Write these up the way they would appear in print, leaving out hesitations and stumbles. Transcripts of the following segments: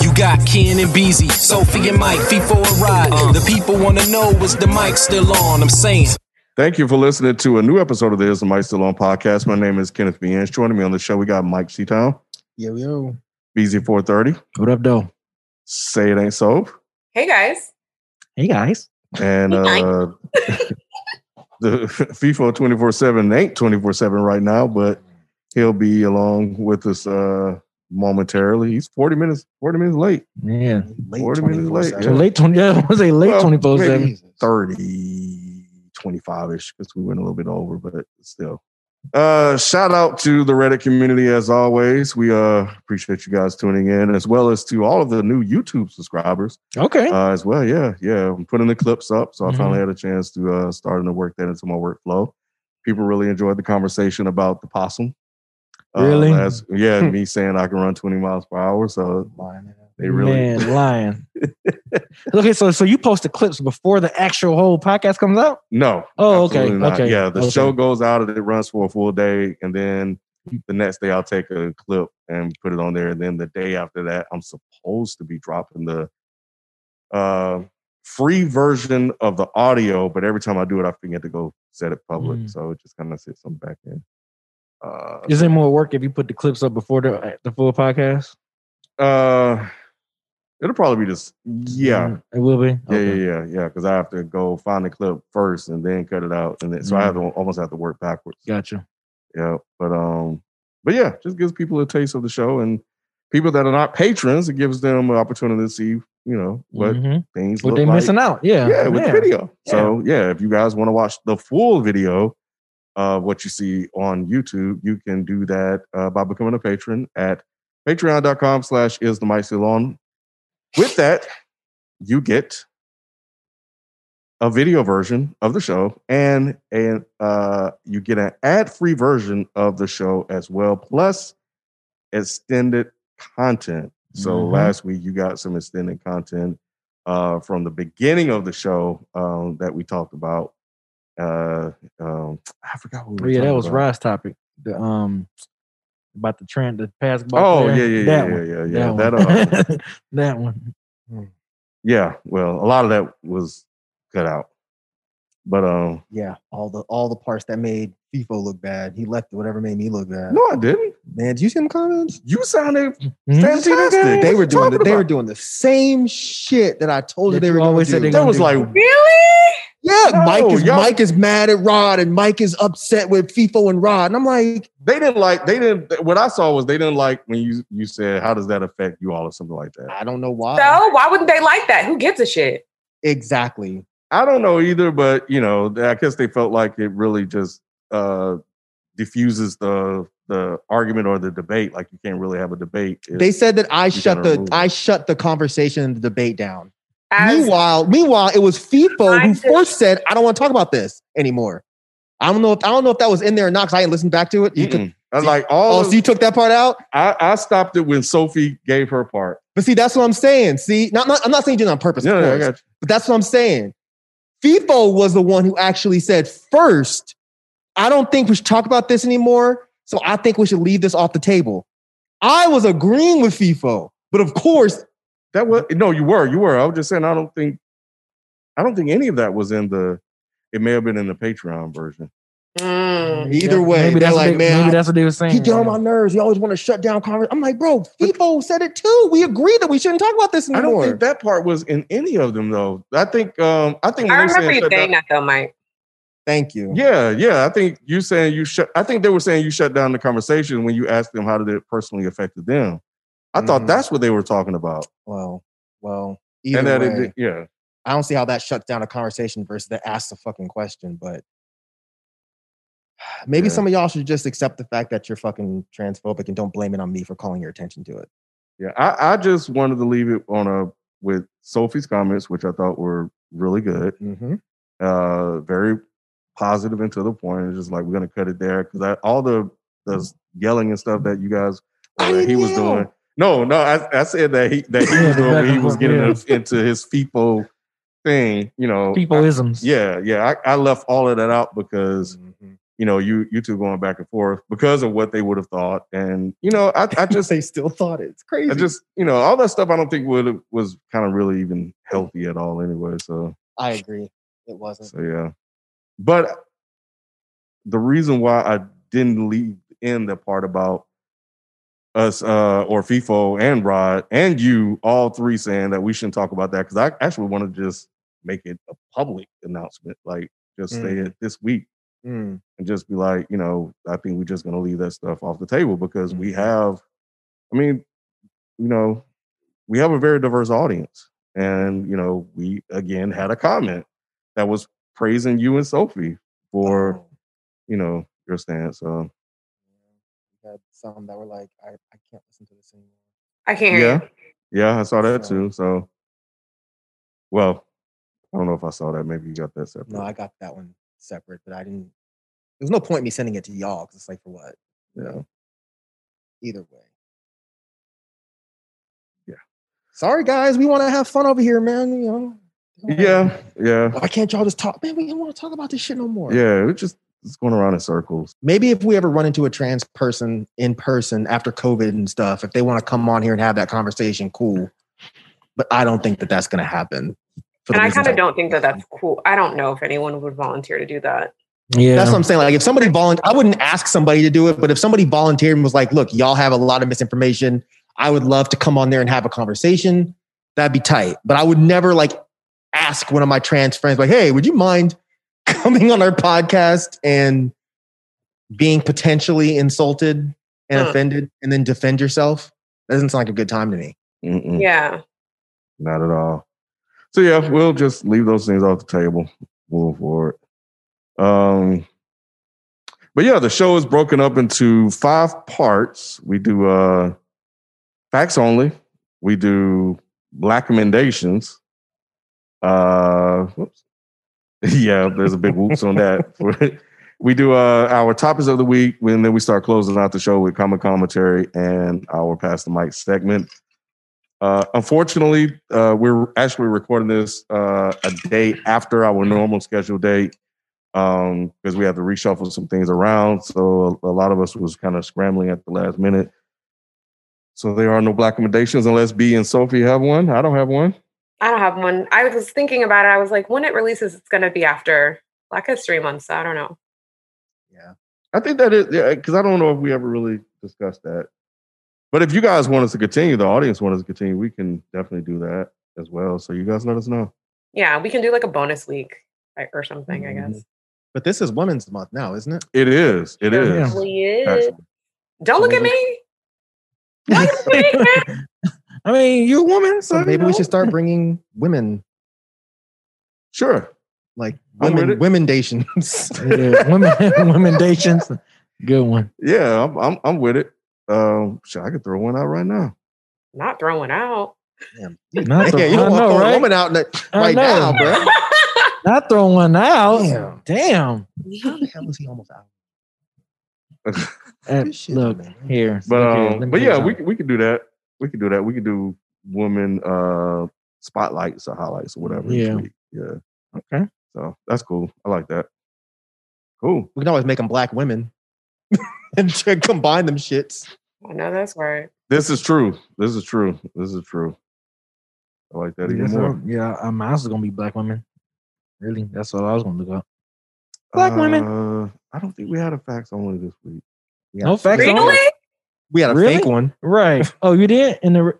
You got Ken and Beezy, Sophie and Mike, feet for a ride. The people want to know, is the mic still on? I'm saying. Thank you for listening to a new episode of the Is the Mic Still On podcast. My name is Kenneth B. Inch. Joining me on the show, we got Mike Seatown. Yo, yo. Beezy 430. What up, though? Say It Ain't So. Hey, guys. Hey, guys. And the FIFA 24/7 ain't 24/7 right now, but he'll be along with us momentarily. He's 40 minutes late. Yeah. Late 40 minutes late. Yeah. I was a late 24/7. 30, 25-ish, because we went a little bit over, but still. Shout out to the Reddit community as always. We appreciate you guys tuning in, as well as to all of the new YouTube subscribers. Okay. As well. Yeah. Yeah. I'm putting the clips up. So I finally had a chance to starting to work that into my workflow. People really enjoyed the conversation about the possum. Really? Me saying I can run 20 miles per hour. So they really lying. Okay, so you post the clips before the actual whole podcast comes out? No. Oh, okay. Not. Okay. Yeah, the show goes out and it runs for a full day, and then the next day I'll take a clip and put it on there. And then the day after that, I'm supposed to be dropping the free version of the audio. But every time I do it, I forget to go set it public, so it just kind of sits on the back end. Is there more work if you put the clips up before the full podcast? It'll probably be just it will be. Okay. Yeah. Because I have to go find the clip first and then cut it out, and then so I almost have to work backwards. Gotcha. Yeah, but yeah, just gives people a taste of the show, and people that are not patrons, it gives them an opportunity to see what things what look they like. Missing out. Yeah, with video. Yeah. So if you guys want to watch the full video of what you see on YouTube, you can do that by becoming a patron at patreon.com/isthemicillon. With that, you get a video version of the show, and you get an ad-free version of the show as well, plus extended content. So last week you got some extended content from the beginning of the show that we talked about. I forgot what we were talking about. Yeah, that was Rod's topic. About the trend, the basketball. Oh, yeah. That one. Yeah, well, a lot of that was cut out. But yeah, all the parts that made FIFO look bad, he left whatever made me look bad. No, I didn't. Man, did you see them comments? You sounded fantastic. They were doing the same shit that I told you they were always going to do. That was like, really? Yeah, no, Mike is mad at Rod, and Mike is upset with FIFO and Rod. And I'm like, what I saw was they didn't like when you said, how does that affect you all or something like that? I don't know why. So why wouldn't they like that? Who gives a shit? Exactly. I don't know either, but I guess they felt like it really just diffuses the argument or the debate. Like you can't really have a debate. They said that I shut the conversation and the debate down. Meanwhile, it was FIFO who first said, "I don't want to talk about this anymore." I don't know if that was in there or not, because I didn't listen back to it. So you took that part out. I stopped it when Sophie gave her part. But see, that's what I'm saying. See, I'm not saying you did it on purpose, of course, but that's what I'm saying. FIFO was the one who actually said first, "I don't think we should talk about this anymore. So I think we should leave this off the table." I was agreeing with FIFO, but of course. That was you were. I was just saying I don't think any of that was in the. It may have been in the Patreon version. Either way, maybe that's what they were saying. He get on my nerves. He always want to shut down conversation. I'm like, bro, FIFO said it too. We agreed that we shouldn't talk about this anymore. I don't think that part was in any of them though. I think I remember you saying that though, Mike. Thank you. Yeah. I think they were saying you shut down the conversation when you asked them how did it personally affect them. I thought that's what they were talking about. Well, either way. I don't see how that shuts down a conversation versus that asks a fucking question. But maybe some of y'all should just accept the fact that you're fucking transphobic and don't blame it on me for calling your attention to it. Yeah, I just wanted to leave it on with Sophie's comments, which I thought were really good. Mm-hmm. Very positive and to the point. It's just like, we're going to cut it there. Because all the yelling and stuff that you guys, was doing. No, I said that he was doing when he was getting into his FIFO thing, you know. FIFOisms. I left all of that out because, you know, you two going back and forth because of what they would have thought. And, you know, I just... they still thought it's crazy. I just, you know, all that stuff I don't think was kind of really even healthy at all anyway, so... I agree. It wasn't. So, yeah. But the reason why I didn't leave in the part about us or FIFO and Rod and you all three saying that we shouldn't talk about that, because I actually want to just make it a public announcement, like just say it this week and just be like, you know, I think we're just going to leave that stuff off the table because we have, I mean, you know, we have a very diverse audience. And, you know, we again had a comment that was praising you and Sophie for, you know, your stance. So had some that were like, I can't listen to this anymore. I can't hear you. Yeah, I saw that too. So, well, I don't know if I saw that. Maybe you got that separate. No, I got that one separate, but I didn't. There's no point in me sending it to y'all because it's like, for what? Yeah. Either way. Yeah. Sorry, guys. We want to have fun over here, man. You know. Yeah. Why can't y'all just talk? Man, we don't want to talk about this shit no more. Yeah, it's going around in circles. Maybe if we ever run into a trans person in person after COVID and stuff, if they want to come on here and have that conversation, cool. But I don't think that that's going to happen. And I kind of don't think that that's cool. I don't know if anyone would volunteer to do that. Yeah, that's what I'm saying. Like, if somebody volunteered, I wouldn't ask somebody to do it, but if somebody volunteered and was like, look, y'all have a lot of misinformation, I would love to come on there and have a conversation. That'd be tight. But I would never like ask one of my trans friends, like, hey, would you mind coming on our podcast and being potentially insulted and offended and then defend yourself? That doesn't sound like a good time to me. Mm-mm. Yeah. Not at all. So yeah, we'll just leave those things off the table. Move forward. But yeah, the show is broken up into 5 parts. We do facts only. We do black commendations. Whoops. Yeah, there's a big whoops on that. We do our topics of the week, and then we start closing out the show with comic commentary and our Pass the Mic segment. Unfortunately, we're actually recording this a day after our normal scheduled date because we had to reshuffle some things around. So a lot of us was kind of scrambling at the last minute. So there are no black accommodations unless B and Sophie have one. I don't have one. I don't have one. I was thinking about it. I was like, when it releases, it's going to be after Black History Month. So I don't know. Yeah. I think that is, because I don't know if we ever really discussed that. But if you guys want us to continue, the audience wants us to continue, we can definitely do that as well. So you guys let us know. Yeah, we can do like a bonus week or something, I guess. But this is Women's Month now, isn't it? It is. It is. Really is. Don't look at me. Don't look at me, man. I mean, you're a woman, so maybe we should start bringing women. Sure, like women dations, women dations. Good one. Yeah, I'm with it. Sure, I could throw one out right now. Not throwing out. Damn, you don't want to throw a woman out right now, bro. Not throwing one out. Damn. How the hell is he almost out? But yeah, we can do that. We could do that. We could do women spotlights or highlights or whatever. Yeah. Yeah. Okay. So that's cool. I like that. Cool. We can always make them black women and combine them shits. I know that's right. This is true. I like that even more. Yeah. Mine was going to be black women. Really? That's what I was going to look up. Black women. I don't think we had a facts only this week. Yeah. No facts only? We had a fake one. Right. Oh, you did? No,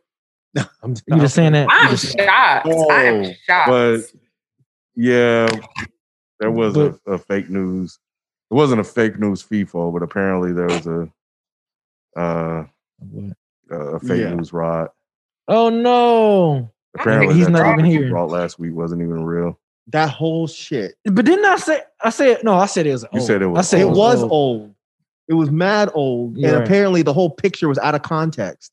I'm just saying that. I am shocked. But yeah, there was a fake news. It wasn't a fake news FIFO, but apparently there was a fake news Rod. Oh, no. Apparently, he's not even here. Brought last week wasn't even real. That whole shit. But didn't I say? I said no. I said it was. You old. Said it was. I said old. It was old. It was mad old, yeah. And apparently the whole picture was out of context.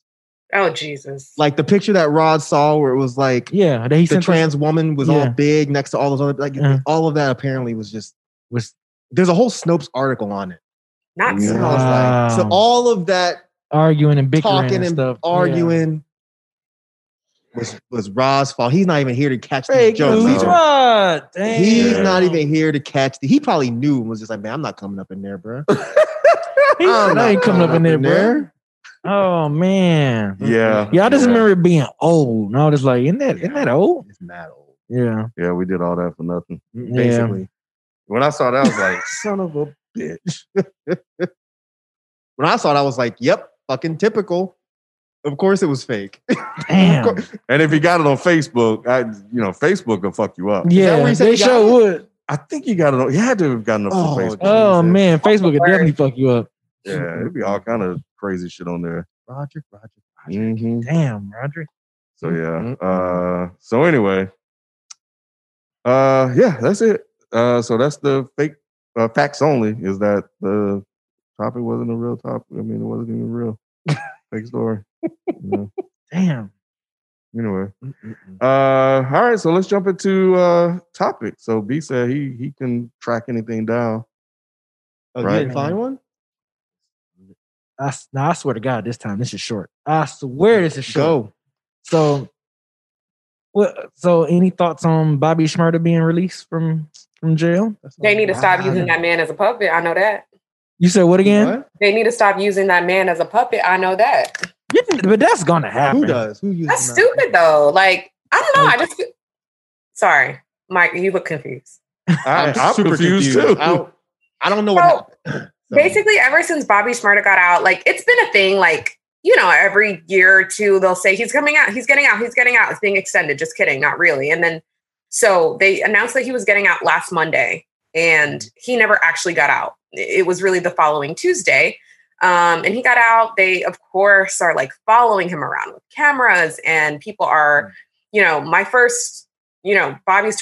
Oh Jesus! Like the picture that Rod saw, where it was like, yeah, the trans woman was all big next to all those other, like all of that. Apparently was just was. There's a whole Snopes article on it. Not so. Wow. So all of that arguing and bickering, talking and stuff. Arguing was Rod's fault. He's not even here to catch the joke. He's Rod. Damn. He's not even here to catch the. He probably knew and was just like, man, I'm not coming up in there, bro. I ain't coming up in there, bro. Oh man. Yeah. Yeah, I just remember it being old. And I was like, isn't that old? It's not old. Yeah. Yeah, we did all that for nothing. Basically. Yeah. When I saw that, I was like, son of a bitch. When I saw it, I was like, yep, fucking typical. Of course it was fake. Damn. And if you got it on Facebook, Facebook will fuck you up. Yeah, they sure would. I think you got it on. You had to have gotten it on Facebook. Oh man, Facebook would definitely fuck you up. Yeah, it'd be all kind of crazy shit on there. Roger. Mm-hmm. Damn, Roger. So yeah. So anyway. Yeah, that's it. So that's the fake facts only. Is that the topic wasn't a real topic? I mean, it wasn't even real. Fake story. You know. Damn. Anyway. All right. So let's jump into topic. So B said he can track anything down. Oh, right? You didn't find one? I swear to God, this time this is short. I swear this is short. Go. So any thoughts on Bobby Shmurda being released from jail? They need to stop using that man as a puppet. I know that. You said what again? What? They need to stop using that man as a puppet. I know that. Yeah, but that's gonna happen. Who does? Who uses? That's stupid though. Like I don't know. Sorry, Mike. You look confused. I'm super confused too. I don't know what happened. So. Basically, ever since Bobby Shmurda got out, like it's been a thing. Like you know, every year or two, they'll say he's coming out, he's getting out, he's getting out. It's being extended. Just kidding, not really. And then so they announced that he was getting out last Monday, and he never actually got out. It was really the following Tuesday, and he got out. They, of course, are like following him around with cameras, and people are, you know, Bobby's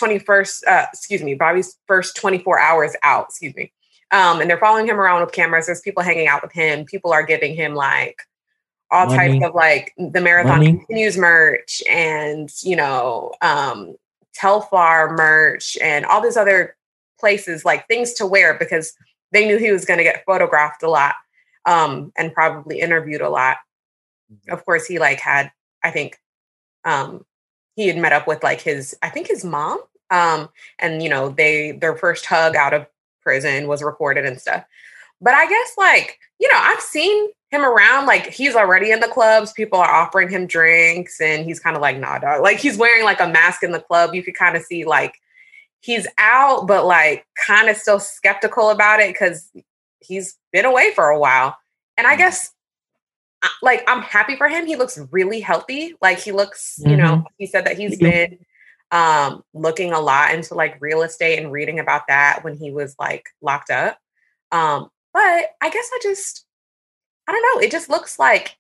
first 24 hours out. Excuse me. And they're following him around with cameras. There's people hanging out with him. People are giving him like all types of like the Marathon Continues merch and, you know, Telfar merch and all these other places, like things to wear because they knew he was going to get photographed a lot and probably interviewed a lot. Mm-hmm. Of course, he like had, I think he had met up with like his mom and, you know, their first hug out of prison was recorded and stuff. But I guess like, you know, I've seen him around, like he's already in the clubs. People are offering him drinks and he's kind of like, nah, dog. Like he's wearing like a mask in the club. You could kind of see like he's out, but like kind of still skeptical about it because he's been away for a while. And I guess like, I'm happy for him. He looks really healthy. Like he looks, you know, he said that he's been looking a lot into like real estate and reading about that when he was like locked up. But I guess I don't know. It just looks like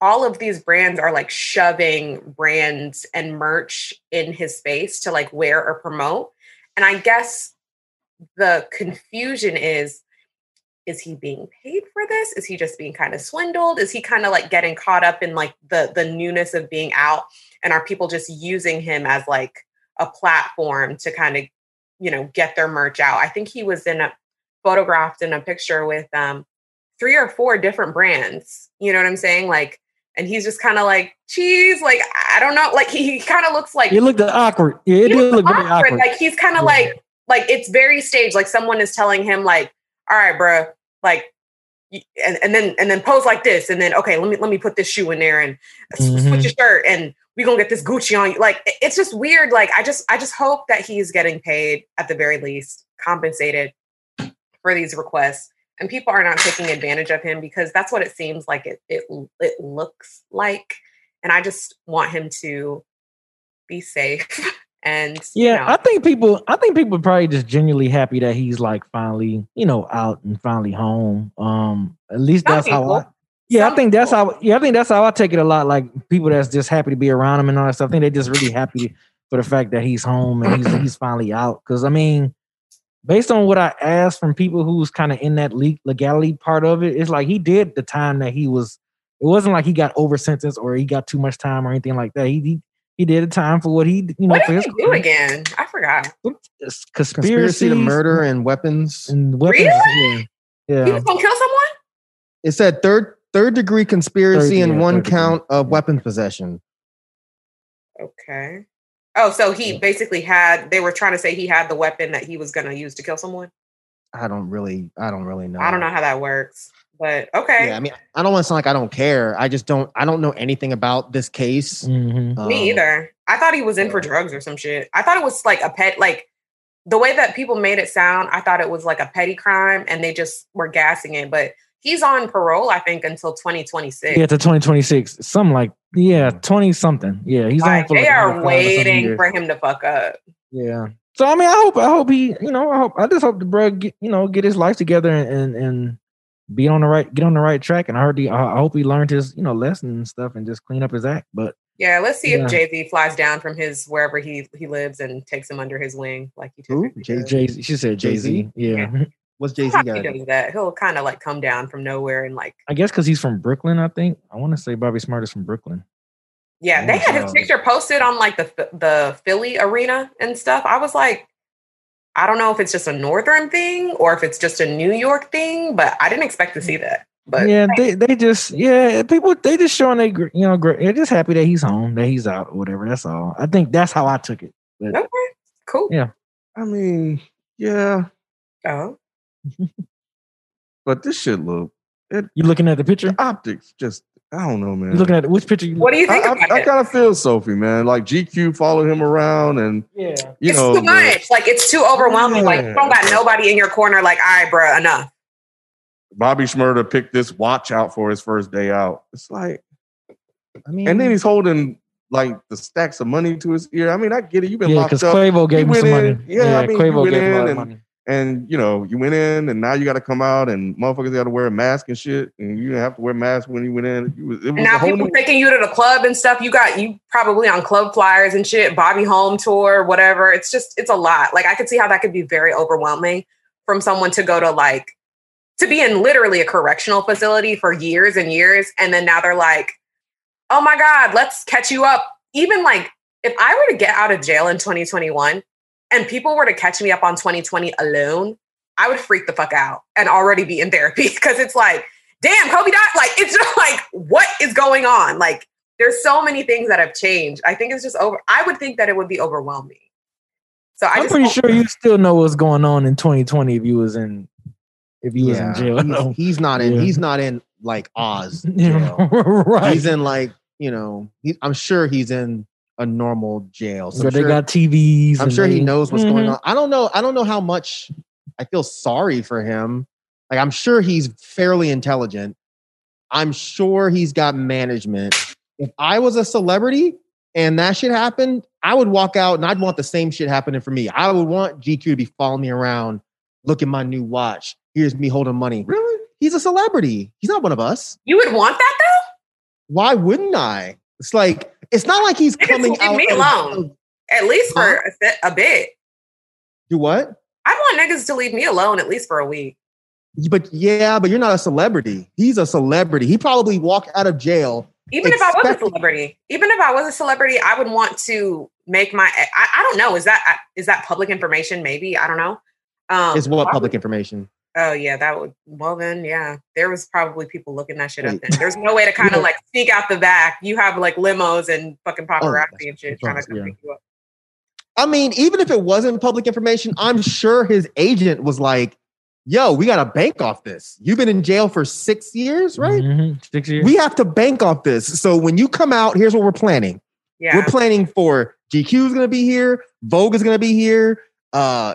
all of these brands are like shoving brands and merch in his space to like wear or promote. And I guess the confusion is he being paid for this? Is he just being kind of swindled? Is he kind of like getting caught up in like the newness of being out? And are people just using him as like a platform to kind of, you know, get their merch out? I think he was photographed in a picture with 3 or 4 different brands. You know what I'm saying? Like, and he's just kind of like, cheese. Like, I don't know. Like he kind of looks like. It looked awkward. Yeah, it did look very awkward. Like he's kind of like it's very staged. Like someone is telling him like, all right, bro. Like, and then pose like this. And then, okay, let me put this shoe in there and switch your shirt and we're going to get this Gucci on you. Like, it's just weird. Like, I just hope that he's getting paid at the very least, compensated for these requests. And people are not taking advantage of him because that's what it seems like it looks like. And I just want him to be safe. And yeah, you know. I think people are probably just genuinely happy that he's like finally, you know, out and finally home. At least that's how I Yeah, I think that's how. Yeah, I think that's how I take it a lot. Like people that's just happy to be around him and all that stuff. I think they're just really happy for the fact that he's home and he's finally out. Because I mean, based on what I asked from people who's kind of in that legality part of it, it's like he did the time that he was. It wasn't like he got over sentenced or he got too much time or anything like that. He did a time for what he, you know, what did he do again? I forgot. Conspiracy to murder and weapons. Really? Yeah. He was gonna kill someone. It said third degree conspiracy and one count of weapons possession. Okay. Oh, so he basically had. They were trying to say he had the weapon that he was going to use to kill someone. I don't really know. I don't know how that works, but okay. Yeah, I mean, I don't want to sound like I don't care. I just don't. I don't know anything about this case. Mm-hmm. Me either. I thought he was in for drugs or some shit. I thought it was like a pet. Like the way that people made it sound, I thought it was like a petty crime, and they just were gassing it, but. He's on parole, I think, until 2026. Yeah, to 2026. Something like, yeah, 20-something. Yeah, he's like, on parole. They are waiting for him to fuck up. Yeah. So, I mean, I hope he, you know, I just hope the bro, get his life together and get on the right track. And I hope he learned his, lesson and stuff and just clean up his act. But yeah, let's see if Jay-Z flies down from his, wherever he lives and takes him under his wing. Like he did. She said Jay-Z. Yeah. What's Jay-Z got? He does that. He'll kind of like come down from nowhere and like. I guess because he's from Brooklyn. I think I want to say Bobby Shmurda is from Brooklyn. Yeah, they had his picture posted on like the Philly arena and stuff. I was like, I don't know if it's just a northern thing or if it's just a New York thing, but I didn't expect to see that. But yeah, they just showing they're just happy that he's home, that he's out, or whatever. That's all. I think that's how I took it. But, okay, cool. Yeah, I mean, yeah. Oh. But this shit you looking at the picture? The optics, just I don't know, man. You looking at which picture? What do you think? I kind of feel Sophie, man. Like GQ followed him around, and it's too much. Like it's too overwhelming. Yeah. Like you don't got nobody in your corner. Like, all right, bro, enough. Bobby Shmurda picked this watch out for his first day out. It's like, I mean, and then he's holding like the stacks of money to his ear. I mean, I get it. You've been locked up. Yeah, because Quavo gave him some money. Yeah, I mean, Quavo gave him a lot of money. And, you went in and now you got to come out and motherfuckers got to wear a mask and shit. And you didn't have to wear a mask when you went in. It was now people taking you to the club and stuff. You probably on club flyers and shit, Bobby home tour, whatever. It's a lot. Like I could see how that could be very overwhelming from someone to go to to be in literally a correctional facility for years and years. And then now they're like, oh my God, let's catch you up. Even like if I were to get out of jail in 2021, and people were to catch me up on 2020 alone, I would freak the fuck out and already be in therapy because it's like, damn, Kobe died. Like, it's just like, what is going on? Like, there's so many things that have changed. I think it's just over. I would think that it would be overwhelming. So I'm pretty sure you still know what's going on in 2020 if you was in jail. No, he's not in like Oz. Right. He's in like, I'm sure he's in a normal jail. So they got TVs. I'm sure he knows what's going on. I don't know. I don't know how much I feel sorry for him. Like I'm sure he's fairly intelligent. I'm sure he's got management. If I was a celebrity and that shit happened, I would walk out and I'd want the same shit happening for me. I would want GQ to be following me around, look at my new watch. Here's me holding money. Really? He's a celebrity. He's not one of us. You would want that though? Why wouldn't I? It's like, it's not like he's coming out. Leave me alone, at least for a bit. Do what? I want niggas to leave me alone at least for a week. But you're not a celebrity. He's a celebrity. He probably walked out of jail. Even if I was a celebrity, I would want to make my. I don't know. Is that public information? Maybe I don't know. Is what public information? Oh yeah, that would. Well then, yeah, there was probably people looking that shit up. Then there's no way to kind of like sneak out the back. You have like limos and fucking paparazzi and shit trying to come pick you up. I mean, even if it wasn't public information, I'm sure his agent was like, "Yo, we got to bank off this. You've been in jail for 6 years, right? Mm-hmm. 6 years. We have to bank off this. So when you come out, here's what we're planning. Yeah, we're planning for GQ is going to be here, Vogue is going to be here."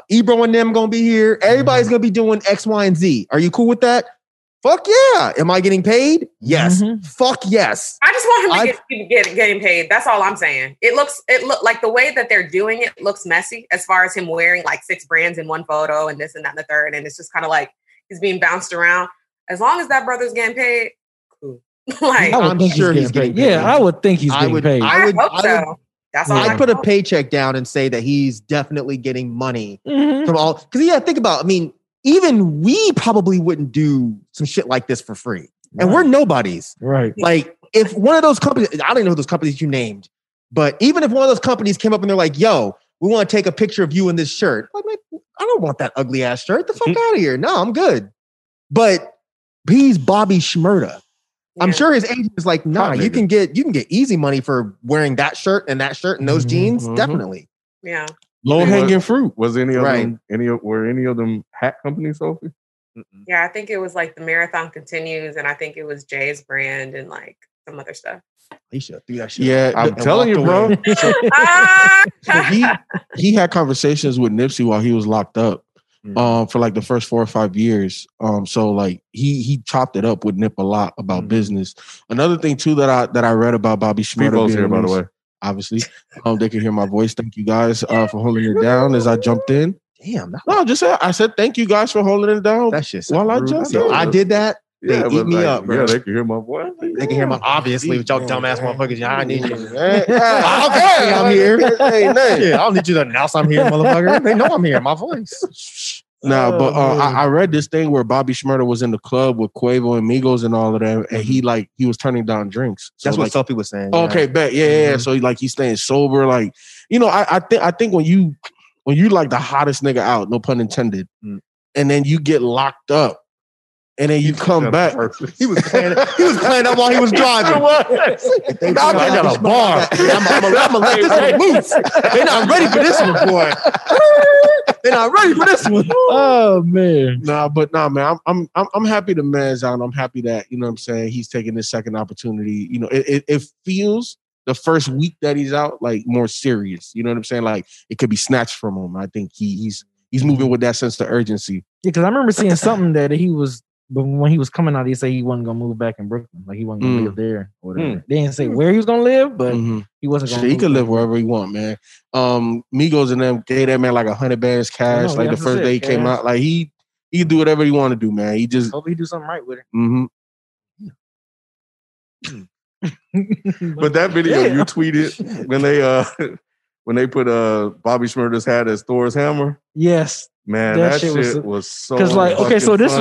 Ebro and them gonna be here. Everybody's gonna be doing X, Y, and Z. Are you cool with that? Fuck yeah. Am I getting paid? Yes. Mm-hmm. Fuck yes. I just want him to getting paid. That's all I'm saying. It looks like the way that they're doing it looks messy as far as him wearing like 6 brands in one photo and this and that and the third. And it's just kind of like he's being bounced around. As long as that brother's getting paid, cool. Like, I'm sure he's getting paid. Yeah, I would think he's getting paid. I would hope so. That's all I put a paycheck down and say that he's definitely getting money from all. Because think about. I mean, even we probably wouldn't do some shit like this for free, and we're nobodies, right? Like if one of those companies, I don't know those companies you named, but even if one of those companies came up and they're like, "Yo, we want to take a picture of you in this shirt," I'm like, I don't want that ugly ass shirt. The fuck out of here. No, I'm good. But he's Bobby Shmurda. I'm sure his agent is like, nah, you can get easy money for wearing that shirt and those jeans. Definitely. Yeah. Low hanging fruit. Was any of them, were any of them hat companies, Sophie? Yeah, I think it was like the Marathon Continues, and I think it was Jay's brand and like some other stuff. Alicia threw that shit. Yeah, I'm telling you, bro. So he had conversations with Nipsey while he was locked up. For like the first 4 or 5 years. So like he chopped it up with Nip a lot about business. Another thing too that I read about Bobby Shmurda here, by the way. Obviously. They can hear my voice. Thank you guys for holding it down as I jumped in. Damn. I said thank you guys for holding it down. That shit while I jumped in. I did that. They eat me up, bro. Yeah, they can hear my voice. They can hear my obviously with y'all dumbass motherfuckers. Yeah, I need you. I'm here. I don't need you to announce I'm here, motherfucker. They know I'm here. My voice. No, but I read this thing where Bobby Shmurda was in the club with Quavo and Migos and all of them, and he was turning down drinks. So that's what Sophie was saying. Okay, bet. Yeah. So he's staying sober. Like, you know, I think when you like the hottest nigga out, no pun intended, and then you get locked up. And then you come back. He was playing up while he was driving. I got a bar. I'm going to let this one loose. They're not ready for this one, boy. They're not ready for this one. Oh, man. Nah, man. I'm happy the man's out. I'm happy that, you know what I'm saying, he's taking this second opportunity. You know, it feels the first week that he's out, like, more serious. You know what I'm saying? Like, it could be snatched from him. I think he's moving with that sense of urgency. Yeah, because I remember seeing something that he was... But when he was coming out, he said he wasn't gonna move back in Brooklyn. Like he wasn't gonna live there or whatever. They didn't say where he was gonna live, but he wasn't gonna. He could live wherever he want, man. Migos and them gave that man like 100 bands cash. Like the first day he came out, like he could do whatever he want to do, man. He just hope he do something right with it. But that video you tweeted when they put Bobby Shmurda's hat as Thor's hammer. Yes. Man, that shit was so. Because like, okay, so this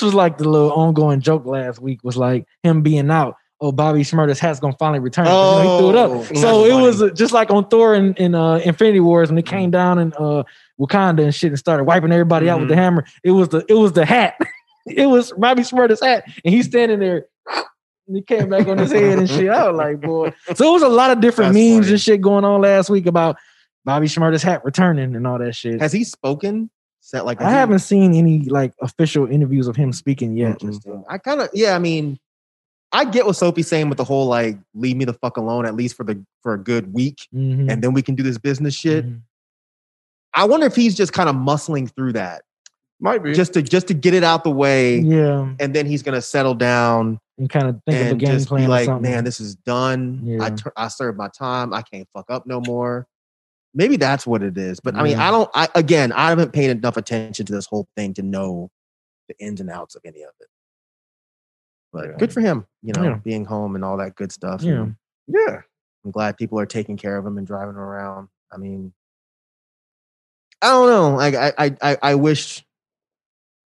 was like the little ongoing joke last week was like him being out. Oh, Bobby Shmurda's hat's gonna finally return. Oh, you know, he threw it up. So it was just like on Thor in Infinity Wars when it came down in Wakanda and shit and started wiping everybody out with the hammer. It was the hat. It was Bobby Shmurda's hat, and he's standing there. And he came back on his head and shit. I was like, boy. So it was a lot of different memes and shit going on last week about Bobby Shmurda's hat returning and all that shit. Has he spoken? That like I haven't seen any like official interviews of him speaking yet. I kind of I get what Sophie's saying with the whole like leave me the fuck alone at least for a good week and then we can do this business shit. I wonder if he's just kind of muscling through that. Might be just to get it out the way. Yeah, and then he's gonna settle down and kind of think of a game plan. Be like, or man, this is done. Yeah. I served my time. I can't fuck up no more. Maybe that's what it is. But I mean, I haven't paid enough attention to this whole thing to know the ins and outs of any of it. But good for him, you know, being home and all that good stuff. Yeah. And I'm glad people are taking care of him and driving around. I mean, I don't know. I wish,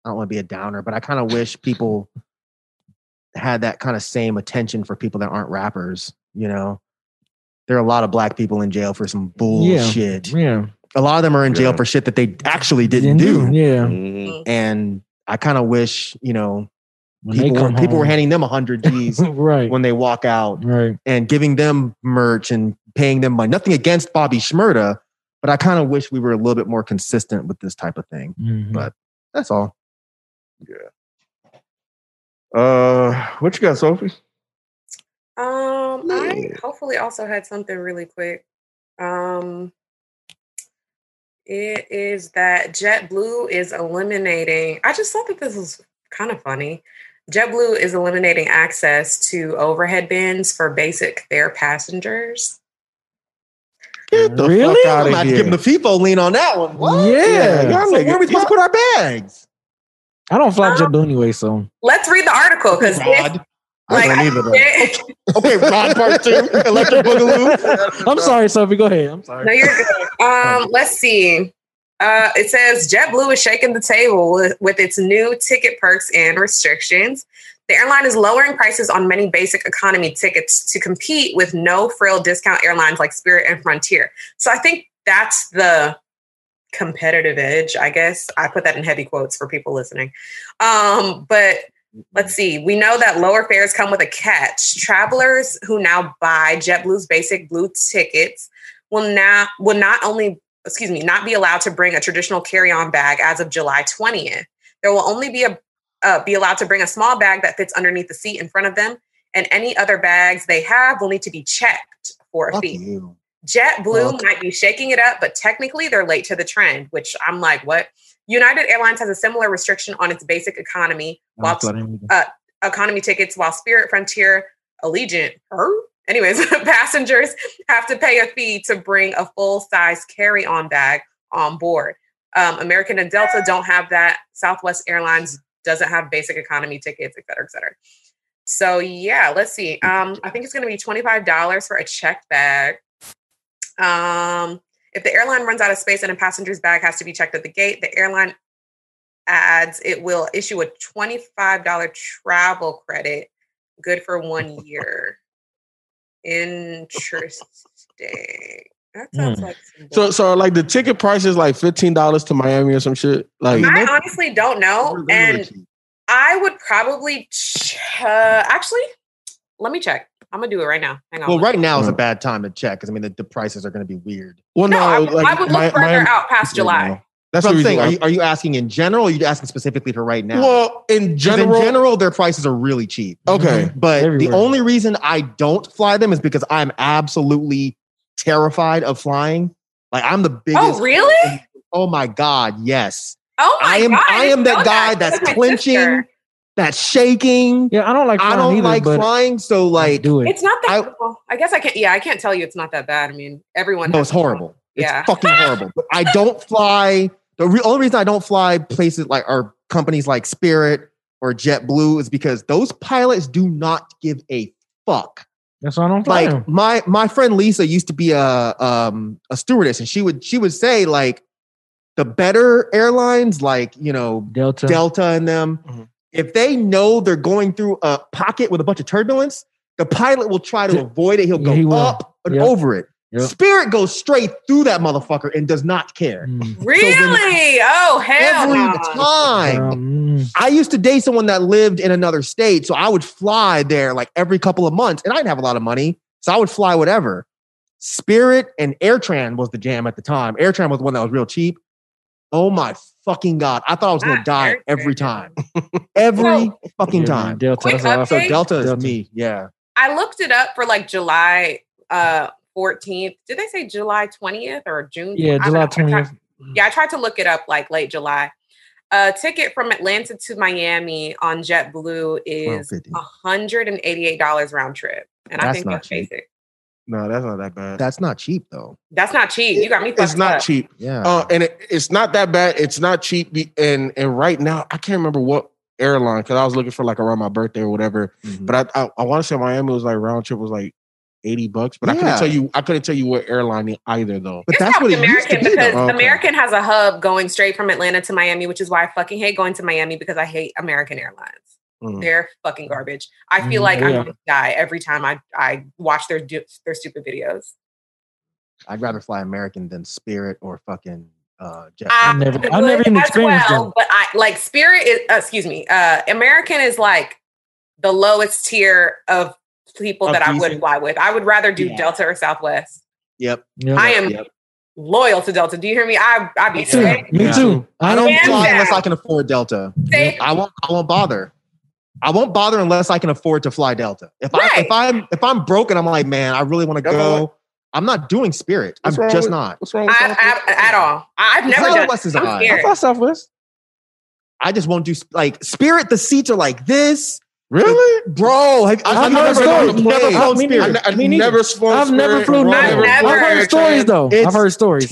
I don't want to be a downer, but I kind of wish people had that kind of same attention for people that aren't rappers, you know? There are a lot of black people in jail for some bullshit. Yeah. A lot of them are in jail for shit that they actually didn't do. Yeah. And I kind of wish, you know, people were handing them 100 G's when they walk out and giving them merch and paying them money. Nothing against Bobby Shmurda, but I kind of wish we were a little bit more consistent with this type of thing. But that's all. Yeah. What you got, Sophie? I hopefully also had something really quick. It is that JetBlue is eliminating. I just thought that this was kind of funny. JetBlue is eliminating access to overhead bins for basic fare passengers. Get the fuck out of here! I'm not giving the FIFO lean on that one. What? Yeah. So where are we supposed to put our bags? I don't fly JetBlue anyway, so let's read the article because. I don't either. Okay, Ron Part 2, Electric Boogaloo. I'm sorry, Sophie. Go ahead. I'm sorry. No, you're good. Let's see. It says JetBlue is shaking the table with its new ticket perks and restrictions. The airline is lowering prices on many basic economy tickets to compete with no-frill discount airlines like Spirit and Frontier. So I think that's the competitive edge, I guess. I put that in heavy quotes for people listening. But let's see. We know that lower fares come with a catch. Travelers who now buy JetBlue's basic blue tickets will not be allowed to bring a traditional carry-on bag as of July 20th. There will only be allowed to bring a small bag that fits underneath the seat in front of them, and any other bags they have will need to be checked for a fee. JetBlue might be shaking it up, but technically they're late to the trend, which I'm like, what? United Airlines has a similar restriction on its basic economy tickets, while Spirit, Frontier, Allegiant, anyways, passengers have to pay a fee to bring a full-size carry-on bag on board. American and Delta don't have that. Southwest Airlines doesn't have basic economy tickets, et cetera, et cetera. So yeah, let's see. I think it's going to be $25 for a checked bag. If the airline runs out of space and a passenger's bag has to be checked at the gate, the airline adds it will issue a $25 travel credit, good for 1 year. Interesting. That sounds like so like the ticket price is like $15 to Miami or some shit. Like I honestly don't know, and I would probably actually let me check. I'm gonna do it right now. Hang on. Well, right now is a bad time to check because I mean the prices are gonna be weird. Well, no, I would look further out past July. Now. That's what I'm saying. Are you asking in general? Or are you asking specifically for right now? Well, in general, their prices are really cheap. Okay, but everywhere. The only reason I don't fly them is because I'm absolutely terrified of flying. Like I'm the biggest. Oh really? Oh my god, yes. Oh my god, I am that guy that's clenching. That's shaking. Yeah, I don't like flying. So like do it. It's not that well, I guess I can't I can't tell you it's not that bad. I mean, everyone it's horrible. Yeah. It's fucking horrible. But I don't fly. The only reason I don't fly places like or companies like Spirit or JetBlue is because those pilots do not give a fuck. That's why I don't fly. Like my friend Lisa used to be a stewardess, and she would say like the better airlines like, Delta and them. Mm-hmm. If they know they're going through a pocket with a bunch of turbulence, the pilot will try to avoid it. He'll go up and over it. Yep. Spirit goes straight through that motherfucker and does not care. Mm. Really? Every time. I used to date someone that lived in another state, so I would fly there like every couple of months, and I didn't have a lot of money, so I would fly whatever. Spirit and Airtran was the jam at the time. Airtran was the one that was real cheap. Oh my fucking god! I thought I was gonna die every time, fucking time. Delta is me. Yeah, I looked it up for like July 14th. Did they say July 20th or June? Yeah, July 20th. Yeah, I tried to look it up like late July. A ticket from Atlanta to Miami on JetBlue is $188 round trip, and I think that's basic. No, that's not that bad. That's not cheap, though. That's not cheap. You got me fucked up. It's not cheap. Yeah. And it's not that bad. It's not cheap. And right now, I can't remember what airline, because I was looking for like around my birthday or whatever. Mm-hmm. But I want to say Miami was like round trip was like $80. But yeah. I couldn't tell you what airline either, though. But that's what American used to be, because American has a hub going straight from Atlanta to Miami, which is why I fucking hate going to Miami, because I hate American Airlines. Mm. They're fucking garbage. I feel like I'm gonna die every time I watch their stupid videos. I'd rather fly American than Spirit or fucking JetBlue. I've never even experienced them. But I like Spirit is American is like the lowest tier of people that I would fly with. I would rather do Delta or Southwest. Yep. I am loyal to Delta. Do you hear me? I be sick. Me too. I don't fly unless I can afford Delta. I won't bother. I won't bother unless I can afford to fly Delta. If I'm broke and I'm like, man, I really want to go. I'm not doing Spirit. I'm just not. What's wrong with at all? I've never done Southwest. I fly Southwest. I just won't do like Spirit. The seats are like this. Really, bro? I've never flown Spirit. I've heard stories though.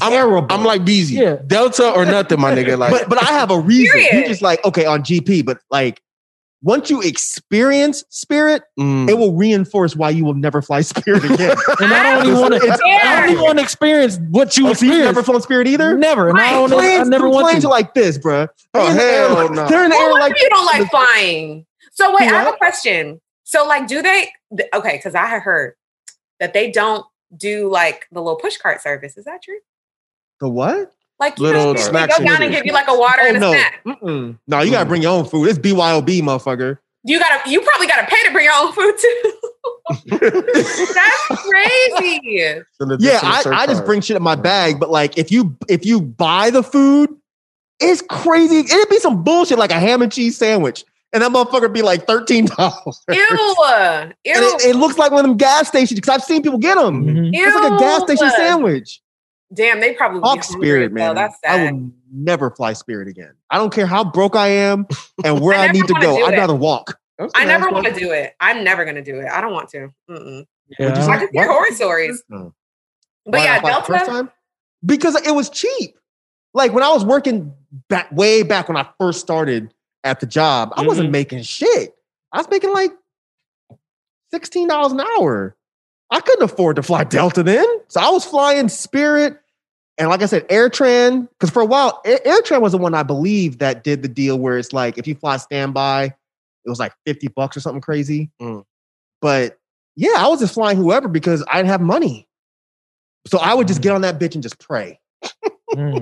I'm terrible. I'm like busy. Yeah. Delta or nothing, my nigga. Like, but I have a reason. You just like okay on GP, but like. Once you experience Spirit, it will reinforce why you will never fly Spirit again. And I don't even want to. I don't want to experience what you experience. You've never flown Spirit either, never. And I never want planes like this, bro. Oh hell no! They're in the air like you don't like flying. So wait, I have a question. So like, do they? Okay, because I heard that they don't do like the little push cart service. Is that true? The what? Like, you little know, snack go down and give you like a water and a snack. Mm-mm. No, you gotta bring your own food. It's BYOB, motherfucker. You probably gotta pay to bring your own food too. That's crazy. Yeah, I just bring shit in my bag. But like, if you buy the food, it's crazy. It'd be some bullshit like a ham and cheese sandwich, and that motherfucker be like $13. Ew. And it looks like one of them gas stations because I've seen people get them. Mm-hmm. It's like a gas station sandwich. Damn, they probably fuck Spirit, man. Though. That's sad. I will never fly Spirit again. I don't care how broke I am and where I need to go. I'd rather walk. I never want to do it. I'm never gonna do it. I don't want to. Mm-mm. Yeah. I just hear horror stories. Mm. But why Delta first time? Because it was cheap. Like when I was working back way back when I first started at the job, I wasn't making shit. I was making like $16 an hour. I couldn't afford to fly Delta then. So I was flying Spirit. And like I said, AirTran, because for a while, AirTran was the one I believe that did the deal where it's like, if you fly standby, it was like $50 or something crazy. Mm. But yeah, I was just flying whoever because I didn't have money. So I would just get on that bitch and just pray.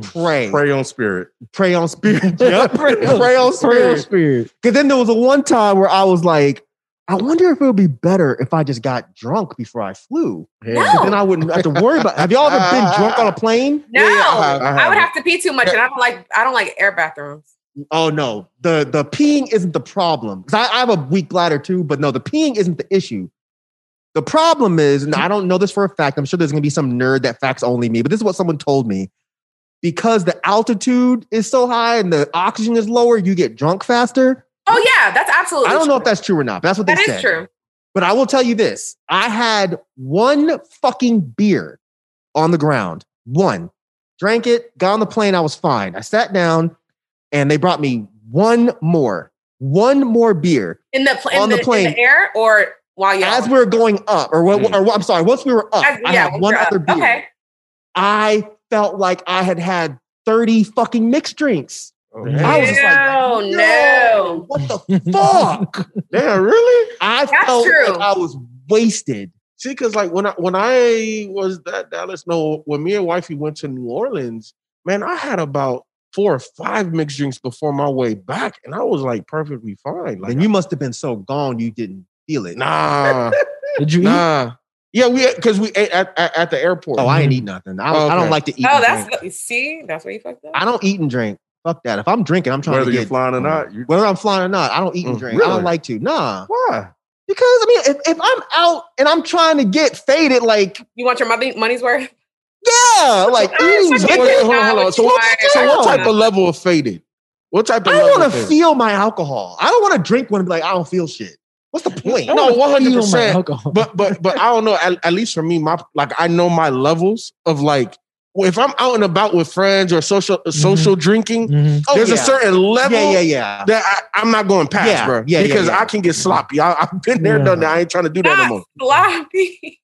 Pray on Spirit. Pray on Spirit. Yep. Pray on Spirit. Because then there was a one time where I was like, I wonder if it would be better if I just got drunk before I flew. Yeah. No. Then I wouldn't have to worry about it. Have y'all ever been drunk on a plane? No. Yeah, I would have to pee too much, and I don't like air bathrooms. Oh no. The peeing isn't the problem. Because I have a weak bladder too, but no, the peeing isn't the issue. The problem is, and I don't know this for a fact, I'm sure there's gonna be some nerd that facts only me, but this is what someone told me. Because the altitude is so high and the oxygen is lower, you get drunk faster. Oh yeah, that's absolutely true. I don't know if that's true or not. But that's what they said. That is true. But I will tell you this. I had one fucking beer on the ground. One. Drank it, got on the plane, I was fine. I sat down and they brought me one more. One more beer. On the plane. In the air or while you as we were going up or I'm sorry, once we were up, I had one other beer. Okay. I felt like I had 30 fucking mixed drinks. Oh, I was just like, no, what the fuck? Yeah, really? I felt like I was wasted. See, because like when I was at Dallas, when me and wifey went to New Orleans, man, I had about 4 or 5 mixed drinks before my way back, and I was like perfectly fine. Like, and you must have been so gone you didn't feel it. Nah. Did you? Nah. Eat? Yeah, because we ate at the airport. Oh, I ain't eat nothing. I don't like to eat. Oh, that's where you fucked up. I don't eat and drink. Fuck that. If I'm drinking, I'm trying to get... Whether I'm flying or not, I don't eat and drink. Really? I don't like to. Nah. Why? Because, I mean, if I'm out and I'm trying to get faded, like... You want your money's worth? Yeah! Like, hold on. So what type of level of faded? What type of level I want to feel my alcohol. I don't want to drink one and be like, I don't feel shit. What's the point? No, 100%. But I don't know. At least for me, I know my levels of, like... Well, if I'm out and about with friends or social drinking, there's a certain level that I'm not going past, bro. Yeah, because I can get sloppy. I've been there, done that. I ain't trying to do that no more. Sloppy.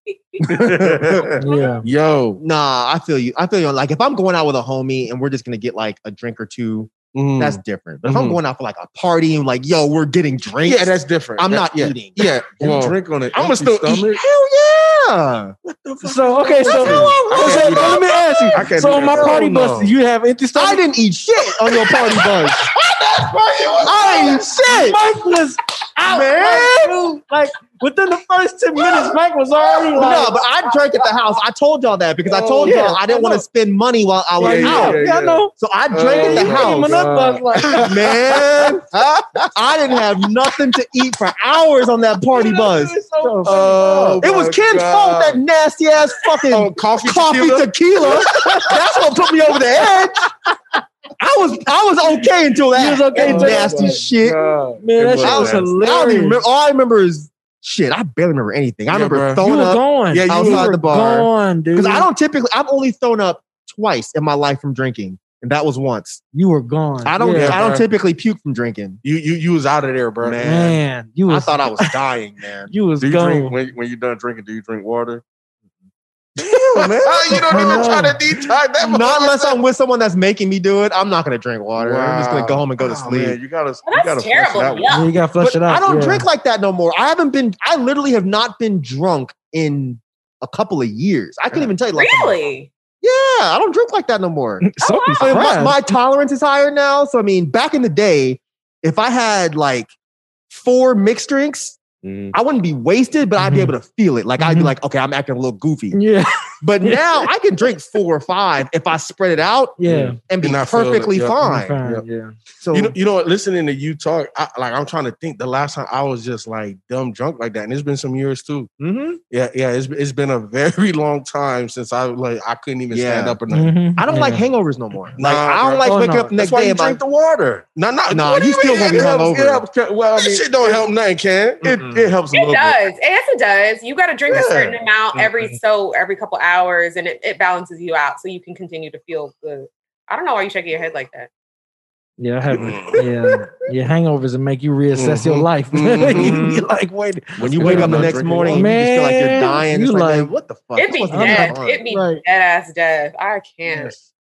Yeah. Yo. Nah, I feel you. Like if I'm going out with a homie and we're just gonna get like a drink or two, that's different. But if I'm going out for like a party and like, yo, we're getting drinks. Yeah, that's different. I'm not eating. Yeah, well, drink on it. I'm gonna still eat. Hell yeah. What the fuck? So okay, so let me ask you. So on my party bus, you have empty stomach? I didn't eat shit on your party bus. I didn't eat shit. Mike was out, man. Like within the first 10 minutes, Mike was already like. No, but I drank at the house. I told y'all that because I told y'all I didn't want to spend money while I was out. Yeah, I know. So I drank at the house. Man, I didn't have nothing to eat for hours on that party bus. It was Ken's fault, that nasty ass fucking coffee tequila. That's what put me over the edge. I was okay until that. He was okay until nasty shit. God. Man, that was hilarious. All I remember is shit. I barely remember anything. I remember throwing up outside the bar. Because I've only thrown up twice in my life from drinking. and that was once. You were gone. I don't typically puke from drinking. You was out of there, bro. Man, you was, I thought I was dying, man. You was gone. When you're done drinking, do you drink water? Damn, man. You don't even try to detox that. Not unless I'm with someone that's making me do it. I'm not going to drink water. Wow. I'm just going to go home and go to sleep. Man, you gotta terrible. Flush it out. Yeah, you got to flush it out. I don't drink like that no more. I literally have not been drunk in a couple of years. I couldn't even tell you. Like, really? Yeah, I don't drink like that no more. So my tolerance is higher now. So, I mean, back in the day, if I had like 4 mixed drinks, I wouldn't be wasted, but I'd be able to feel it. Like, I'd be like, okay, I'm acting a little goofy. Yeah. But now I can drink 4 or 5 if I spread it out and be perfectly fine. Yep. Yeah. So, you know, listening to you talk, I'm trying to think the last time I was just like dumb drunk like that. And it's been some years too. Mm-hmm. Yeah. It's been a very long time since I couldn't even stand up or nothing. Mm-hmm. I don't like hangovers no more. Like, I don't like waking up the next day and drink the water. No, you still going to be hungover. Well, that shit don't help nothing, can it? It helps. It does. Bit. Yes, it does. You got to drink a certain amount every couple hours, and it balances you out so you can continue to feel good. I don't know why you shaking your head like that. Yeah, I haven't. Yeah, your hangovers will make you reassess your life. You're like, wait. When you wake up the next morning, man, you just feel like you're dying. You're like, what the fuck? It'd be death. It'd be dead-ass death. I can't.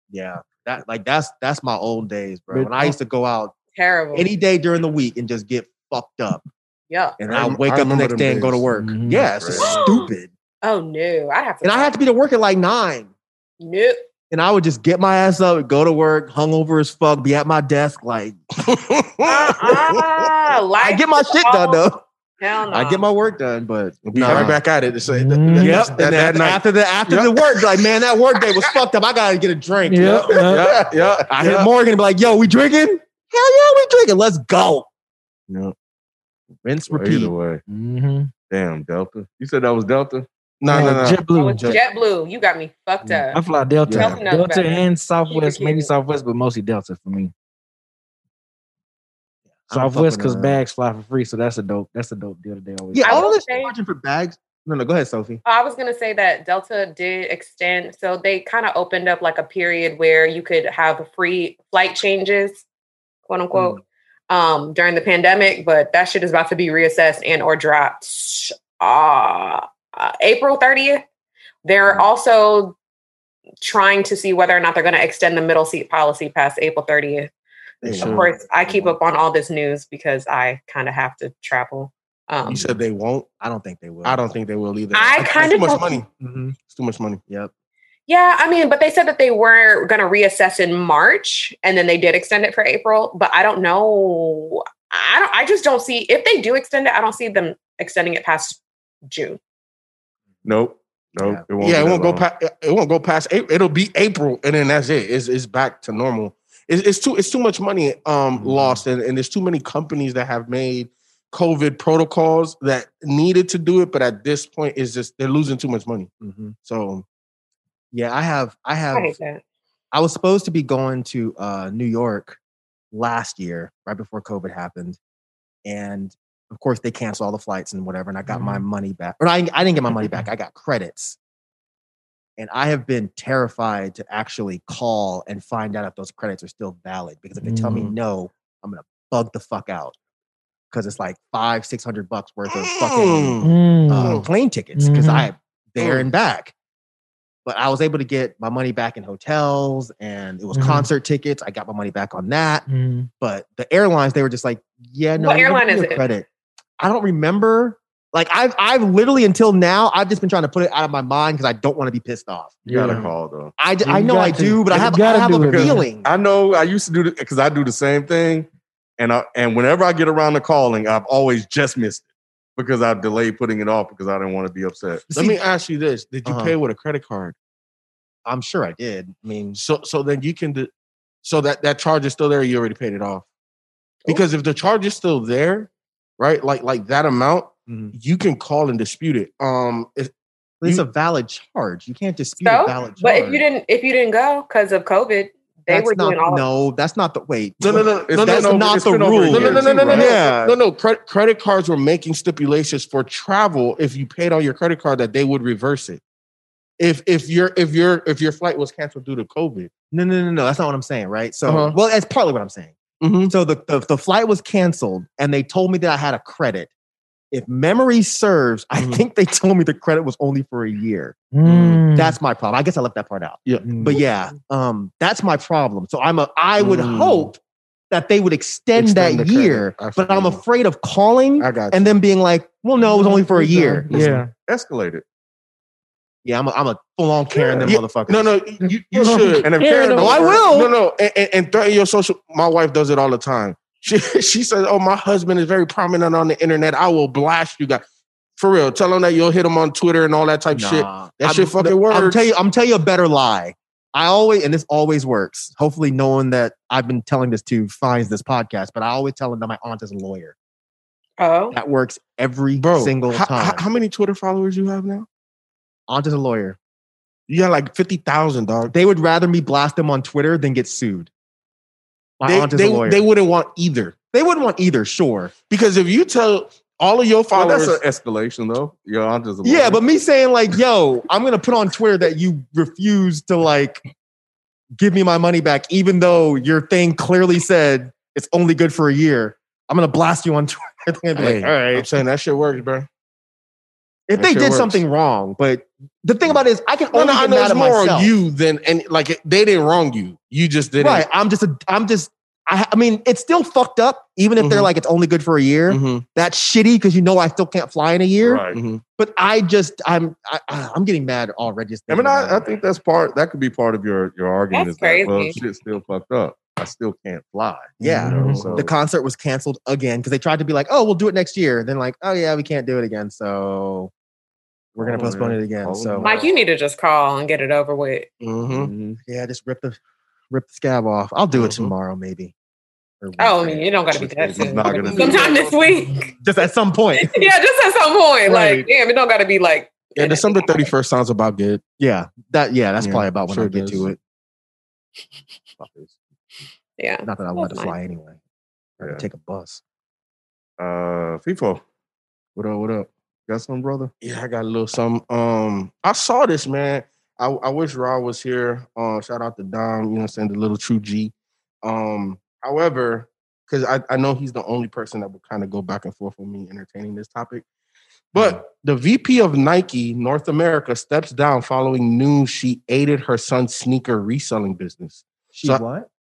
Yes. Yeah, that's my old days, bro. When I used to go out terrible any day during the week and just get fucked up. Yeah. And I'll wake up the next day and go to work. Mm-hmm. Yeah, it's just stupid. Oh, no. I had to be to work at like 9. Nope. And I would just get my ass up, go to work, hungover as fuck, be at my desk like... I get my shit done, though. Hell no. I get my work done, but we'll be right back at it. After the work, like, man, that work day was fucked up. I got to get a drink. Yep. I hit Morgan and be like, yo, we drinking? Hell yeah, we drinking. Let's go. Yep. Rinse, repeat. Either way. Mm-hmm. Damn, Delta. You said that was Delta? No. JetBlue. JetBlue. You got me fucked up. I fly Delta. Yeah. Delta and Southwest. Maybe Southwest, but mostly Delta for me. Southwest, because bags fly for free, so that's a dope deal that they always do. All this charging for bags. No, go ahead, Sophie. I was going to say that Delta did extend, so they kind of opened up like a period where you could have free flight changes, quote unquote. Mm-hmm. During the pandemic, but that shit is about to be reassessed and or dropped April 30th. They're also trying to see whether or not they're going to extend the middle seat policy past April 30th. Of course, I keep up on all this news because I kind of have to travel. You said they won't? I don't think they will. I don't think they will either. It's too much money. Mm-hmm. It's too much money. Yep. Yeah, I mean, but they said that they were going to reassess in March, and then they did extend it for April. But I don't know. I just don't see, if they do extend it, I don't see them extending it past June. Nope. It won't. Yeah, it won't go past April. It'll be April, and then that's it. It's back to normal. It's too much money lost, and there's too many companies that have made COVID protocols that needed to do it, but at this point, it's just they're losing too much money. Mm-hmm. So. Yeah, I was supposed to be going to New York last year, right before COVID happened. And of course they canceled all the flights and whatever. And I got my money back. Or I didn't get my money back. I got credits. And I have been terrified to actually call and find out if those credits are still valid. Because if they tell me no, I'm going to bug the fuck out. Because it's like $500-$600 worth of fucking plane tickets. Because I'm there and back. But I was able to get my money back in hotels, and it was concert tickets. I got my money back on that. Mm. But the airlines, they were just like, yeah, no. What airline is it? Credit. I don't remember. Like, I've literally, until now, I've just been trying to put it out of my mind because I don't want to be pissed off. You got to call, though. I know I do, but I have a feeling. I know I used to do it because I do the same thing. And whenever I get around to calling, I've always just missed it. Because I delayed putting it off because I didn't want to be upset. See, let me ask you this: did you pay with a credit card? I'm sure I did. I mean, so then you can, so that charge is still there. You already paid it off. Because if the charge is still there, right? Like that amount, you can call and dispute it. It's a valid charge. You can't dispute a valid charge. But if you didn't go because of COVID. No, credit cards were making stipulations for travel if you paid on your credit card that they would reverse it. if your flight was canceled due to COVID. No. That's not what I'm saying, right? So, well, that's partly what I'm saying. Mm-hmm. So the flight was canceled, and they told me that I had a credit. If memory serves, I think they told me the credit was only for a year. Mm. That's my problem. I guess I left that part out. Yeah. But yeah, that's my problem. So I would hope that they would extend that year, but I'm afraid of calling and then being like, well, no, it was only for a year. Yeah. Escalated. Yeah, I'm a full-on Karen them motherfuckers. No, you should. And if Karen over, I will. No. And threaten your social... My wife does it all the time. She says, oh, my husband is very prominent on the internet. I will blast you guys. For real. Tell him that you'll hit him on Twitter and all that type shit. That shit fucking works. I'm tell you a better lie. This always works. Hopefully no one that I've been telling this to finds this podcast, but I always tell them that my aunt is a lawyer. Oh. That works every single time. How many Twitter followers you have now? Aunt is a lawyer. You got like 50,000, dog. They would rather me blast them on Twitter than get sued. My aunt is a lawyer. They wouldn't want either. They wouldn't want either, sure. Because if you tell all of your followers... Well, that's an escalation, though. Your aunt is a lawyer. Yeah, but me saying like, yo, I'm going to put on Twitter that you refuse to like give me my money back, even though your thing clearly said it's only good for a year. I'm going to blast you on Twitter. Hey, all right. I'm saying that shit works, bro. If they did something wrong, but the thing about it is I can only get mad at myself. It's more on you than, and like they didn't wrong you. You just didn't. Right. I mean, it's still fucked up. Even if they're like, it's only good for a year. Mm-hmm. That's shitty because you know I still can't fly in a year. Right. Mm-hmm. But I'm getting mad already. I mean, I think that's that could be part of your argument. That's crazy. That, well, shit's still fucked up. I still can't fly. Yeah. You know, so. The concert was canceled again because they tried to be like, oh, we'll do it next year. Then like, oh yeah, we can't do it again. So... We're going to postpone it again. So, Mike, you need to just call and get it over with. Mm-hmm. Yeah, just rip the scab off. I'll do it tomorrow, maybe. Oh, you don't got to be that soon. Sometime this week. Just at some point. Yeah, just at some point. Right. Like, damn, it don't got to be like... Yeah, December 31st sounds about good. Yeah, that's probably about when I get to it. Yeah. Not that I want to fly anyway. Yeah. Take a bus. FIFO. What up? Got something, brother? Yeah, I got a little something. I saw this, man. I wish Ra was here. Shout out to Dom, you know what I'm saying, the little true G. However, because I know he's the only person that would kind of go back and forth with me entertaining this topic. But the VP of Nike North America steps down following news she aided her son's sneaker reselling business.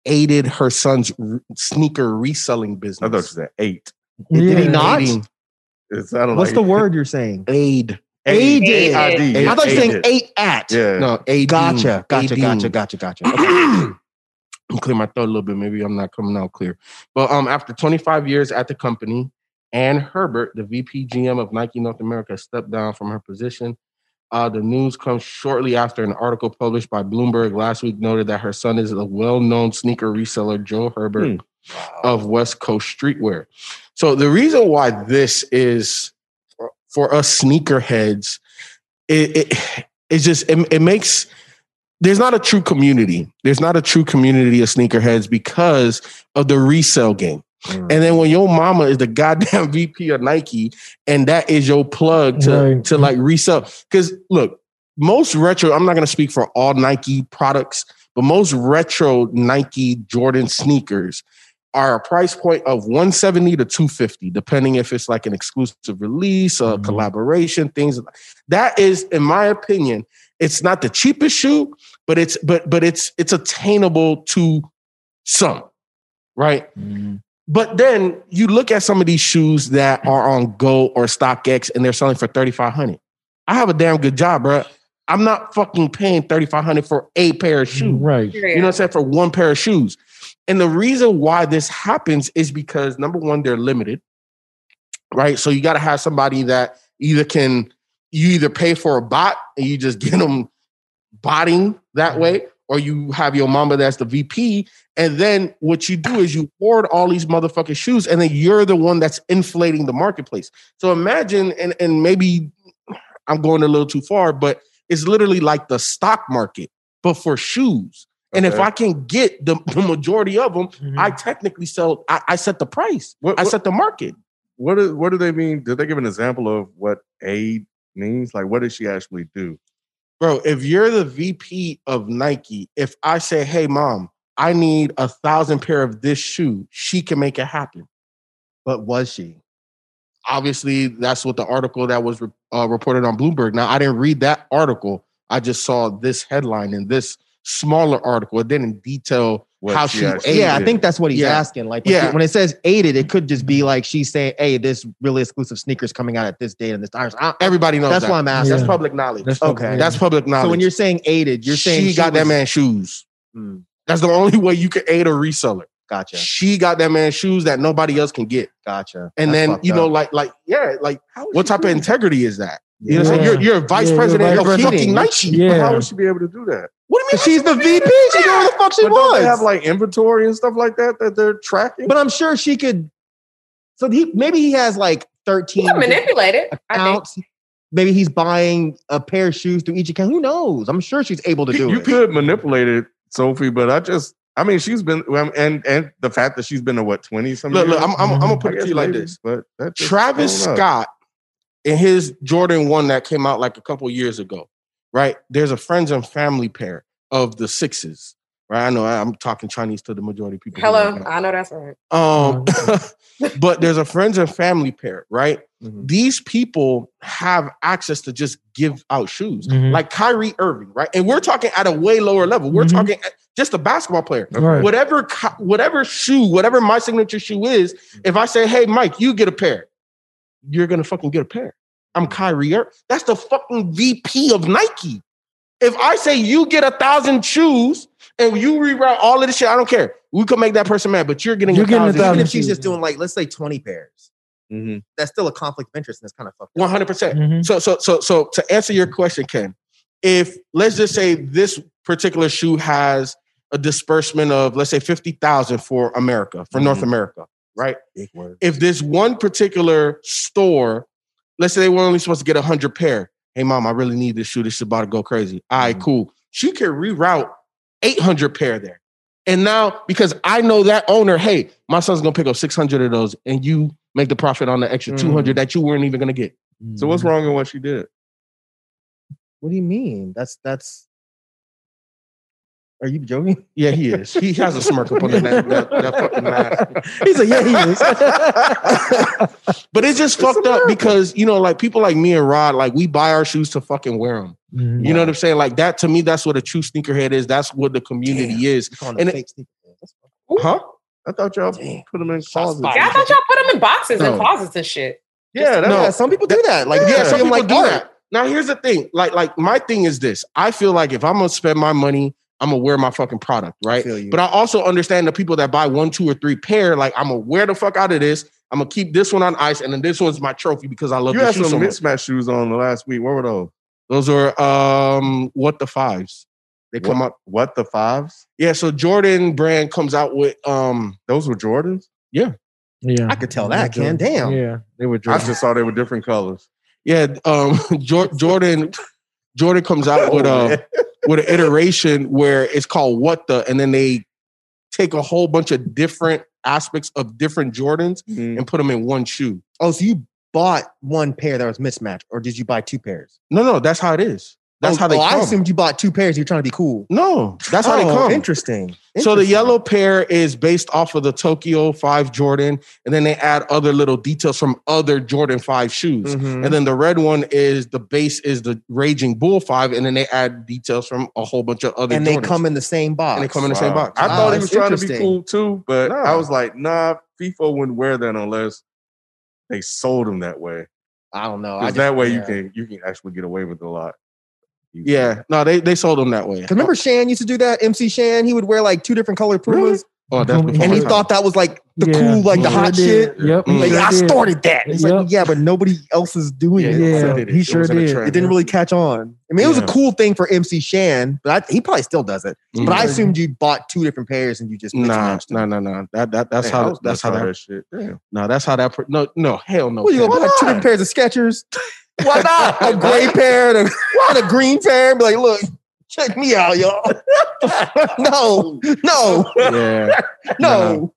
Aided her son's sneaker reselling business. I thought she said eight. Yeah. Did he not? What's the word you're saying? Aid. AID. I thought you were saying eight at. Yeah. No, AD. Gotcha. Okay. I'm clearing my throat a little bit. Maybe I'm not coming out clear. But after 25 years at the company, Ann Herbert, the VP GM of Nike North America, stepped down from her position. The news comes shortly after an article published by Bloomberg last week noted that her son is a well-known sneaker reseller, Joe Herbert, of West Coast Streetwear. So the reason why this is for us sneakerheads, it makes there's not a true community of sneakerheads because of the resale game. And then when your mama is the goddamn VP of Nike and that is your plug to like resell, because look, most retro, I'm not going to speak for all Nike products, but most retro Nike Jordan sneakers are a price point of $170 to $250, depending if it's like an exclusive release, a collaboration, things. That is, in my opinion, it's not the cheapest shoe, but it's attainable to some, right? Mm-hmm. But then you look at some of these shoes that are on Go or StockX and they're selling for $3,500. I have a damn good job, bro. I'm not fucking paying $3,500 for a pair of shoes. Right. You know what I'm saying? For one pair of shoes. And the reason why this happens is because, number one, they're limited, right? So you got to have somebody that you either pay for a bot and you just get them botting that way, or you have your mama that's the VP. And then what you do is you hoard all these motherfucking shoes and then you're the one that's inflating the marketplace. So imagine, and maybe I'm going a little too far, but it's literally like the stock market, but for shoes. And if I can get the majority of them, I technically sell, I set the price. I set the market. What do they mean? Did they give an example of what aid means? Like, what does she actually do? Bro, if you're the VP of Nike, if I say, hey, mom, I need 1,000 pair of this shoe, she can make it happen. But was she? Obviously, that's what the article that was reported on Bloomberg. Now, I didn't read that article. I just saw this headline in this smaller article. It didn't detail how she aided. Yeah, I think that's what he's asking. Like, when it says aided, it could just be like she's saying, hey, this really exclusive sneaker's coming out at this date and this time. Everybody knows that's why I'm asking. Yeah. That's public knowledge. That's public knowledge. So when you're saying aided, you're saying she got that man's shoes. Mm. That's the only way you can aid a reseller. Gotcha. She got that man's shoes that nobody else can get. Gotcha. And that's then, you know, like what type of integrity is that? You know what I'm saying? You're a vice president of fucking Nike. But how would she be able to do that? What do you mean? She's the VP. She knows what the fuck she wants. Don't they have like inventory and stuff like that that they're tracking? But I'm sure she could. So maybe he has like 13. He can manipulate it. Accounts. I think. Maybe he's buying a pair of shoes through each account. Who knows? I'm sure she's able to do it. You could manipulate it, Sophie, but she's been, and the fact that she's been in what, 20 something. Look, I'm gonna put it to you like this. But Travis Scott. In his Jordan 1 that came out like a couple years ago, right? There's a friends and family pair of the Sixes, right? I know I'm talking Chinese to the majority of people. Hello, I know that's right. But there's a friends and family pair, right? Mm-hmm. These people have access to just give out shoes. Mm-hmm. Like Kyrie Irving, right? And we're talking at a way lower level. We're talking just a basketball player. Right. Whatever shoe, whatever my signature shoe is, if I say, hey, Mike, you get a pair, you're going to fucking get a pair. I'm Kyrie Irving. That's the fucking VP of Nike. If I say you get 1,000 shoes and you reroute all of this shit, I don't care. We could make that person mad, but you're getting 1,000. Even if she's just doing like, let's say 20 pairs. Mm-hmm. That's still a conflict of interest and it's kind of fucked up. 100%. Mm-hmm. So to answer your question, Ken, if let's just say this particular shoe has a disbursement of, let's say 50,000 for America, for North America. Right? If this one particular store, let's say they were only supposed to get 100 pair. Hey, mom, I really need this shoe. This is about to go crazy. All right, cool. She can reroute 800 pair there. And now, because I know that owner, hey, my son's going to pick up 600 of those and you make the profit on the extra 200 that you weren't even going to get. Mm. So what's wrong with what she did? What do you mean? That's... Are you joking? Yeah, he is. He has a smirk up on his neck. That fucking mask. He's like, yeah, he is. But it's just fucked up because, you know, like people like me and Rod, like we buy our shoes to fucking wear them. Mm-hmm. You know what I'm saying? Like that, to me, that's what a true sneakerhead is. That's what the community is. And fake sneakerhead. Huh? I thought y'all put them in closets. Yeah, I thought y'all put them in boxes and closets and shit. Yeah, some people do that. Like, some people do that. Now, here's the thing. Like my thing is this. I feel like if I'm going to spend my money, I'm going to wear my fucking product, right? I but I also understand the people that buy 1, 2, or 3 pair, like I'm going to wear the fuck out of this. I'm going to keep this one on ice. And then this one's my trophy because I love this shoe so much. You had some mismatched shoes on the last week. What were those? Those are What the Fives. They come up. What the Fives? Yeah. So Jordan brand comes out with... Those were Jordans? Yeah. Yeah. I could tell that, Ken. Damn. Yeah. They were Jordans. I just saw they were different colors. Yeah. Jordan comes out with... with an iteration where it's called What The, and then they take a whole bunch of different aspects of different Jordans and put them in one shoe. Oh, so you bought one pair that was mismatched, or did you buy 2 pairs? No, that's how it is. That's how they come. I assumed you bought 2 pairs. You're trying to be cool. No, that's how they come. Interesting. So the yellow pair is based off of the Tokyo 5 Jordan, and then they add other little details from other Jordan 5 shoes. Mm-hmm. And then the red one is the base is the Raging Bull 5, and then they add details from a whole bunch of other Jordans. And they come in the same box. I thought he was trying to be cool too, but I was like, nah, FIFA wouldn't wear that unless they sold them that way. I don't know. Because that way you can actually get away with a lot. Yeah, no, they sold them that way. Remember Shan used to do that? MC Shan, he would wear like 2 different colored Pumas. Really? Oh, that's and he thought that was like the cool, like the hot shit. Yep. Like, I started that. It's like, yeah, but nobody else is doing it. Yeah, so he sure did. It didn't really catch on. I mean, it was a cool thing for MC Shan, but he probably still does it. Mm-hmm. But I assumed you bought 2 different pairs and you just no. That's how that shit. Yeah. No, that's how that. No, hell no. What are you gonna buy 2 different pairs of Skechers? Why not? A gray pair and a green pair and be like, look, check me out, y'all. No. Yeah. No.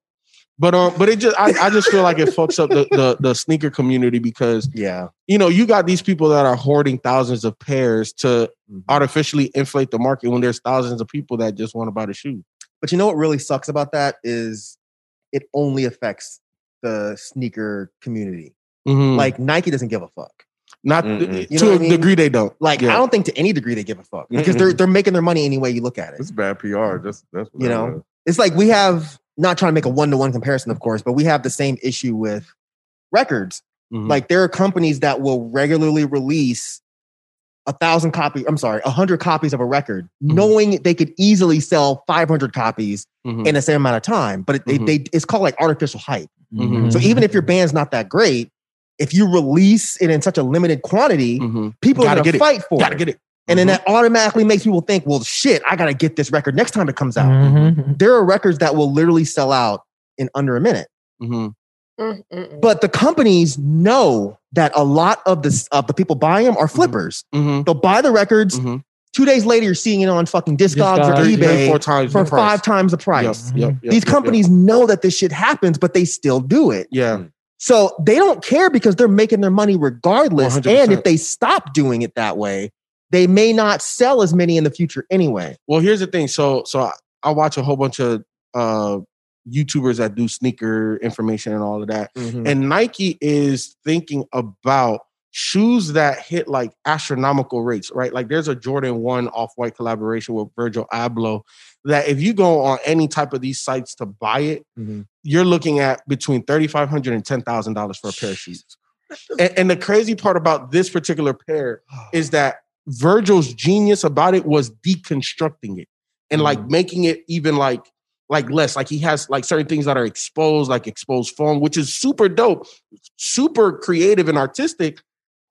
But it just I just feel like it fucks up the sneaker community because you know, you got these people that are hoarding thousands of pairs to artificially inflate the market when there's thousands of people that just want to buy the shoe. But you know what really sucks about that is it only affects the sneaker community. Mm-hmm. Like Nike doesn't give a fuck. Not to a degree they don't. Like I don't think to any degree they give a fuck because they're making their money any way you look at it. It's bad PR. That's what you know. Is. It's like we have. Not trying to make a one-to-one comparison, of course, but we have the same issue with records. Mm-hmm. Like there are companies that will regularly release 100 copies of a record, knowing they could easily sell 500 copies in the same amount of time. But it's called like artificial hype. Mm-hmm. So even if your band's not that great, if you release it in such a limited quantity, people are going to fight for it. Gotta get it. And then that automatically makes people think, well, shit, I got to get this record next time it comes out. Mm-hmm. There are records that will literally sell out in under a minute. Mm-hmm. But the companies know that a lot of the people buying them are flippers. Mm-hmm. They'll buy the records. Mm-hmm. 2 days later, you're seeing it on fucking Discogs or eBay for 5 times the price. Yep, these companies know that this shit happens, but they still do it. Yeah. So they don't care because they're making their money regardless. 100%. And if they stop doing it that way, they may not sell as many in the future anyway. Well, here's the thing. So I watch a whole bunch of YouTubers that do sneaker information and all of that. Mm-hmm. And Nike is thinking about shoes that hit like astronomical rates, right? Like there's a Jordan 1 Off-White collaboration with Virgil Abloh that if you go on any type of these sites to buy it, you're looking at between $3,500 and $10,000 for a pair of shoes. And the crazy part about this particular pair is that Virgil's genius about it was deconstructing it and like making it even like less. Like he has like certain things that are exposed, like exposed foam, which is super dope, super creative and artistic.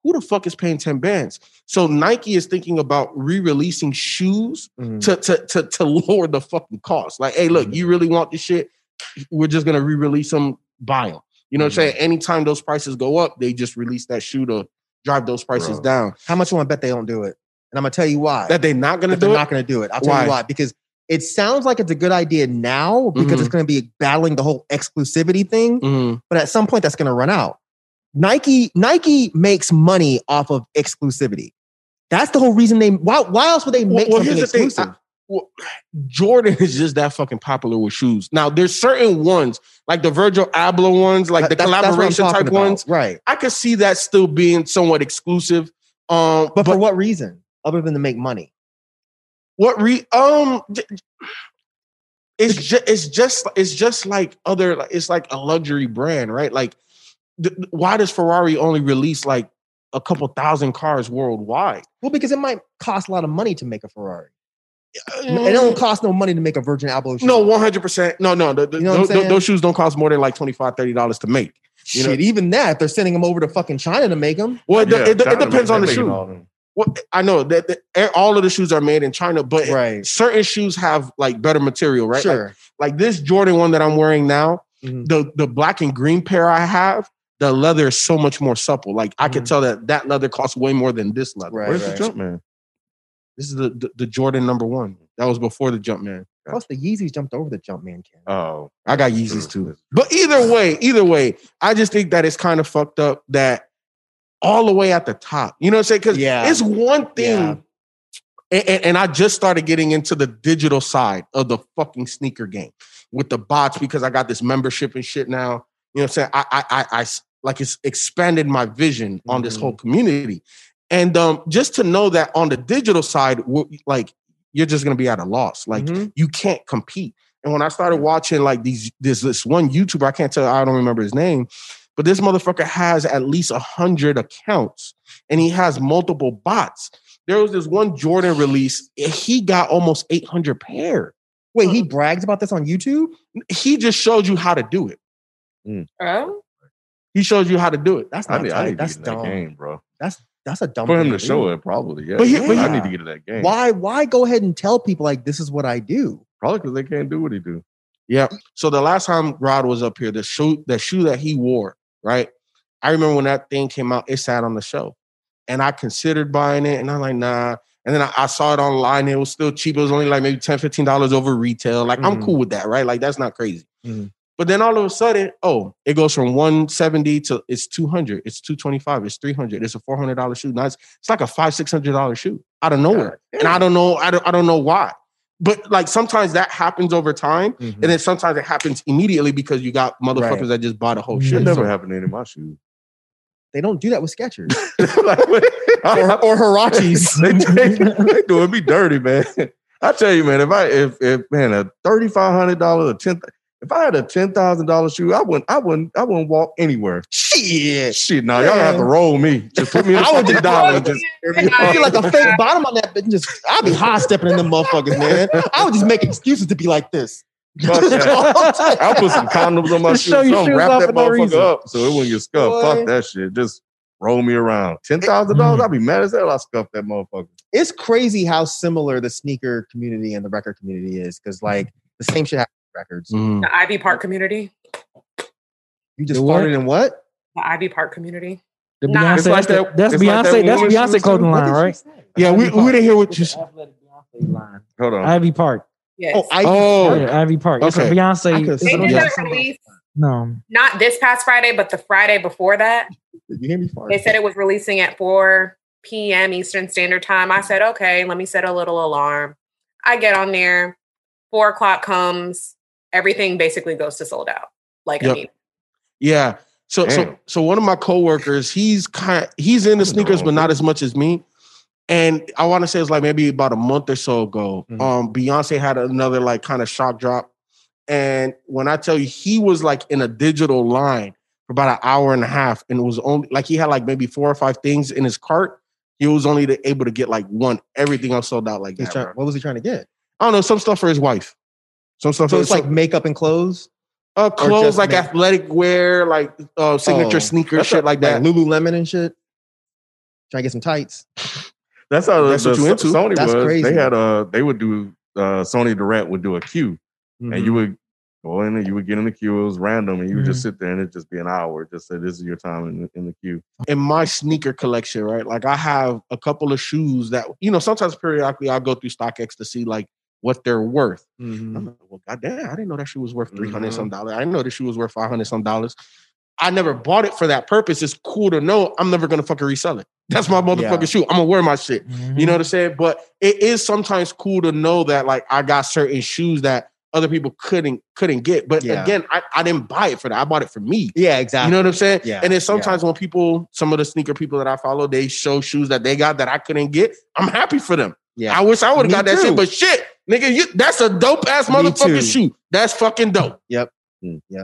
Who the fuck is paying 10 bands? So Nike is thinking about re-releasing shoes to lower the fucking cost. Like, hey, look, you really want this shit? We're just going to re-release them, buy them. You know what I'm saying? Anytime those prices go up, they just release that shoe to drive those prices down. How much you want to bet they don't do it? And I'm going to tell you why. That they're not going to do it? They're not going to do it. I'll tell you why. Because it sounds like it's a good idea now because it's going to be battling the whole exclusivity thing. But at some point, that's going to run out. Nike makes money off of exclusivity. That's the whole reason they... Why else would they make something exclusive? Jordan is just that fucking popular with shoes. Now, there's certain ones, like the Virgil Abloh ones, like the collaboration type ones. Right. I could see that still being somewhat exclusive. But for what reason? Other than to make money? It's like a luxury brand, right? Like, why does Ferrari only release like a couple thousand cars worldwide? Well, because it might cost a lot of money to make a Ferrari. It don't cost no money to make a Virgin Abloh shoe. No, 100%. No. Those shoes don't cost more than like $25, $30 to make. You know? Shit, even that, if they're sending them over to fucking China to make them. Well, it depends on the shoe. Well, I know that all of the shoes are made in China, but certain shoes have like better material, right? Sure. Like this Jordan one that I'm wearing now, the black and green pair I have, the leather is so much more supple. Like I can tell that leather costs way more than this leather. Right, where's the Jumpman? This is the Jordan number 1. That was before the Jumpman. Plus, the Yeezys jumped over the Jumpman. Oh, I got Yeezys too. But either way, I just think that it's kind of fucked up that all the way at the top. You know what I'm saying? Because it's one thing. Yeah. And I just started getting into the digital side of the fucking sneaker game with the bots because I got this membership and shit now. You know what I'm saying? I like it's expanded my vision on this whole community. And just to know that on the digital side, like you're just gonna be at a loss. Like you can't compete. And when I started watching like this one YouTuber, I don't remember his name, but this motherfucker has at least 100 accounts and he has multiple bots. There was this one Jordan release. He got almost 800 pair. Wait, he brags about this on YouTube? He just showed you how to do it. He showed you how to do it. That's not tight. That's dumb. That game, bro. That's a dumb for him to show it, probably. Yeah. But I need to get to that game. Why go ahead and tell people like this is what I do? Probably because they can't do what he do. Yeah. So the last time Rod was up here, the shoe that he wore, right? I remember when that thing came out, it sat on the shelf. And I considered buying it, and I'm like, nah. And then I saw it online, it was still cheap. It was only like maybe $10, $15 over retail. Like, I'm cool with that, right? Like, that's not crazy. But then all of a sudden, oh, it goes from 170 to it's 200, it's 225, it's 300, it's a $400 shoe. Now it's like a $500-$600 shoe out of nowhere, and I don't know why. But like sometimes that happens over time, and then sometimes it happens immediately because you got motherfuckers that just bought a whole shoe. It never happened to any of my shoes. They don't do that with Skechers or Hirachis. they doing me dirty, man. I tell you, man. If man a $3,500 or $10,000. If I had a $10,000 shoe, I wouldn't walk anywhere. Shit. Now y'all have to roll me. Just put me in $50. I feel like a fake bottom on that bitch. I'd be high stepping in them motherfuckers, man. I would just make excuses to be like this. I'll put some condoms on my shoes. Don't wrap that motherfucker up so it wouldn't get scuffed. Boy. Fuck that shit. Just roll me around. $10,000. I'd be mad as hell. I scuffed that motherfucker. It's crazy how similar the sneaker community and the record community is because like the same shit happens. Records. The Ivy Park community. You just farted in what? The Ivy Park community. The Beyonce, it's like that, that's it's Beyonce. Like that's Beyonce clothing line, right? Yeah, we didn't hear what you said. Hold on. Ivy Park. Yes. Ivy Park. Okay. It's a Beyonce. They did a release. No, not this past Friday, but the Friday before that. Did you hear me fart? They said it was releasing at 4 p.m. Eastern Standard Time. I said, okay, let me set a little alarm. I get on there. 4 o'clock comes. Everything basically goes to sold out. Like, I mean. Yeah. So one of my coworkers, he's into sneakers, but not as much as me. And I want to say it's like maybe about a month or so ago. Beyonce had another like kind of shock drop. And when I tell you, he was like in a digital line for about an hour and a half. And it was only like, he had like maybe 4 or 5 things in his cart. He was only able to get like one. Everything else sold out like that. What was he trying to get? I don't know. Some stuff for his wife. Some stuff. So it's like makeup and clothes? Clothes like makeup? Athletic wear, like signature sneakers, shit like that. Like Lululemon and shit. Trying to get some tights. That's what you into. Sony that's was. Crazy. They had they would do, Sony Durant would do a queue. And you would go in and you would get in the queue. It was random. And you would just sit there and it'd just be an hour. It just said, this is your time in the queue. In my sneaker collection, right? Like I have a couple of shoes that, you know, sometimes periodically I'll go through StockX to see like, what they're worth. I'm like, well, goddamn, I didn't know that shoe was worth $300 some dollars. I didn't know this shoe was worth $500 some dollars. I never bought it for that purpose. It's cool to know. I'm never gonna fucking resell it. That's my motherfucking shoe. I'm gonna wear my shit. You know what I'm saying? But it is sometimes cool to know that like I got certain shoes that other people couldn't get. But again, I didn't buy it for that. I bought it for me. Yeah, exactly. You know what I'm saying? Yeah. And then sometimes when people, some of the sneaker people that I follow, they show shoes that they got that I couldn't get. I'm happy for them. Yeah. I wish I would have got that shit, but shit. Nigga, that's a dope-ass motherfucking shoe. That's fucking dope. Yep. All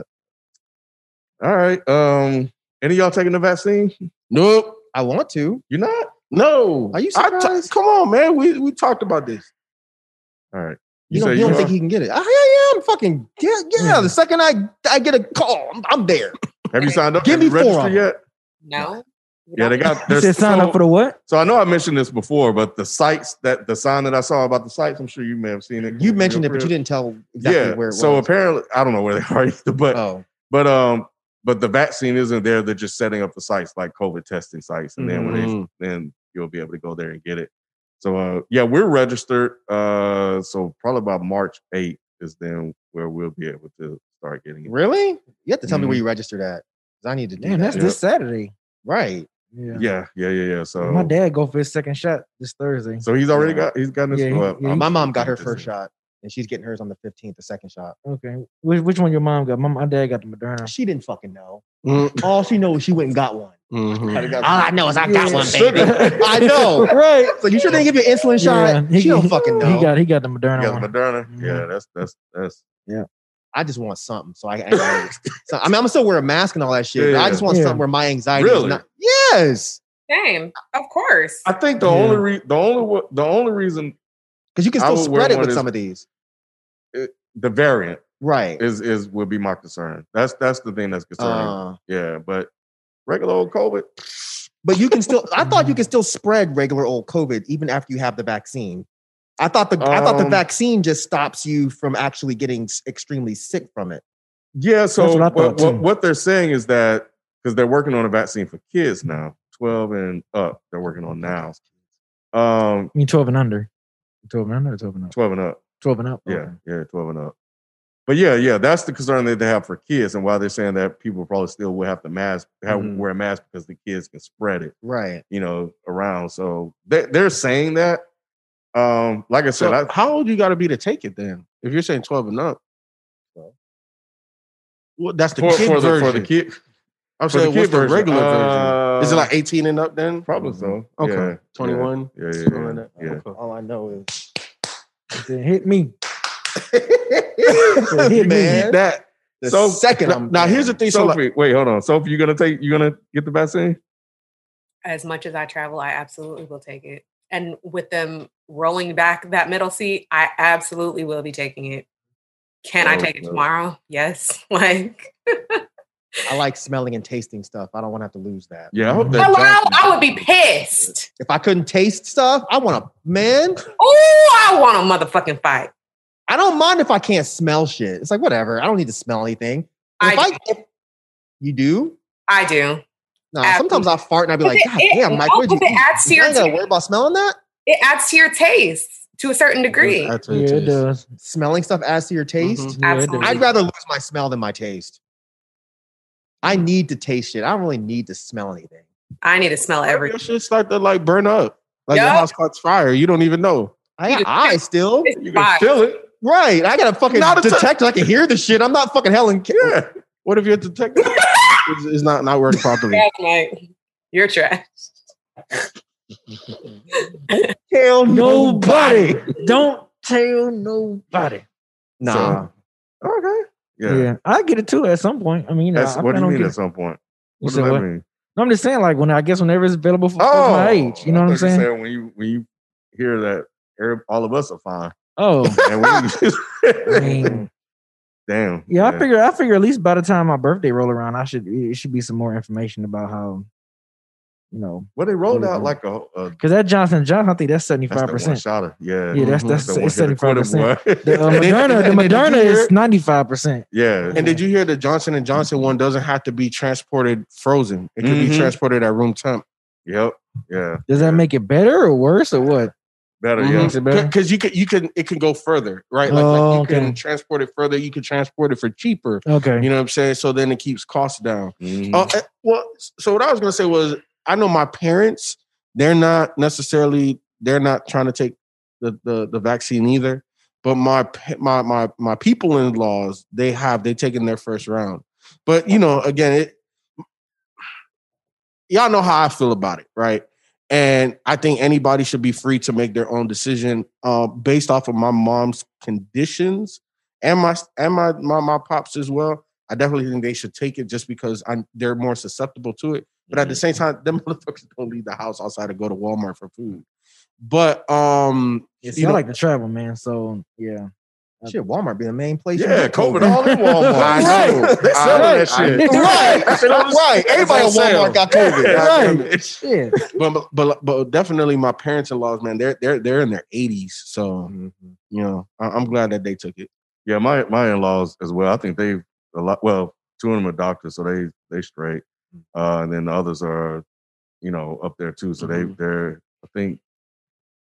right. Any of y'all taking the vaccine? Nope. I want to. You're not? No. Are you surprised? Come on, man. We talked about this. All right. You don't think he can get it? Yeah. I'm fucking... Yeah. The second I get a call, I'm there. Have you signed up? Give me register yet? No. Yeah, they got. They signed up for the what? So I know I mentioned this before, but the sites that the sign that I saw about the sites, I'm sure you may have seen it. You mentioned it, but you didn't tell exactly where it was. So apparently, I don't know where they are either, but the vaccine isn't there. They're just setting up the sites like COVID testing sites, and then you'll be able to go there and get it. So we're registered. So probably about March 8th is then where we'll be able to start getting it. Really? You have to tell me where you registered at. Cause I need to do that. That's this Saturday, right? Yeah. So my dad go for his second shot this Thursday. So he's already got his. My mom got her first shot, and she's getting hers on the 15th, the second shot. Okay, which one your mom got? My dad got the Moderna. She didn't fucking know. All she knows is she went and got one. All I know is I got one, baby. I know, right? So you sure they didn't give you an insulin shot? She don't fucking know. He got the Moderna. Yeah, that's. Yeah. I just want something. So I mean, I'm still wear a mask and all that shit. Yeah, but I just want something where my anxiety is not. Yes. Same. Of course. I think the only reason because you can still spread it with some of these. The variant, right, would be my concern. That's the thing that's concerning. But regular old COVID. But you can still. I thought you could still spread regular old COVID even after you have the vaccine. I thought the vaccine just stops you from actually getting extremely sick from it. Yeah. So what they're saying is that because they're working on a vaccine for kids now, 12 and up, they're working on now. You mean 12 and under? 12 and up. 12 and up. Yeah. Okay. Yeah. 12 and up. But yeah, that's the concern that they have for kids, and why they're saying that people probably still will have to wear a mask, because the kids can spread it, right? You know, around. So they're saying that. Like I said, so how old you got to be to take it then? If you're saying 12 and up, well, that's the kid version. For the kid, I'm saying what's the regular version? Is it like 18 and up then? Probably so. Okay, yeah. 21. Yeah. Okay. All I know is it hit me. Man, that the so second. Now here's the thing, Sophie. Wait, hold on, Sophie. You're gonna get the vaccine? As much as I travel, I absolutely will take it. And with them rolling back that middle seat, I absolutely will be taking it. I take it tomorrow? Yes. Like, I like smelling and tasting stuff. I don't want to have to lose that. Yeah. I would be pissed if I couldn't taste stuff. I want a motherfucking fight. I don't mind if I can't smell shit. It's like, whatever. I don't need to smell anything. You do? I do. No, sometimes I fart and I'll be like, God damn, Mike, where'd you eat? You ain't got to worry about smelling that? It adds to your taste to a certain degree. Yeah, it does. Smelling stuff adds to your taste? Mm-hmm. Absolutely. I'd rather lose my smell than my taste. I need to taste shit. I don't really need to smell anything. I need to smell everything. Your shit start to burn up. Your house caught fire. You don't even know. You can feel it. Right, I got a fucking detector. I can hear the shit. I'm not fucking Helen. Yeah. What if your detector is not working properly? You're trash. Don't tell nobody. Don't tell nobody. Nah. So, okay. Yeah. I get it too at some point. I mean, what do you mean at some point? What does that mean? I'm just saying, like, whenever it's available for my age. You know what I'm saying? When you hear that, all of us are fine. Oh, damn! Yeah, man. I figure at least by the time my birthday roll around, it should be some more information about how, you know. Well, they rolled out like a because that Johnson & Johnson, I think that's 75%. Yeah, that's 75%. The Moderna is 95%. Yeah, and did you hear the Johnson & Johnson one doesn't have to be transported frozen? It can be transported at room temp. Yep. Yeah. Does that make it better or worse or what? Better, yeah, because it can go further, right? Like you can transport it further. You can transport it for cheaper. Okay, you know what I'm saying. So then it keeps costs down. Mm-hmm. So what I was gonna say was, I know my parents. They're not trying to take the vaccine either. But my people in laws, they taken their first round. But you know, again, y'all know how I feel about it, right? And I think anybody should be free to make their own decision based off of my mom's conditions and my pops as well. I definitely think they should take it just because they're more susceptible to it. But at the same time, them motherfuckers don't leave the house outside to go to Walmart for food. But I like to travel, man. So yeah. Shit, Walmart be the main place. Yeah, COVID all in Walmart. I know. Right. They're selling that shit. Right. Everybody at Walmart got COVID. Right. Shit. But definitely my parents-in-laws, man, they're in their 80s. So, you know, I'm glad that they took it. Yeah, my in-laws as well. I think they a lot. Well, two of them are doctors, so they straight. And then the others are, you know, up there too. So they're I think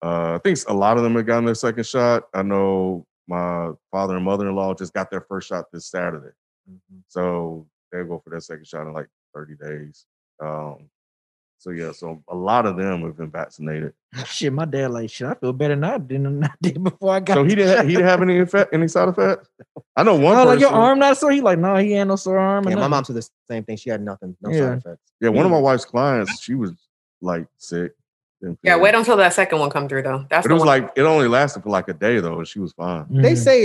a lot of them have gotten their second shot. I know. My father and mother-in-law just got their first shot this Saturday. Mm-hmm. So they'll go for their second shot in like 30 days. So a lot of them have been vaccinated. Shit, my dad like, shit, I feel better now than I did before I got. So he didn't have any side effects? I know one person. Like your arm not sore? He like, no, he ain't no sore arm. Yeah, my mom said the same thing. She had nothing, side effects. Yeah, one of my wife's clients, she was like sick. Yeah, wait until that second one come through though. It only lasted for like a day though, and she was fine. Mm-hmm. They say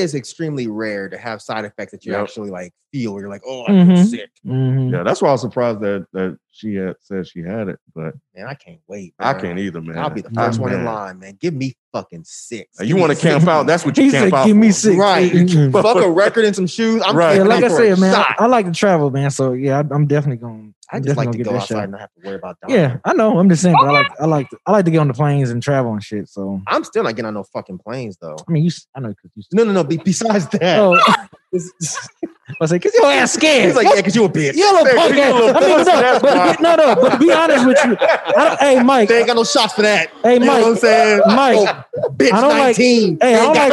it's extremely rare to have side effects that you actually like feel where you're like, oh, I'm sick. Mm-hmm. Yeah, that's why I was surprised that she had said she had it. But man, I can't wait. Bro. I can't either, man. I'll be the first one in line, man. Give me fucking six. You want to camp out? That's what you camp out. Give me six, right? Fuck a record and some shoes. I'm right. Yeah, like I said, man, I like to travel, man. So yeah, I'm definitely going. I just like to go outside and not have to worry about that. Yeah, I know. I'm just saying, but I like to get on the planes and travel and shit. So I'm still not getting on no fucking planes though. I mean, I know. No. Besides that, I was like, cause your ass scared. He's like, yeah, cause you a bitch. You a little punk ass. No. But to be honest with you, hey Mike, they ain't got no shots for that. Hey Mike, you know what I'm saying, Mike, oh, bitch, I don't 19. Like. Hey, I don't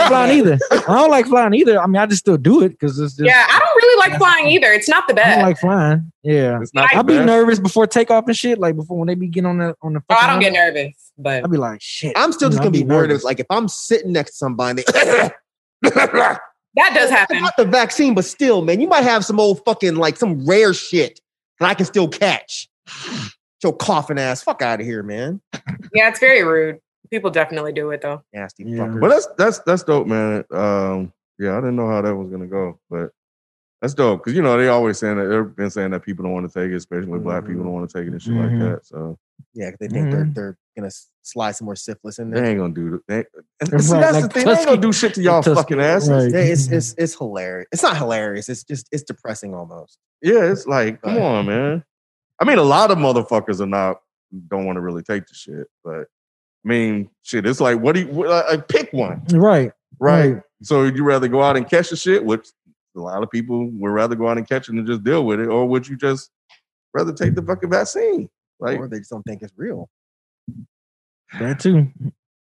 like flying either. I mean, I just still do it because it's just. Yeah, I don't really like flying either. It's not the best. I don't like flying. Yeah, I'll be nervous before takeoff and shit. Like before when they be getting on the. Oh, I don't get nervous, but I'll be like, shit. I'm still just gonna be worried. It's like if I'm sitting next to somebody. That does happen. It's not the vaccine, but still, man, you might have some old fucking, like, some rare shit that I can still catch. Get your coughing ass fuck out of here, man. Yeah, it's very rude. People definitely do it, though. Nasty fucker. But that's dope, man. Yeah, I didn't know how that was going to go, but that's dope. Because, you know, they always saying that, they've been saying that people don't want to take it, especially Black people don't want to take it and shit like that, so. Yeah, because they think they're going to slide some more syphilis in there. They ain't going to do it. See, that's like the thing. They ain't going to do shit to y'all fucking asses. Right. Yeah, it's hilarious. It's not hilarious. It's just, it's depressing almost. Yeah, it's like, come on, man. I mean, a lot of motherfuckers don't want to really take the shit, but I mean, shit, it's like, what do you, pick one. Right. So you'd rather go out and catch the shit, which a lot of people would rather go out and catch it and just deal with it, or would you just rather take the fucking vaccine? Like, or they just don't think it's real. That too.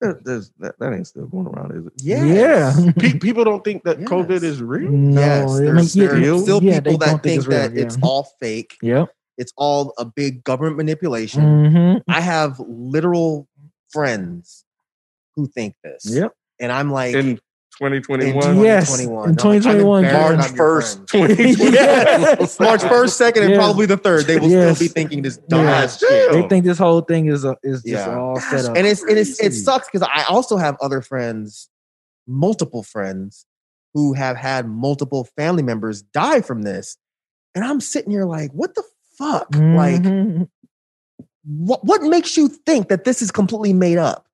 That ain't still going around, is it? Yeah. People don't think that COVID is real. No, yes, there's still people that think that it's all fake. Yep. It's all a big government manipulation. Mm-hmm. I have literal friends who think this. Yep. And I'm like... And, 2021? Yes. 2021. March 1st, 2021. Yes. March 1st, 2nd, and probably the 3rd. They will still be thinking this dumbass shit. They think this whole thing is just all set up. And it sucks because I also have other friends, multiple friends, who have had multiple family members die from this. And I'm sitting here like, what the fuck? Mm-hmm. Like, what makes you think that this is completely made up?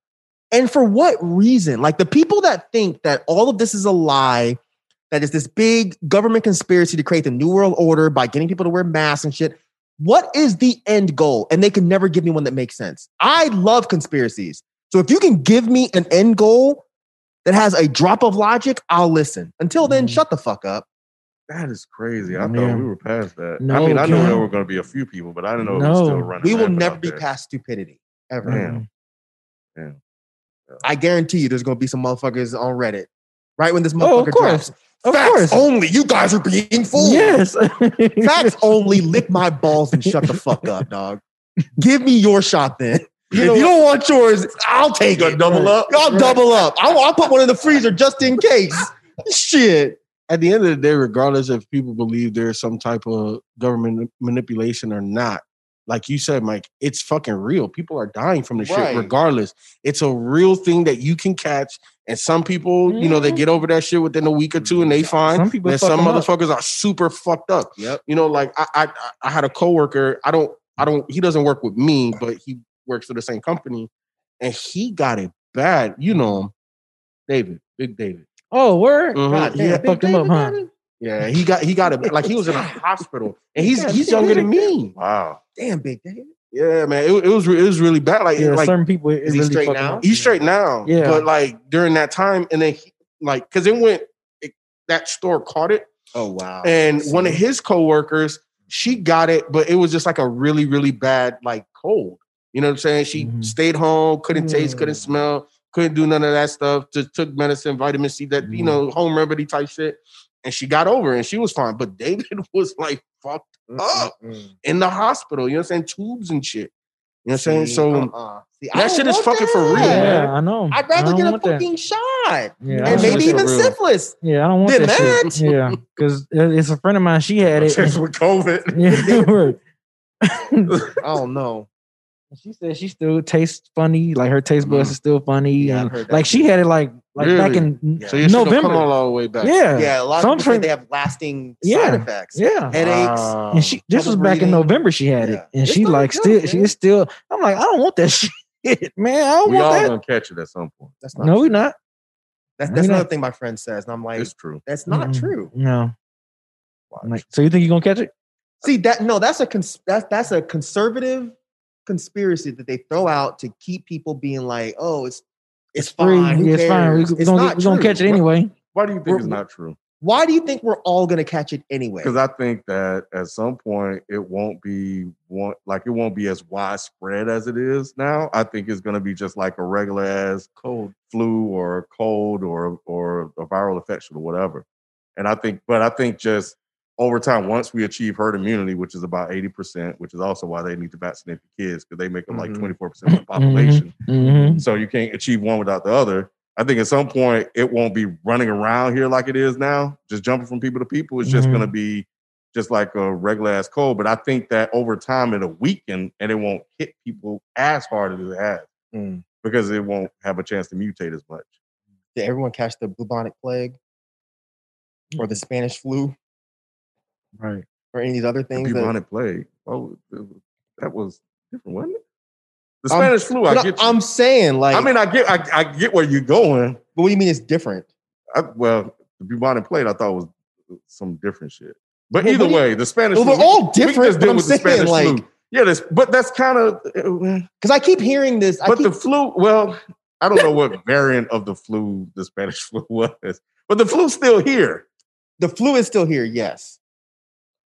And for what reason? Like the people that think that all of this is a lie, that is this big government conspiracy to create the New World Order by getting people to wear masks and shit. What is the end goal? And they can never give me one that makes sense. I love conspiracies. So if you can give me an end goal that has a drop of logic, I'll listen. Until then, shut the fuck up. That is crazy. I thought we were past that. No, I mean, I knew there were going to be a few people, but I didn't know it was still running. We will never be past stupidity. Ever. Yeah. I guarantee you there's going to be some motherfuckers on Reddit right when this motherfucker drops. Facts only. You guys are being fooled. Yes. Facts only. Lick my balls and shut the fuck up, dog. Give me your shot then. If you don't want yours, I'll take it. I'll double up. I'll put one in the freezer just in case. Shit. At the end of the day, regardless if people believe there's some type of government manipulation or not, like you said, Mike, it's fucking real. People are dying from this shit regardless. It's a real thing that you can catch. And some people, you know, they get over that shit within a week or two and they find that some motherfuckers are super fucked up. Yep. You know, like I had a coworker. I don't, he doesn't work with me, but he works for the same company and he got it bad. You know him, David, Big David. Oh, word? Mm-hmm. God, yeah, fucked him up, huh? Yeah, he got it. Like he was in a hospital, and he's younger than me. Wow, damn, Big David. Yeah, man, it was really bad. Like, like certain people, is he really straight now? He's straight now. Yeah, but like during that time, and then because it went, that store caught it. Oh wow! And one of his coworkers, she got it, but it was just like a really really bad like cold. You know what I'm saying? She stayed home, couldn't taste, couldn't smell, couldn't do none of that stuff. Just took medicine, vitamin C, that you know, home remedy type shit. And she got over it and she was fine. But David was like fucked up in the hospital. You know what I'm saying? Tubes and shit. You know what I'm saying? So that shit is fucking for real, man. Yeah, I know. I'd rather get a fucking shot. Yeah, and maybe even syphilis. Yeah, I don't want that shit. Yeah, because it's a friend of mine. She had it. With COVID. Yeah. I don't know. She said she still tastes funny. Like her taste buds is still funny. Yeah, and like she had it like really? Back in November. Come all the way back. Yeah. Yeah. A lot of people say they have lasting side effects. Yeah. Headaches. And she this was back in November she had it. And she like still she is still I'm like, I don't want that shit, man. I don't want that. We all gonna catch it at some point. That's not true. We're not. That's another thing my friend says. And I'm like, it's true. That's not true. No. Like, so you think you're gonna catch it? See that that's a conservative conspiracy that they throw out to keep people being like, oh, it's fine. It's fine. We're gonna catch it anyway. Why do you think it's not true? Why do you think we're all going to catch it anyway? Because I think that at some point it won't be as widespread as it is now. I think it's going to be just like a regular ass cold flu or a cold or a viral infection or whatever. And I think just over time, once we achieve herd immunity, which is about 80%, which is also why they need to vaccinate the kids because they make them like 24% of the population. Mm-hmm. So you can't achieve one without the other. I think at some point it won't be running around here like it is now, just jumping from people to people. It's just going to be just like a regular ass cold. But I think that over time it'll weaken and it won't hit people as hard as it has because it won't have a chance to mutate as much. Did everyone catch the bubonic plague or the Spanish flu? Right. Or any of these other things. The bubonic plague. Oh, that was different, wasn't it? The Spanish flu, I get you. I'm saying, like... I mean, I get where you're going. But what do you mean it's different? The bubonic plague, I thought was some different shit. But either way, the Spanish flu... Well, they're all different, we just deal with the Spanish flu. Yeah, but that's kind of... Because I keep hearing this. But the flu... Well, I don't know what variant of the flu the Spanish flu was. But the flu's still here. The flu is still here, yes.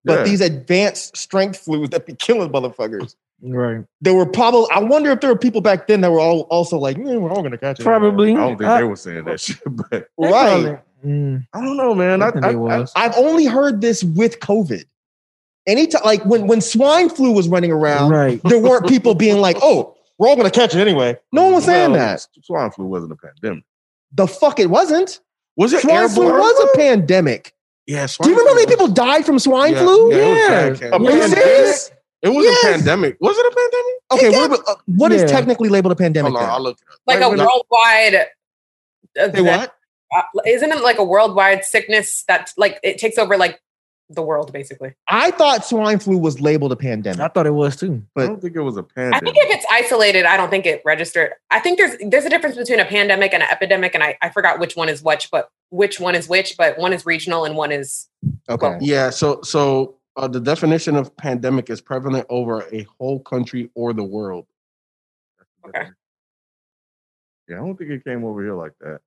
But these advanced strength flus that be killing motherfuckers. Right. There were probably, I wonder if there were people back then that were all also like, we're all going to catch it. Probably. I don't think they were saying that shit. But right. I don't know, man. I've only heard this with COVID. Anytime, like when swine flu was running around, right. There weren't people being like, oh, we're all going to catch it anyway. No one was saying that. Swine flu wasn't a pandemic. The fuck it wasn't. Was it? Swine flu was a pandemic. Yeah. Do you remember how many people died from swine flu? Yeah. It was a pandemic. Was it a pandemic? Okay, what is technically labeled a pandemic? Hold on, I'll look it up. Like a worldwide... What? Isn't it like a worldwide sickness that like it takes over like the world, basically? I thought swine flu was labeled a pandemic. I thought it was too. But I don't think it was a pandemic. I think if it's isolated, I don't think it registered. I think there's a difference between a pandemic and an epidemic, and I forgot which one is which, but one is regional and one is... Okay. Well, yeah, so... the definition of pandemic is prevalent over a whole country or the world. Okay. Yeah, I don't think it came over here like that.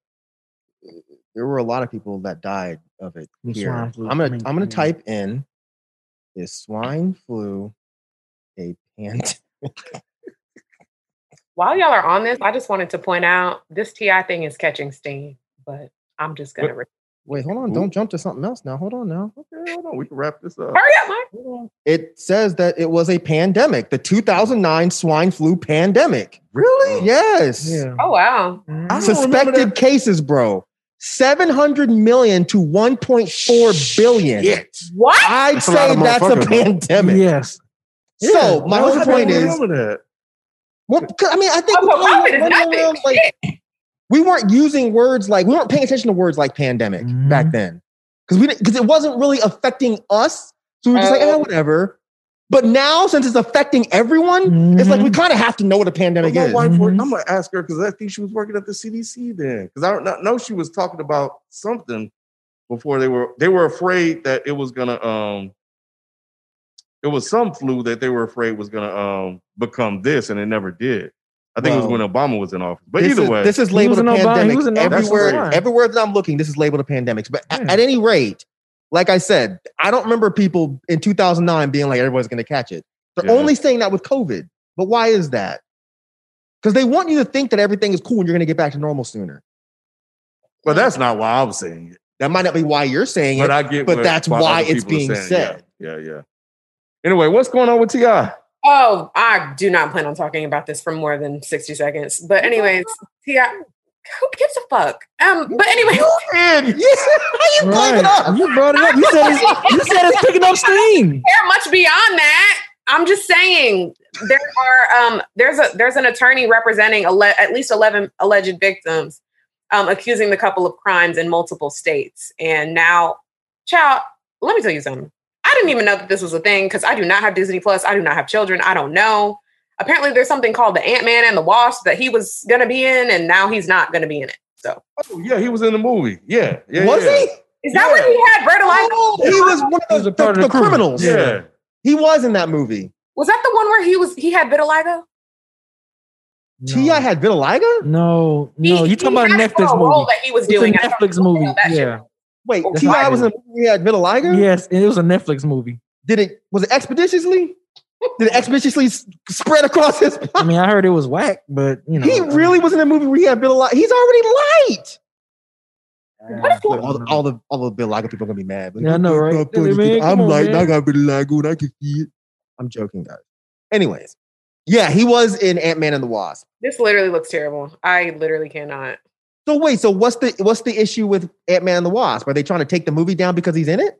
There were a lot of people that died of it here. I'm gonna type in, is swine flu a pandemic? While y'all are on this, I just wanted to point out this TI thing is catching steam, but I'm just gonna. Wait, hold on. Ooh. Don't jump to something else now. Hold on now. Okay, hold on. We can wrap this up. Hurry up, Mike. It says that it was a pandemic, the 2009 swine flu pandemic. Really? Yes. Yeah. Oh, wow. Suspected cases, bro. 700 million to 1.4 billion. Shit. What? I'd say that's a pandemic. Yes. Yeah. So my whole point is... Well, I mean, I think... We weren't using words like, we weren't paying attention to words like pandemic back then. Because it wasn't really affecting us. So we were just like, whatever. But now, since it's affecting everyone, it's like, we kind of have to know what a pandemic is. I'm going to ask her, because I think she was working at the CDC then. Because I don't know, she was talking about something before they were afraid that it was going to, it was some flu that they were afraid was going to become this, and it never did. I think it was when Obama was in office. But either way. This is labeled a pandemic. Everywhere that I'm looking, this is labeled a pandemic. But at any rate, like I said, I don't remember people in 2009 being like, everyone's going to catch it. They're only saying that with COVID. But why is that? Because they want you to think that everything is cool and you're going to get back to normal sooner. Well, that's not why I was saying it. That might not be why you're saying it, but that's why it's being said. Yeah. Anyway, what's going on with T.I.? Oh, I do not plan on talking about this for more than 60 seconds. But anyways, who gives a fuck? But anyway, you brought it up. You brought it up. You said it's picking up steam. I don't care much beyond that. I'm just saying there are there's an attorney representing at least 11 alleged victims, accusing the couple of crimes in multiple states. And now, child, let me tell you something. I didn't even know that this was a thing because I do not have Disney Plus. I do not have children. I don't know. Apparently, there's something called the Ant-Man and the Wasp that he was going to be in, and now he's not going to be in it. So, he was in the movie. Yeah. Was he? Is that where he had Bertolino? Oh, he was one of the criminals. Yeah, he was in that movie. Was that the one where he had vitiligo? No. T.I. had vitiligo? No. You talking about a Netflix movie? That he was doing a Netflix movie. Yeah. Shit. Wait, T.I. was in a movie that had Bill Liger? Yes, it was a Netflix movie. Was it expeditiously? Did it expeditiously spread across his body? I mean, I heard it was whack, but you know. He really was in a movie where he had Bill Liger. He's already light. All the Bill Liger people are going to be mad. Like, yeah, I know, right? I'm light. I got Bill Liger and I can see it. I'm joking, guys. Anyways. Yeah, he was in Ant-Man and the Wasp. This literally looks terrible. I literally cannot. So wait, what's the issue with Ant-Man and the Wasp? Are they trying to take the movie down because he's in it?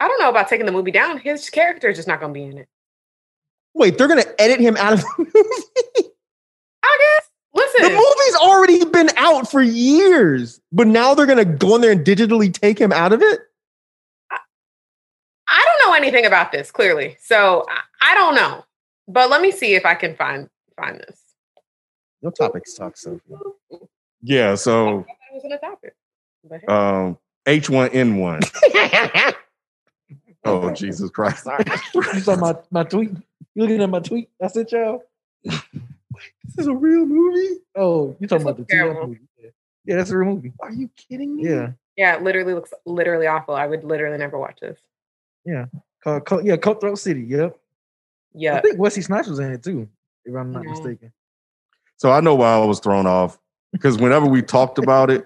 I don't know about taking the movie down. His character is just not going to be in it. Wait, they're going to edit him out of the movie? I guess. Listen. The movie's already been out for years, but now they're going to go in there and digitally take him out of it? I don't know anything about this, clearly. So I don't know. But let me see if I can find this. Your topic sucks, Sophie. Yeah, so it wasn't a topic. But H1N1. Oh, Jesus Christ. Sorry. You saw my tweet? You looking at my tweet? I sent y'all. This is a real movie? Oh, you talking about the TV movie. Yeah, that's a real movie. Are you kidding me? Yeah. Yeah, it literally looks literally awful. I would literally never watch this. Yeah. Cutthroat City, yep. Yeah. I think Wesley Snipes was in it too, if I'm not mistaken. So I know why I was thrown off, because whenever we talked about it,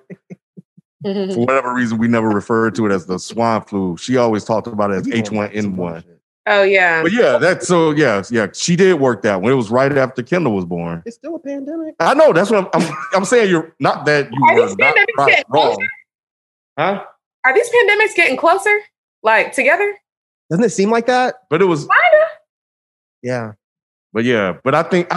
for whatever reason, we never referred to it as the swine flu. She always talked about it as H1N1. Oh, yeah. But yeah, she did work that one. It was right after Kendall was born. It's still a pandemic. I know. That's what I'm saying. You're not that you are not right, wrong. Huh? Are these pandemics getting closer? Like together? Doesn't it seem like that? But it was. Yeah. But I think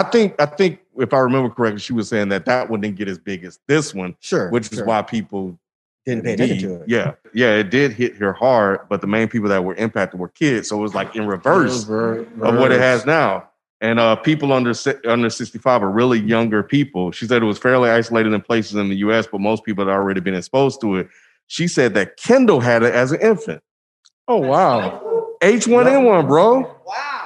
if I remember correctly, she was saying that one didn't get as big as this one. Sure. Which is why people didn't pay attention to it. Yeah. Yeah. It did hit her hard, but the main people that were impacted were kids. So it was like in reverse. Of what it has now. And people under 65 are really younger people. She said it was fairly isolated in places in the US, but most people had already been exposed to it. She said that Kendall had it as an infant. Oh, wow. H1N1, bro. Wow.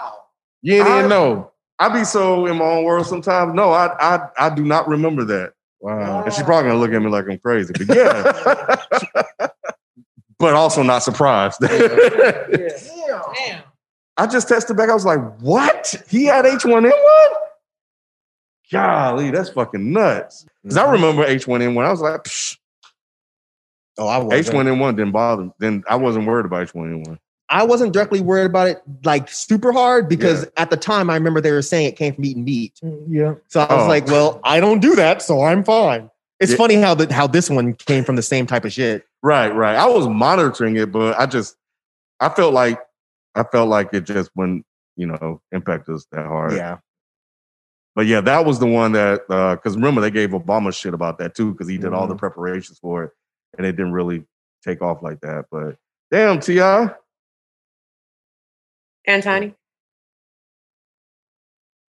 You didn't even know. I be so in my own world sometimes. No, I do not remember that. Wow. And she's probably gonna look at me like I'm crazy. But yeah. But also not surprised. Yeah. Damn. I just texted back. I was like, what? He had H1N1? Golly, that's fucking nuts. Because I remember H1N1. I was like, psh. Oh, I was H1N1 didn't bother me. Then I wasn't worried about H1N1. I wasn't directly worried about it like super hard because at the time I remember they were saying it came from eating meat. Yeah. So I was like, well, I don't do that, so I'm fine. It's funny how this one came from the same type of shit. Right. I was monitoring it, but I felt like it just wouldn't, impact us that hard. Yeah. But yeah, that was the one that because remember they gave Obama shit about that too because he did all the preparations for it and it didn't really take off like that. But damn, T.I. Antony?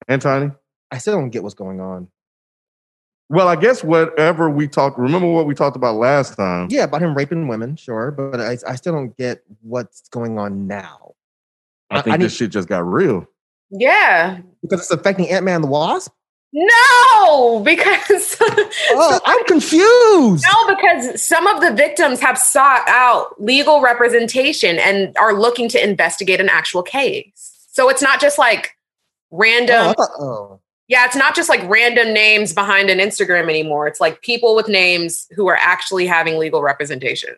I still don't get what's going on. Well, I guess whatever we talked, remember what we talked about last time? Yeah, about him raping women, sure. But I still don't get what's going on now. I think this shit just got real. Yeah. Because it's affecting Ant-Man and the Wasp? No, because... oh, I'm confused. No, because some of the victims have sought out legal representation and are looking to investigate an actual case. So it's not just like random... Oh. Yeah, it's not just like random names behind an Instagram anymore. It's like people with names who are actually having legal representation.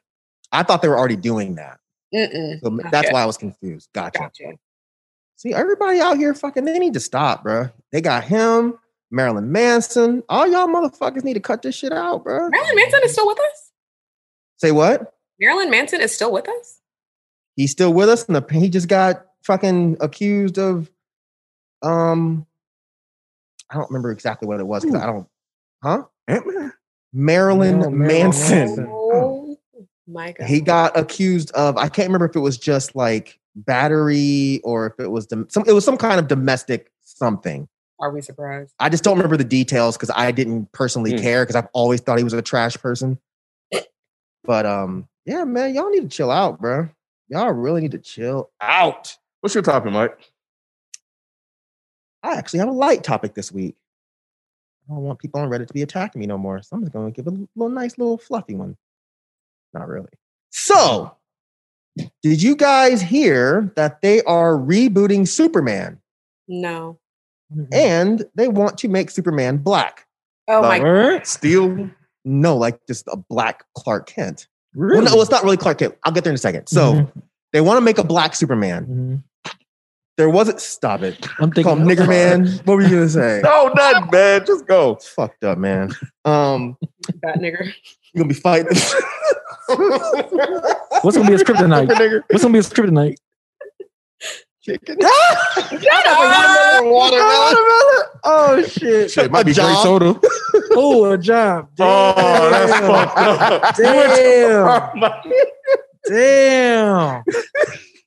I thought they were already doing that. So that's why I was confused. Gotcha. See, everybody out here fucking, they need to stop, bro. They got him... Marilyn Manson. All y'all motherfuckers need to cut this shit out, bro. Marilyn Manson is still with us? Say what? Marilyn Manson is still with us? He's still with us, and he just got fucking accused of, I don't remember exactly what it was, because I don't, huh? Marilyn Manson. Oh, my God. He got accused of, I can't remember if it was just like battery, or if it was, it was some kind of domestic something. Are we surprised? I just don't remember the details because I didn't personally care because I've always thought he was a trash person. But yeah, man, y'all need to chill out, bro. Y'all really need to chill out. What's your topic, Mike? I actually have a light topic this week. I don't want people on Reddit to be attacking me no more. So I'm just going to give a nice little fluffy one. Not really. So, did you guys hear that they are rebooting Superman? No. And they want to make Superman black. Oh, my God. Steel? No, like just a black Clark Kent. Really? Well, no, it's not really Clark Kent. I'll get there in a second. So, they want to make a black Superman. There wasn't... Stop it. I'm thinking... Call him Nigger Man. What were you going to say? No, nothing, man. Just go. It's fucked up, man. That nigger. You're going to be fighting. What's going to be his kryptonite? What's going to be his kryptonite? Chicken. Watermelon. Oh, shit. It might be grape soda. Oh, a job. Damn. Oh, that's fucked up. Damn.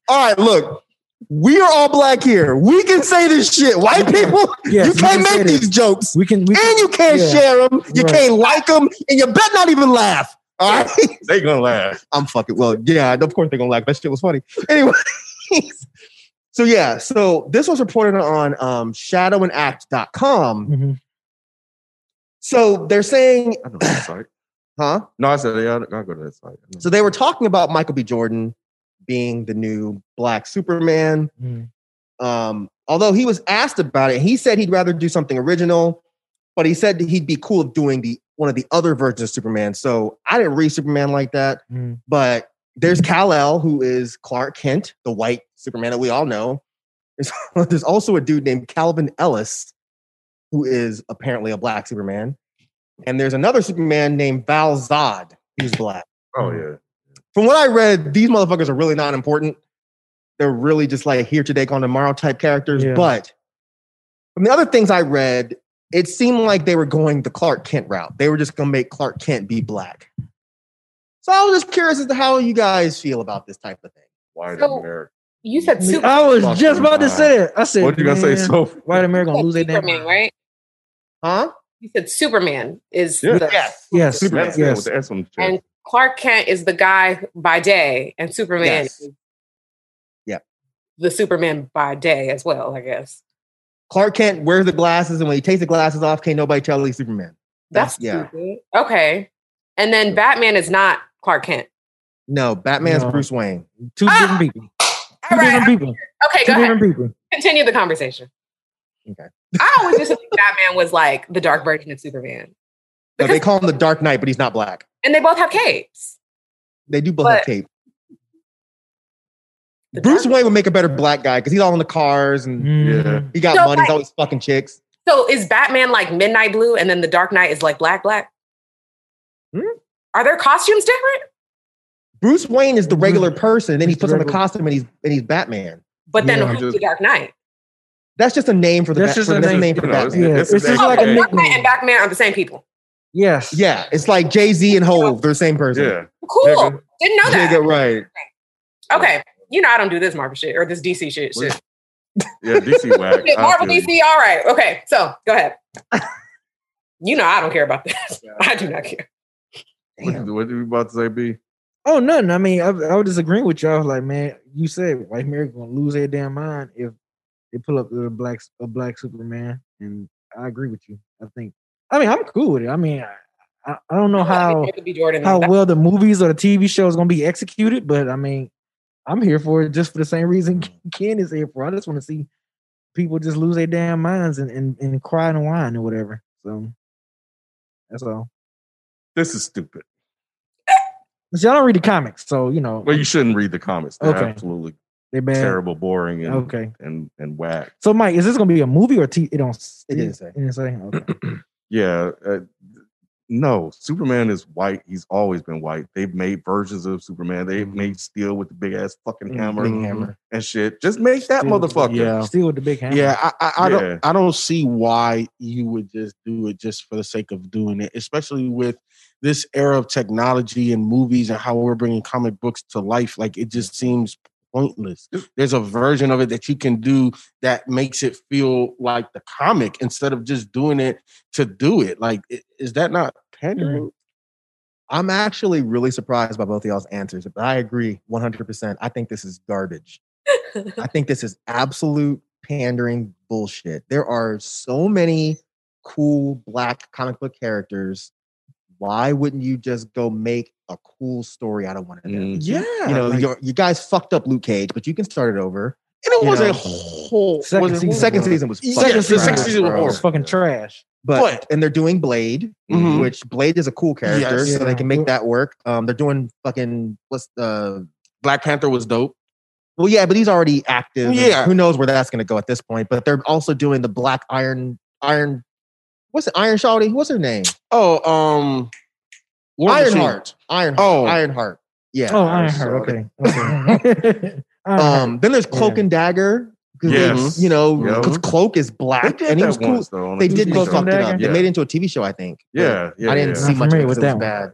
All right, look. We are all black here. We can say this shit. White people, you can't make these jokes. And you can't share them. You can't like them. And you better not even laugh. All right? They're going to laugh. I'm fucking... Well, yeah, of course they're going to laugh. That shit was funny. Anyway. So, yeah. So, this was reported on shadowindact.com. So, they're saying... I don't know. Sorry. Huh? No, I said, yeah, I don't go to that site. So, they were talking about Michael B. Jordan being the new black Superman. Although he was asked about it, he said he'd rather do something original, but he said that he'd be cool doing one of the other versions of Superman. So I didn't read Superman like that, but there's Kal-El, who is Clark Kent, the white Superman that we all know. There's also a dude named Calvin Ellis, who is apparently a black Superman. And there's another Superman named Val Zod, who's black. Oh, yeah. From what I read, these motherfuckers are really not important. They're really just like here today, gone tomorrow type characters. Yeah. But from the other things I read, it seemed like they were going the Clark Kent route. They were just going to make Clark Kent be black. So I was just curious as to how you guys feel about this type of thing. White America. You said Superman. I was just about to say it. I said, what are you going to say? So white America going to lose their damn mind, right? Huh? You said Superman is the... Yes. Superman. Yes. With the and Clark Kent is the guy by day, and Superman is the Superman by day as well, I guess. Clark Kent wears the glasses, and when he takes the glasses off, can't nobody tell he's Superman. That's stupid. Okay. And then Batman is not Clark Kent. No, Batman's Bruce Wayne. Two different people. All right. Different people. Okay, go ahead. Continue the conversation. Okay. I always just think Batman was like the dark version of Superman. No, they call him the Dark Knight, but he's not black. And they both have capes. They do both have capes. Bruce Wayne would make a better black guy because he's all in the cars and he got money. He's always fucking chicks. So is Batman like midnight blue and then the Dark Knight is like black? Are their costumes different? Bruce Wayne is the regular person. And then he puts on the costume and he's Batman. But then who's the Dark Knight? That's just a name for the Batman. That's a name for Batman. Yeah. It's just like a nickname. And Batman are the same people. Yes. Yeah. It's like Jay-Z and Hov. They're the same person. Yeah. Cool. Didn't know that. Right. Okay. You know, I don't do this Marvel shit or this DC shit. Yeah, DC whack. Marvel, DC, all right. Okay. So, go ahead. You know, I don't care about this. Yeah. I do not care. What are you about to say, B? Oh, nothing. I mean, I was disagreeing with y'all. Like, man, you said white America going to lose their damn mind if they pull up a black Superman. And I agree with you. I'm cool with it. I mean, I don't know how well the movies or the TV show is going to be executed, but I mean, I'm here for it just for the same reason Ken is here for. I just want to see people just lose their damn minds and cry and whine or whatever. So that's all. This is stupid. See, I don't read the comics, so you know. Well, you shouldn't read the comics. They're absolutely bad. Terrible, boring, and and whack. So, Mike, is this going to be a movie or TV? It didn't say. It didn't say. Okay. Yeah, no. Superman is white. He's always been white. They've made versions of Superman. They've made Steel with the big ass fucking hammer, and shit. Just make that motherfucker. Yeah. Steel with the big hammer. Yeah, I don't see why you would just do it just for the sake of doing it, especially with this era of technology and movies and how we're bringing comic books to life. Like it just seems pointless. There's a version of it that you can do that makes it feel like the comic instead of just doing it to do it. Like, is that not pandering? I'm actually really surprised by both of y'all's answers, but I agree 100%. I think this is garbage. I think this is absolute pandering bullshit. There are so many cool black comic book characters. why wouldn't you just go make a cool story out of one of them? Yeah. You know, like, you guys fucked up Luke Cage, but you can start it over. And it was a whole second season was fucking trash. The second season was fucking trash. But and they're doing Blade, which Blade is a cool character, so they can make that work. They're doing fucking Black Panther was dope. Well, yeah, but he's already active. Yeah, who knows where that's going to go at this point? But they're also doing the Black Iron. What's it? Iron Shawty? What's her name? Oh, Ironheart. Ironheart. Yeah. Oh, Ironheart. Okay. Then there's Cloak and Dagger. Yes. They, you know, because Cloak is black and he was cool. Once, though, they did go fucked it up. Yeah. They made it into a TV show, I think. Yeah. I didn't see much of it because it was bad.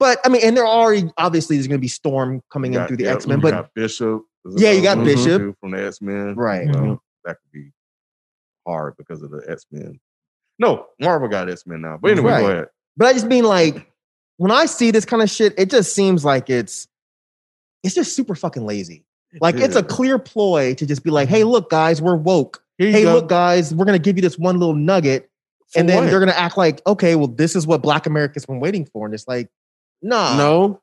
But I mean, and there are already obviously there's going to be Storm coming in through the X-Men. But got Bishop. You got Bishop from the X-Men. Right. That could be hard because of the X-Men. No, Marvel got X-Men now. But anyway, go ahead. But I just mean like when I see this kind of shit, it just seems like it's just super fucking lazy. Like it's a clear ploy to just be like, hey, look, guys, we're woke. Hey, look, guys, we're going to give you this one little nugget. For and then they're going to act like, okay, well, this is what Black America's been waiting for. And it's like, nah.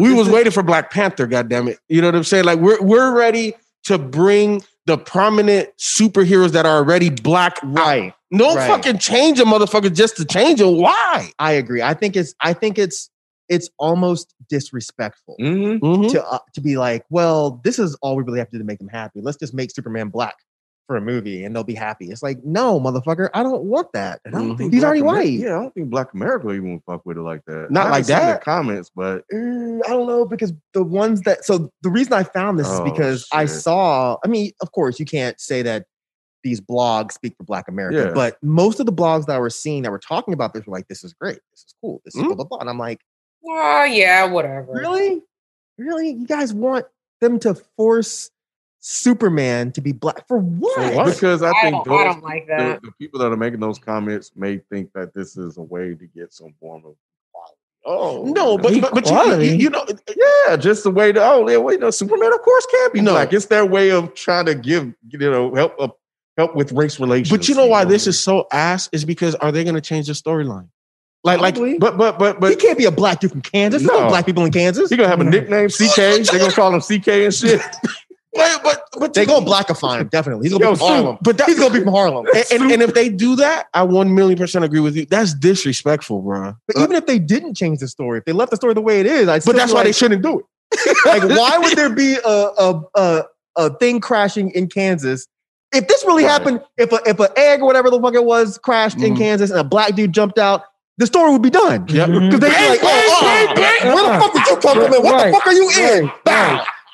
We was waiting for Black Panther, goddammit. You know what I'm saying? Like we're ready to bring the prominent superheroes that are already black. Right. No fucking change a motherfucker just to change it. Why? I agree. I think it's almost disrespectful to be like, well, this is all we really have to do to make them happy. Let's just make Superman black for a movie and they'll be happy. It's like, no, motherfucker, I don't want that. And I don't think he's already white. Yeah, I don't think Black America even fuck with it like that. Not like that. In the comments, but I don't know because the ones that. So the reason I found this is because I saw. I mean, of course, you can't say that these blogs speak for Black America, but most of the blogs that I was seeing that were talking about this were like, "This is great. This is cool. This is blah blah blah." And I'm like, well, yeah, whatever. Really? You guys want them to force Superman to be black for what? Because I don't like that. The people that are making those comments may think that this is a way to get some form of equality. Oh no, but you know, just the way to Superman of course can't be black. It's their way of trying to give help with race relations. But you know why this is so ass is because are they going to change the storyline? Like, but he can't be a black dude from Kansas. There's no black people in Kansas. He's gonna have a nickname, CK. They're gonna call him CK and shit. but they're gonna blackify him, definitely. He's gonna be from Harlem. But he's gonna be from Harlem. And if they do that, I 1,000,000% agree with you. That's disrespectful, bro. But even if they didn't change the story, if they left the story the way it is, but that's why they shouldn't do it. Like, why would there be a thing crashing in Kansas? If this really happened, if an egg or whatever the fuck it was crashed in Kansas and a black dude jumped out, the story would be done. Because they'd be like, where the fuck did you come from? And what the fuck are you in?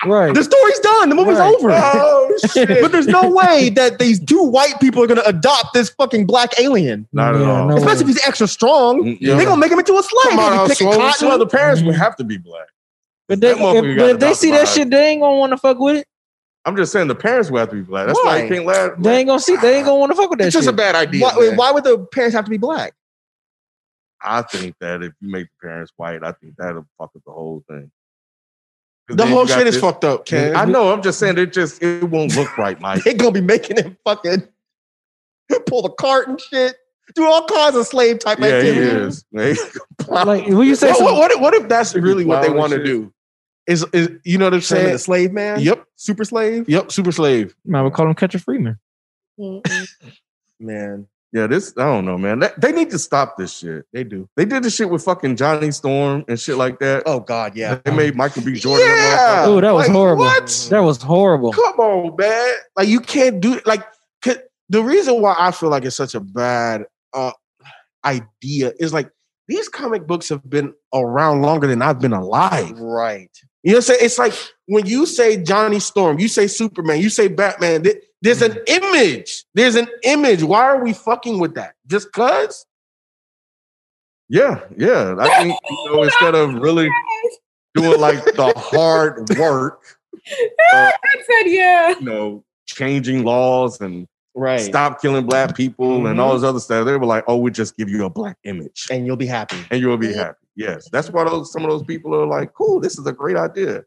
Right. The story's done. The movie's over. Oh, shit. But there's no way that these two white people are going to adopt this fucking black alien. Not at all. Especially if he's extra strong. Yeah. They're going to make him into a slave. Well, the parents would have to be black. But if they see that shit, they ain't going to want to fuck with it. I'm just saying the parents would have to be black. That's why they can't laugh. They ain't going to want to fuck with that shit. It's just a bad idea. Why would the parents have to be black? I think that if you make the parents white, I think that'll fuck up the whole thing. The whole shit is fucked up, Ken. I know. I'm just saying it won't look right, Mike. They're gonna be making him fucking pull the cart and shit, do all kinds of slave type activities. Yeah, he is. Like, will you say? What if that's really what they want to do? Is you know what I'm saying? The slave man. Yep. Super slave. Yep. Super slave. I would call him Catcher Freeman. Man. Yeah, I don't know, man. They need to stop this shit. They do. They did this shit with fucking Johnny Storm and shit like that. Oh, God, yeah. They made Michael B. Jordan. Yeah. Ooh, that was horrible. What? That was horrible. Come on, man. Like, you can't do it. Like, the reason why I feel like it's such a bad idea is, like, these comic books have been around longer than I've been alive. Right. You know what I'm saying? It's like, when you say Johnny Storm, you say Superman, you say Batman, there's an image. There's an image. Why are we fucking with that? Just cause? Yeah. I think instead of really doing like the hard work, I said changing laws and stop killing black people and all this other stuff, they were like, oh, we just give you a black image and you'll be happy. Yes, that's why some of those people are like, cool, this is a great idea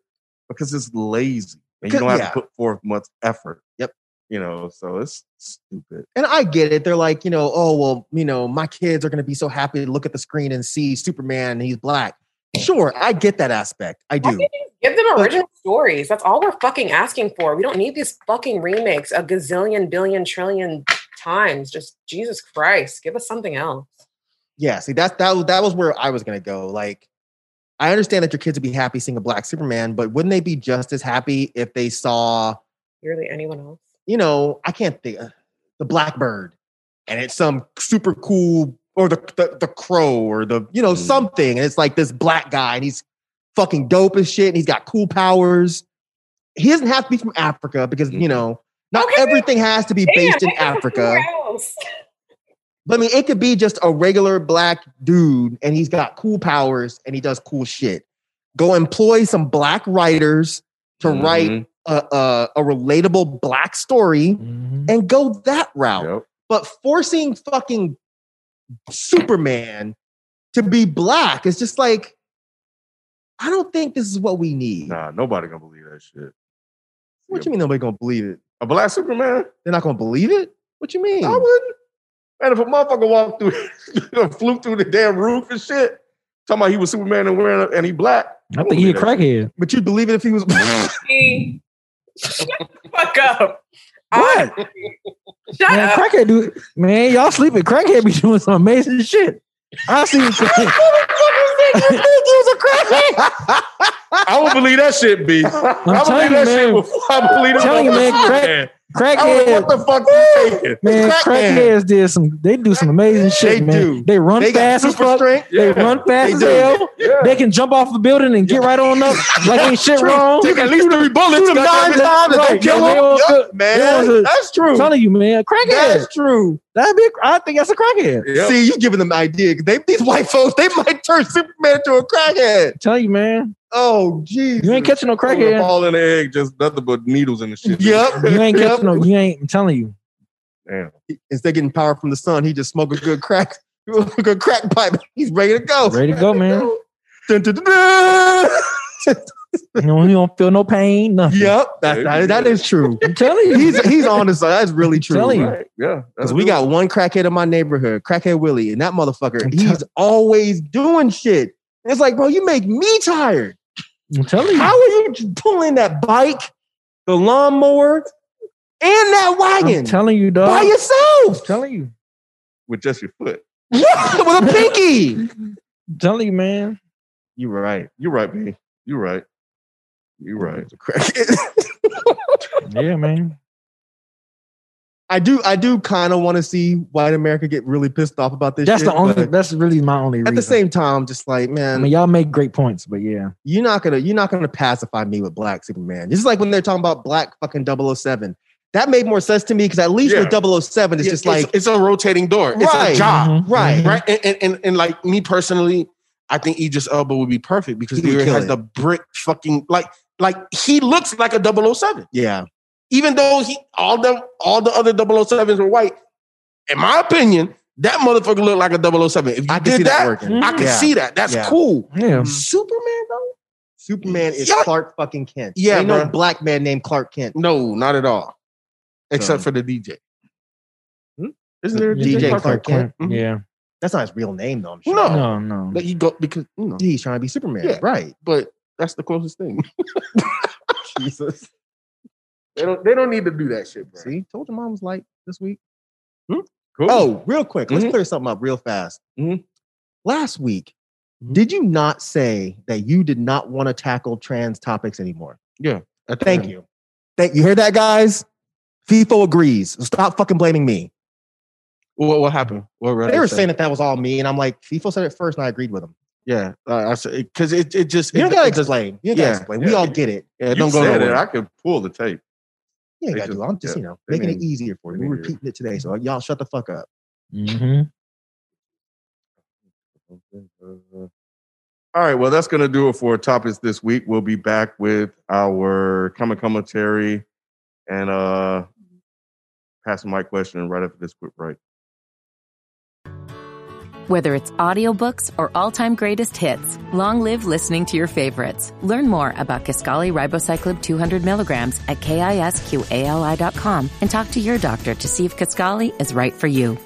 because it's lazy and you don't have to put forth much effort. Yep. You know, so it's stupid. And I get it. They're like, you know, oh, well, you know, my kids are going to be so happy to look at the screen and see Superman and he's black. Sure, I get that aspect. I do. Give them original stories. That's all we're fucking asking for. We don't need these fucking remakes a gazillion, billion, trillion times. Just Jesus Christ, give us something else. Yeah, see, that was where I was going to go. Like, I understand that your kids would be happy seeing a black Superman, but wouldn't they be just as happy if they saw... Really anyone else? You know, I can't think... the Blackbird. And it's some super cool... Or the Crow or the, you know, something. And it's like this black guy and he's fucking dope as shit and he's got cool powers. He doesn't have to be from Africa because, you know, not everything has to be based in Africa. But I mean, it could be just a regular black dude and he's got cool powers and he does cool shit. Go employ some black writers to write a relatable black story and go that route. Yep. But forcing fucking Superman to be black. It's just like, I don't think this is what we need. Nah, nobody gonna believe that shit. What you mean nobody gonna believe it? A black Superman? They're not gonna believe it? What you mean? I wouldn't. And if a motherfucker walked through, flew through the damn roof and shit, talking about he was Superman and wearing and he black. I think he a crackhead. But you'd believe it if he was black. Shut the fuck up. What? Shut man, up. Crackhead dude. Man, y'all sleeping. Crackhead be doing some amazing shit. I see what you think. I would believe that shit, B. I believe that shit before I believe it. Crackhead. What the fuck you taking? Man, crackheads did some, they do some amazing shit, they man. Do. They run they fast as fuck. Strength. They run fast they as hell. Yeah. They can jump off the building and get right on up like ain't shit wrong. Take at least 3 bullets. Shoot them 9 times and don't kill them. Yep, man, that's true. I'm telling you, man, crackhead. That's true. That'd be, I think that's a crackhead. Yep. See, you giving them an idea. These white folks, they might turn Superman into a crackhead. I tell you, man. Oh, geez. You ain't catching no crackhead. All in the egg, just nothing but needles in the shit. Yep. You ain't catching no, you ain't, I'm telling you. Damn. Instead of getting power from the sun, he just smoke a good crack pipe. He's ready to go. Ready to go, man. Dun, dun, dun, dun. You don't feel no pain, nothing. Yep. That is true. I'm telling you. He's on the side. That's really true. I'm telling you. Right? Yeah. Because we got one crackhead in my neighborhood, Crackhead Willie, and that motherfucker, he's always doing shit. And it's like, bro, you make me tired. I'm telling you. How are you pulling that bike, the lawnmower, and that wagon? I'm telling you, dog. By yourself. I'm telling you. With just your foot. Yeah, with a pinky. I'm telling you, man. You were right. You're right, man. You're right. You're right. Yeah, man. I do kind of want to see white America get really pissed off about this. That's really my only reason. At the same time, just like, man. I mean, y'all make great points, but yeah. You're not gonna pacify me with black Superman. This is like when they're talking about black fucking 007. That made more sense to me because at least with 007, it's just like it's a rotating door. Right. It's a job. Mm-hmm. Right. Right. And like me personally, I think Idris Elba would be perfect because he has the brick fucking like he looks like a 007. Yeah. Even though all the other 007s were white, in my opinion, that motherfucker looked like a 007. If you did that, I can see that. That's cool. Yeah. Superman, though? Superman is Clark fucking Kent. Yeah, ain't no black man named Clark Kent. No, not at all. Except for the DJ. Hmm? Isn't there a DJ Clark Kent? Mm-hmm. Yeah. That's not his real name, though, I'm sure. No. But you go, because, you know. He's trying to be Superman. Yeah. Right. But that's the closest thing. Jesus. They don't need to do that shit, bro. See, told your mom was like this week. Hmm? Cool. Oh, real quick, let's clear something up real fast. Mm-hmm. Last week, did you not say that you did not want to tackle trans topics anymore? Yeah. Thank you. Thank you. Hear that, guys? FIFO agrees. Stop fucking blaming me. What happened? They were saying that was all me, and I'm like, FIFO said it first, and I agreed with them. Yeah, because it just you don't gotta explain. You gotta explain. We all get it. Yeah, don't go nowhere. I can pull the tape. You ain't got to do it. I'm just, making it easier for you. We're repeating it today, so y'all shut the fuck up. Mm-hmm. All right, well, that's going to do it for topics this week. We'll be back with our commentary and pass my question right after this quick break. Whether it's audiobooks or all-time greatest hits, long live listening to your favorites. Learn more about Kisqali ribociclib 200 milligrams at KISQALI.com and talk to your doctor to see if Kisqali is right for you.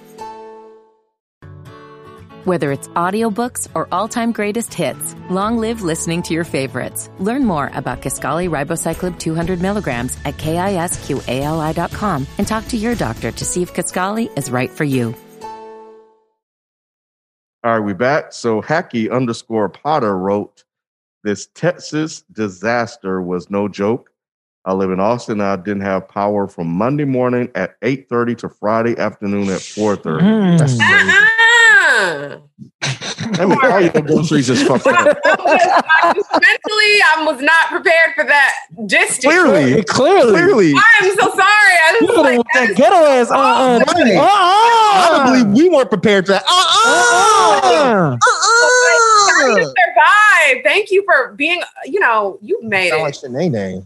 Whether it's audiobooks or all-time greatest hits, long live listening to your favorites. Learn more about Kisqali ribociclib 200 milligrams at KISQALI.com and talk to your doctor to see if Kisqali is right for you. All right, we back. So Hacky _Potter wrote, this Texas disaster was no joke. I live in Austin. I didn't have power from Monday morning at 8:30 to Friday afternoon at 4:30. That's crazy. I mean, all your groceries just fucked up. Mentally, I was not prepared for that. Just clearly. I am so sorry. I just like, want that ghetto ass. I don't believe we weren't prepared for that. Trying to survive. Thank you for being. You know, you made it. Like Shanae.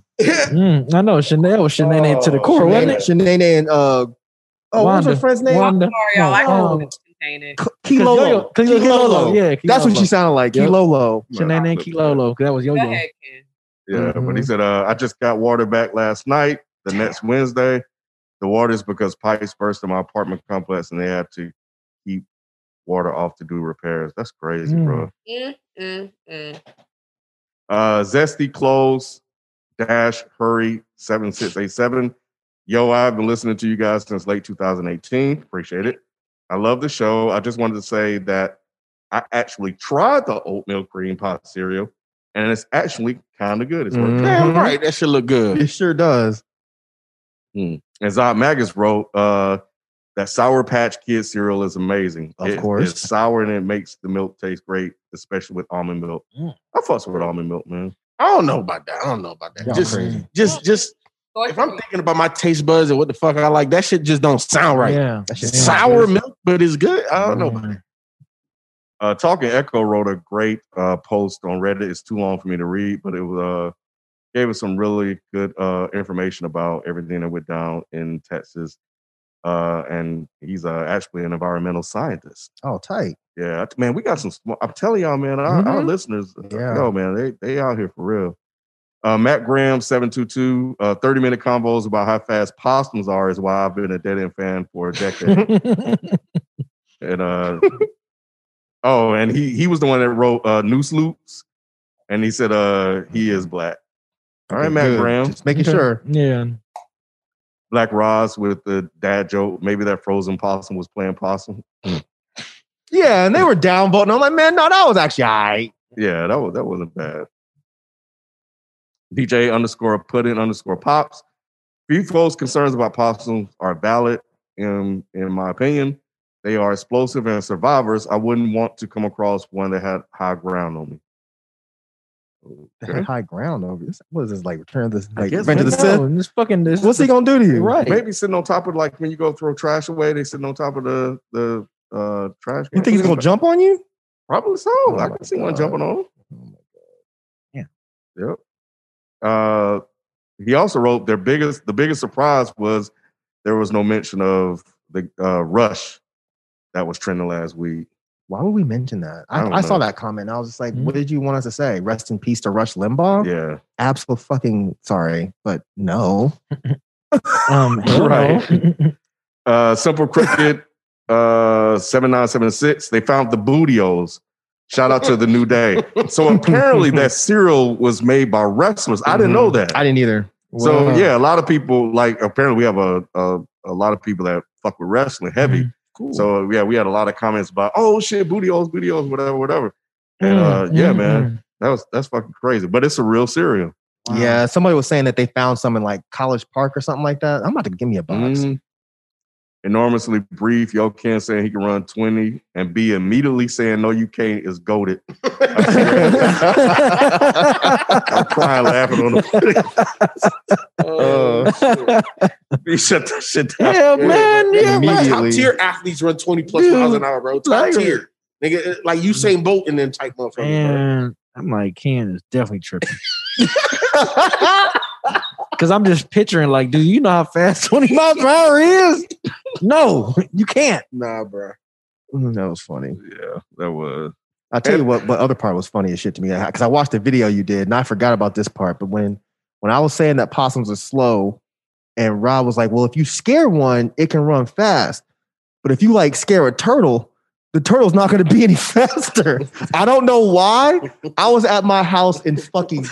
I know Shanae was Shanae to the core, wasn't it? Shanae and what was her friend's name? Wanda. I'm sorry, y'all. I Kilolo. Kilolo. Yeah, Kilolo. That's what she sounded like. Yep. Kilolo. Shanae Kilolo. That was Yo-Yo. Yeah, but he said, I just got water back last night. The next Wednesday, the water is because pipes burst in my apartment complex and they had to keep water off to do repairs. That's crazy, bro. Zesty Clothes Hurry 7687. Yo, I've been listening to you guys since late 2018. Appreciate it. I love the show. I just wanted to say that I actually tried the oatmeal cream pot cereal, and it's actually kind of good. It's working. Damn right. That should look good. It sure does. And Zod Magus wrote that Sour Patch Kid cereal is amazing. Of course. It's sour, and it makes the milk taste great, especially with almond milk. I fuss with almond milk, man. I don't know about that. Y'all just. If I'm thinking about my taste buds and what the fuck I like, that shit just don't sound right. Yeah, sour milk, but it's good. I don't know about it. Talking Echo wrote a great post on Reddit. It's too long for me to read, but it was gave us some really good information about everything that went down in Texas. And he's actually an environmental scientist. Oh, tight. Yeah, man, we got some. I'm telling y'all, man, our listeners, yo, man, they out here for real. Matt Graham, 722, 30-minute combos about how fast possums are is why I've been a Dead End fan for a decade. And and he was the one that wrote Noose Loops, and he said he is black. All right, Matt Graham. Just making sure. Yeah. Black Roz with the dad joke. Maybe that frozen possum was playing possum. Yeah, and they were downvoting. I'm like, man, no, that was actually all right. Yeah, that wasn't bad. DJ _Puddin_Pops. Few folks' concerns about possums are valid, in my opinion. They are explosive and survivors. I wouldn't want to come across one that had high ground on me. That had high ground on me? What is this, like, Revenge of the Sith? What's he going to do to you? Right. Maybe sitting on top of, like, when you go throw trash away, they sitting on top of the trash can. You think he's going to jump on you? Probably so. Oh, I can see one jumping on him. Oh, my God. Yeah. Yep. He also wrote the biggest surprise was there was no mention of the rush that was trending last week. Why would we mention that? I saw that comment. I was just like, what did you want us to say? Rest in peace to Rush Limbaugh? Yeah. Absolutely fucking sorry, but no. Right. Simple Cricket 7976. They found the Bootios. Shout out to The New Day. So apparently that cereal was made by wrestlers. I didn't know that. I didn't either. Wow. So yeah, a lot of people, like, apparently we have a lot of people that fuck with wrestling heavy. Cool. So yeah, we had a lot of comments about, oh shit, booty holes, whatever. And man, that's fucking crazy. But it's a real cereal. Wow. Yeah, somebody was saying that they found some in like College Park or something like that. I'm about to give me a box. Enormously brief. Yo, Ken saying he can run 20 and be immediately saying, no, you can't, is goated. I'm crying laughing on the he shut that shit down. Yeah, man. Yeah, right. Top tier athletes run 20 plus miles an hour, bro. Top tier. Nigga, like Usain Bolt and then type motherfucker. Man, I'm like, Ken is definitely tripping. Because I'm just picturing, like, dude, you know how fast 20 miles an hour is? No, you can't. Nah, bro. That was funny. Yeah, that was. I'll tell you what other part was funny as shit to me, because I watched the video you did and I forgot about this part. But when I was saying that possums are slow and Rob was like, well, if you scare one, it can run fast. But if you like scare a turtle, the turtle's not going to be any faster. I don't know why. I was at my house in fucking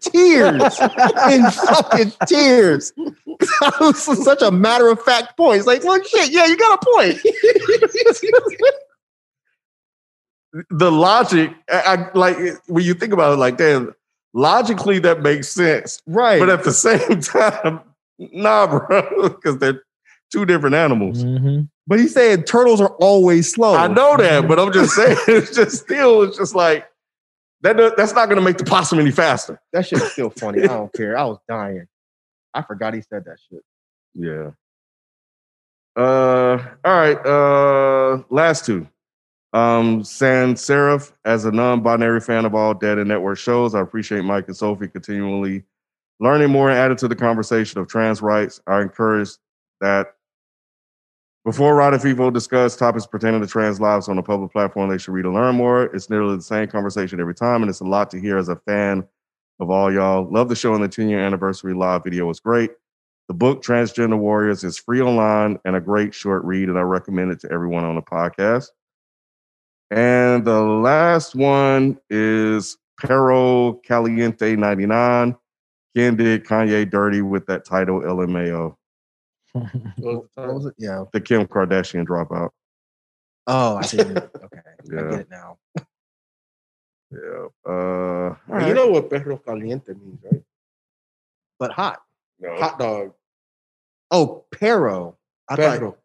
tears. In fucking tears. That was such a matter of fact point. It's like, well, shit, yeah, you got a point. The logic, I like when you think about it, like, damn, logically that makes sense, right? But at the same time, nah, bro, because they're two different animals. Mm-hmm. But he's saying turtles are always slow. I know that, but I'm just saying it's just like that's not going to make the possum any faster. That shit is still funny. I don't care. I was dying. I forgot he said that shit. Yeah. All right. Last two. Sans Serif, as a non-binary fan of all Dead and Network shows, I appreciate Mike and Sophie continually learning more and added to the conversation of trans rights. I encourage that before Rod and Fifo discuss topics pertaining to trans lives on a public platform, they should read and learn more. It's nearly the same conversation every time, and it's a lot to hear as a fan of all y'all. Love the show, and the 10-year anniversary live video was great. The book, Transgender Warriors, is free online and a great short read, and I recommend it to everyone on the podcast. And the last one is Perro Caliente 99. Ken did Kanye dirty with that title, LMAO. What was it? Yeah. The Kim Kardashian Dropout. Oh, I see. Okay. Yeah. I get it now. Yeah. Right. You know what Perro Caliente means, right? But hot. No. Hot dog. Oh, Perro. Perro.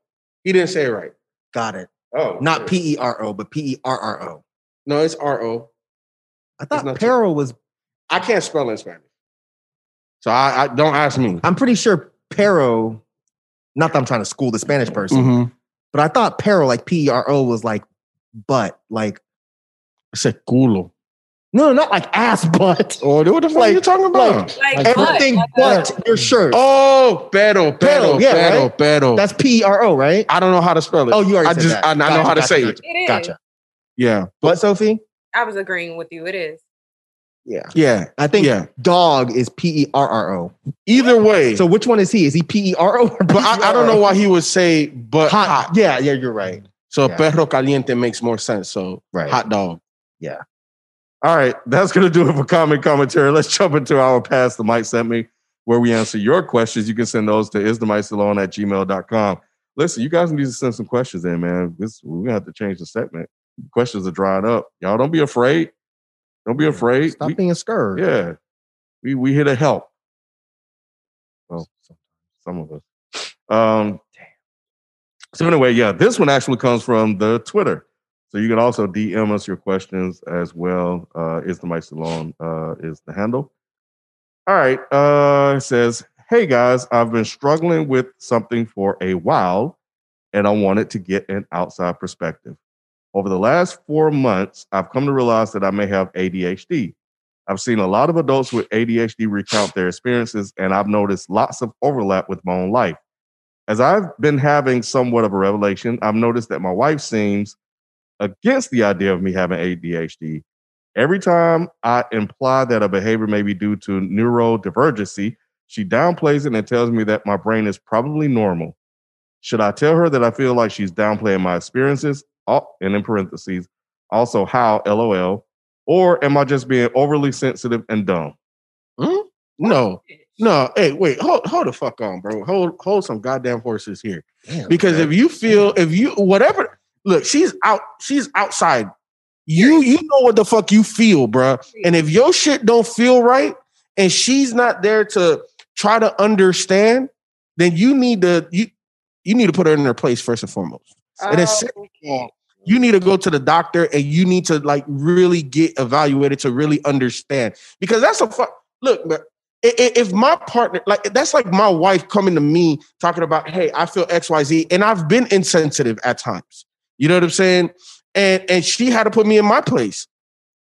He didn't say it right. Got it. Oh, not sure. P-E-R-O, but P-E-R-R-O. No, it's R-O. I thought Perro was... I can't spell in Spanish. So I don't ask me. I'm pretty sure Perro... Not that I'm trying to school the Spanish person, mm-hmm. but I thought Perro, like P-E-R-O, was like butt, like... I said culo. No, not like ass butt. Oh, what the fuck are you talking about? Like everything but your shirt. Oh, pero, yeah, pero. That's P-E-R-O, right? I don't know how to spell it. Oh, you already said that. I know how to say it. It is. Gotcha. Yeah. What, Sophie? I was agreeing with you. It is. Yeah. Yeah. I think dog is P-E-R-R-O. Either way. So which one is he? Is he P-E-R-O? But I don't know why he would say but hot. Yeah, you're right. So perro caliente makes more sense. So hot dog. Yeah. All right, that's going to do it for comment commentary. Let's jump into our Pass the Mic segment where we answer your questions. You can send those to isthemicstillon@gmail.com. Listen, you guys need to send some questions in, man. We're going to have to change the segment. Questions are drying up. Y'all don't be afraid. Don't be afraid. Stop being scared. Yeah. We here to help. Well, some of us. Damn. So anyway, this one actually comes from the Twitter. So you can also DM us your questions as well. Is the Mic Still On? Is the handle. All right. It says, hey, guys, I've been struggling with something for a while, and I wanted to get an outside perspective. Over the last 4 months, I've come to realize that I may have ADHD. I've seen a lot of adults with ADHD recount their experiences, and I've noticed lots of overlap with my own life. As I've been having somewhat of a revelation, I've noticed that my wife seems against the idea of me having ADHD. Every time I imply that a behavior may be due to neurodivergency, she downplays it and tells me that my brain is probably normal. Should I tell her that I feel like she's downplaying my experiences? Oh, and in parentheses, also how, LOL. Or am I just being overly sensitive and dumb? Hmm? No. Hey, wait, hold the fuck on, bro. Hold some goddamn horses here. Damn, because man. If you feel, whatever... Look, she's out. She's outside. You know what the fuck you feel, bro. And if your shit don't feel right, and she's not there to try to understand, then you need to put her in her place first and foremost. And then second, you need to go to the doctor, and you need to like really get evaluated to really understand, because that's a fuck. Look, bro, if my partner that's like my wife coming to me talking about, hey, I feel X, Y, Z, and I've been insensitive at times. You know what I'm saying? And she had to put me in my place.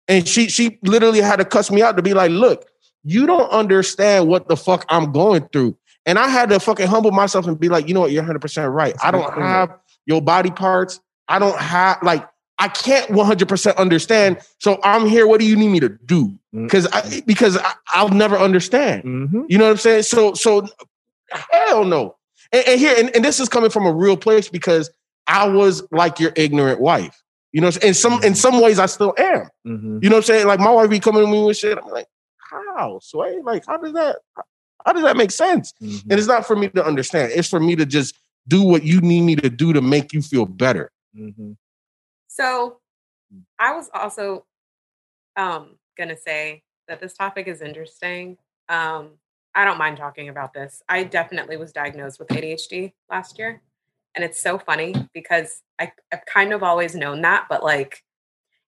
And she literally had to cuss me out to be like, look, you don't understand what the fuck I'm going through. And I had to fucking humble myself and be like, you know what? You're 100% right. I don't have your body parts. I don't have, like, I can't 100% understand. So I'm here. What do you need me to do? Because I'll never understand. Mm-hmm. You know what I'm saying? So hell no. And this is coming from a real place because I was like your ignorant wife. You know, in some ways I still am. Mm-hmm. You know what I'm saying? Like my wife be coming to me with shit. I'm like, how? Sway? Like, how does that make sense? Mm-hmm. And it's not for me to understand. It's for me to just do what you need me to do to make you feel better. Mm-hmm. So I was also going to say that this topic is interesting. I don't mind talking about this. I definitely was diagnosed with ADHD last year. And it's so funny because I've kind of always known that, but like,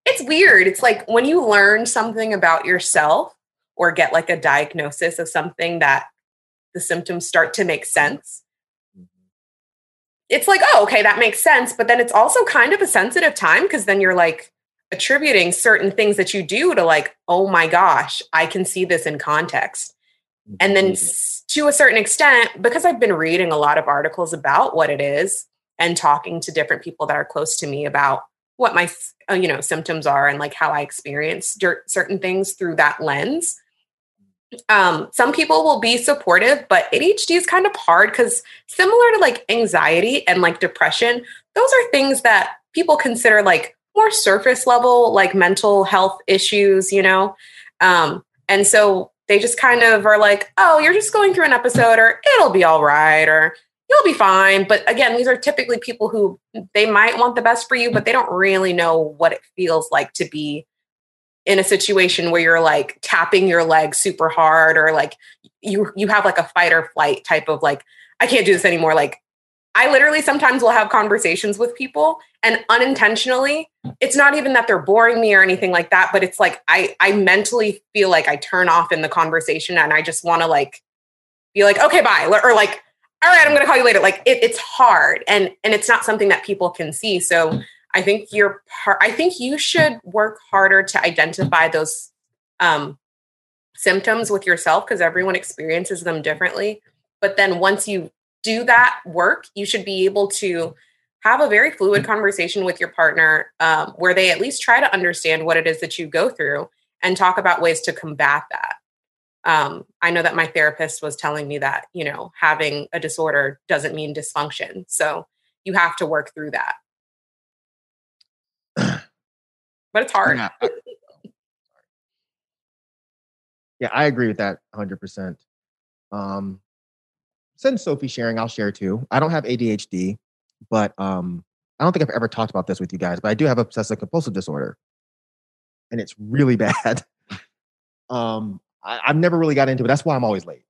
it's weird. It's like when you learn something about yourself or get like a diagnosis of something that the symptoms start to make sense. It's like, oh, okay, that makes sense. But then it's also kind of a sensitive time because then you're like attributing certain things that you do to like, oh my gosh, I can see this in context. And then to a certain extent, because I've been reading a lot of articles about what it is and talking to different people that are close to me about what my, symptoms are and like how I experience certain things through that lens. Some people will be supportive, but ADHD is kind of hard because similar to like anxiety and like depression, those are things that people consider like more surface level, like mental health issues, you know? And so they just kind of are like, oh, you're just going through an episode or it'll be all right, or you'll be fine. But again, these are typically people who they might want the best for you, but they don't really know what it feels like to be in a situation where you're like tapping your leg super hard or like you have like a fight or flight type of like, I can't do this anymore. Like I literally sometimes will have conversations with people and unintentionally, it's not even that they're boring me or anything like that, but it's like, I mentally feel like I turn off in the conversation and I just want to like, be like, okay, bye. Or like, all right, I'm going to call you later. Like it's hard and it's not something that people can see. So I think you should work harder to identify those symptoms with yourself because everyone experiences them differently. But then once you do that work, you should be able to have a very fluid conversation with your partner where they at least try to understand what it is that you go through and talk about ways to combat that. I know that my therapist was telling me that, you know, having a disorder doesn't mean dysfunction. So you have to work through that. But it's hard. Yeah, I agree with that 100%. Since Sophie's sharing, I'll share too. I don't have ADHD, but I don't think I've ever talked about this with you guys, but I do have obsessive compulsive disorder. And it's really bad. I've never really got into it. That's why I'm always late.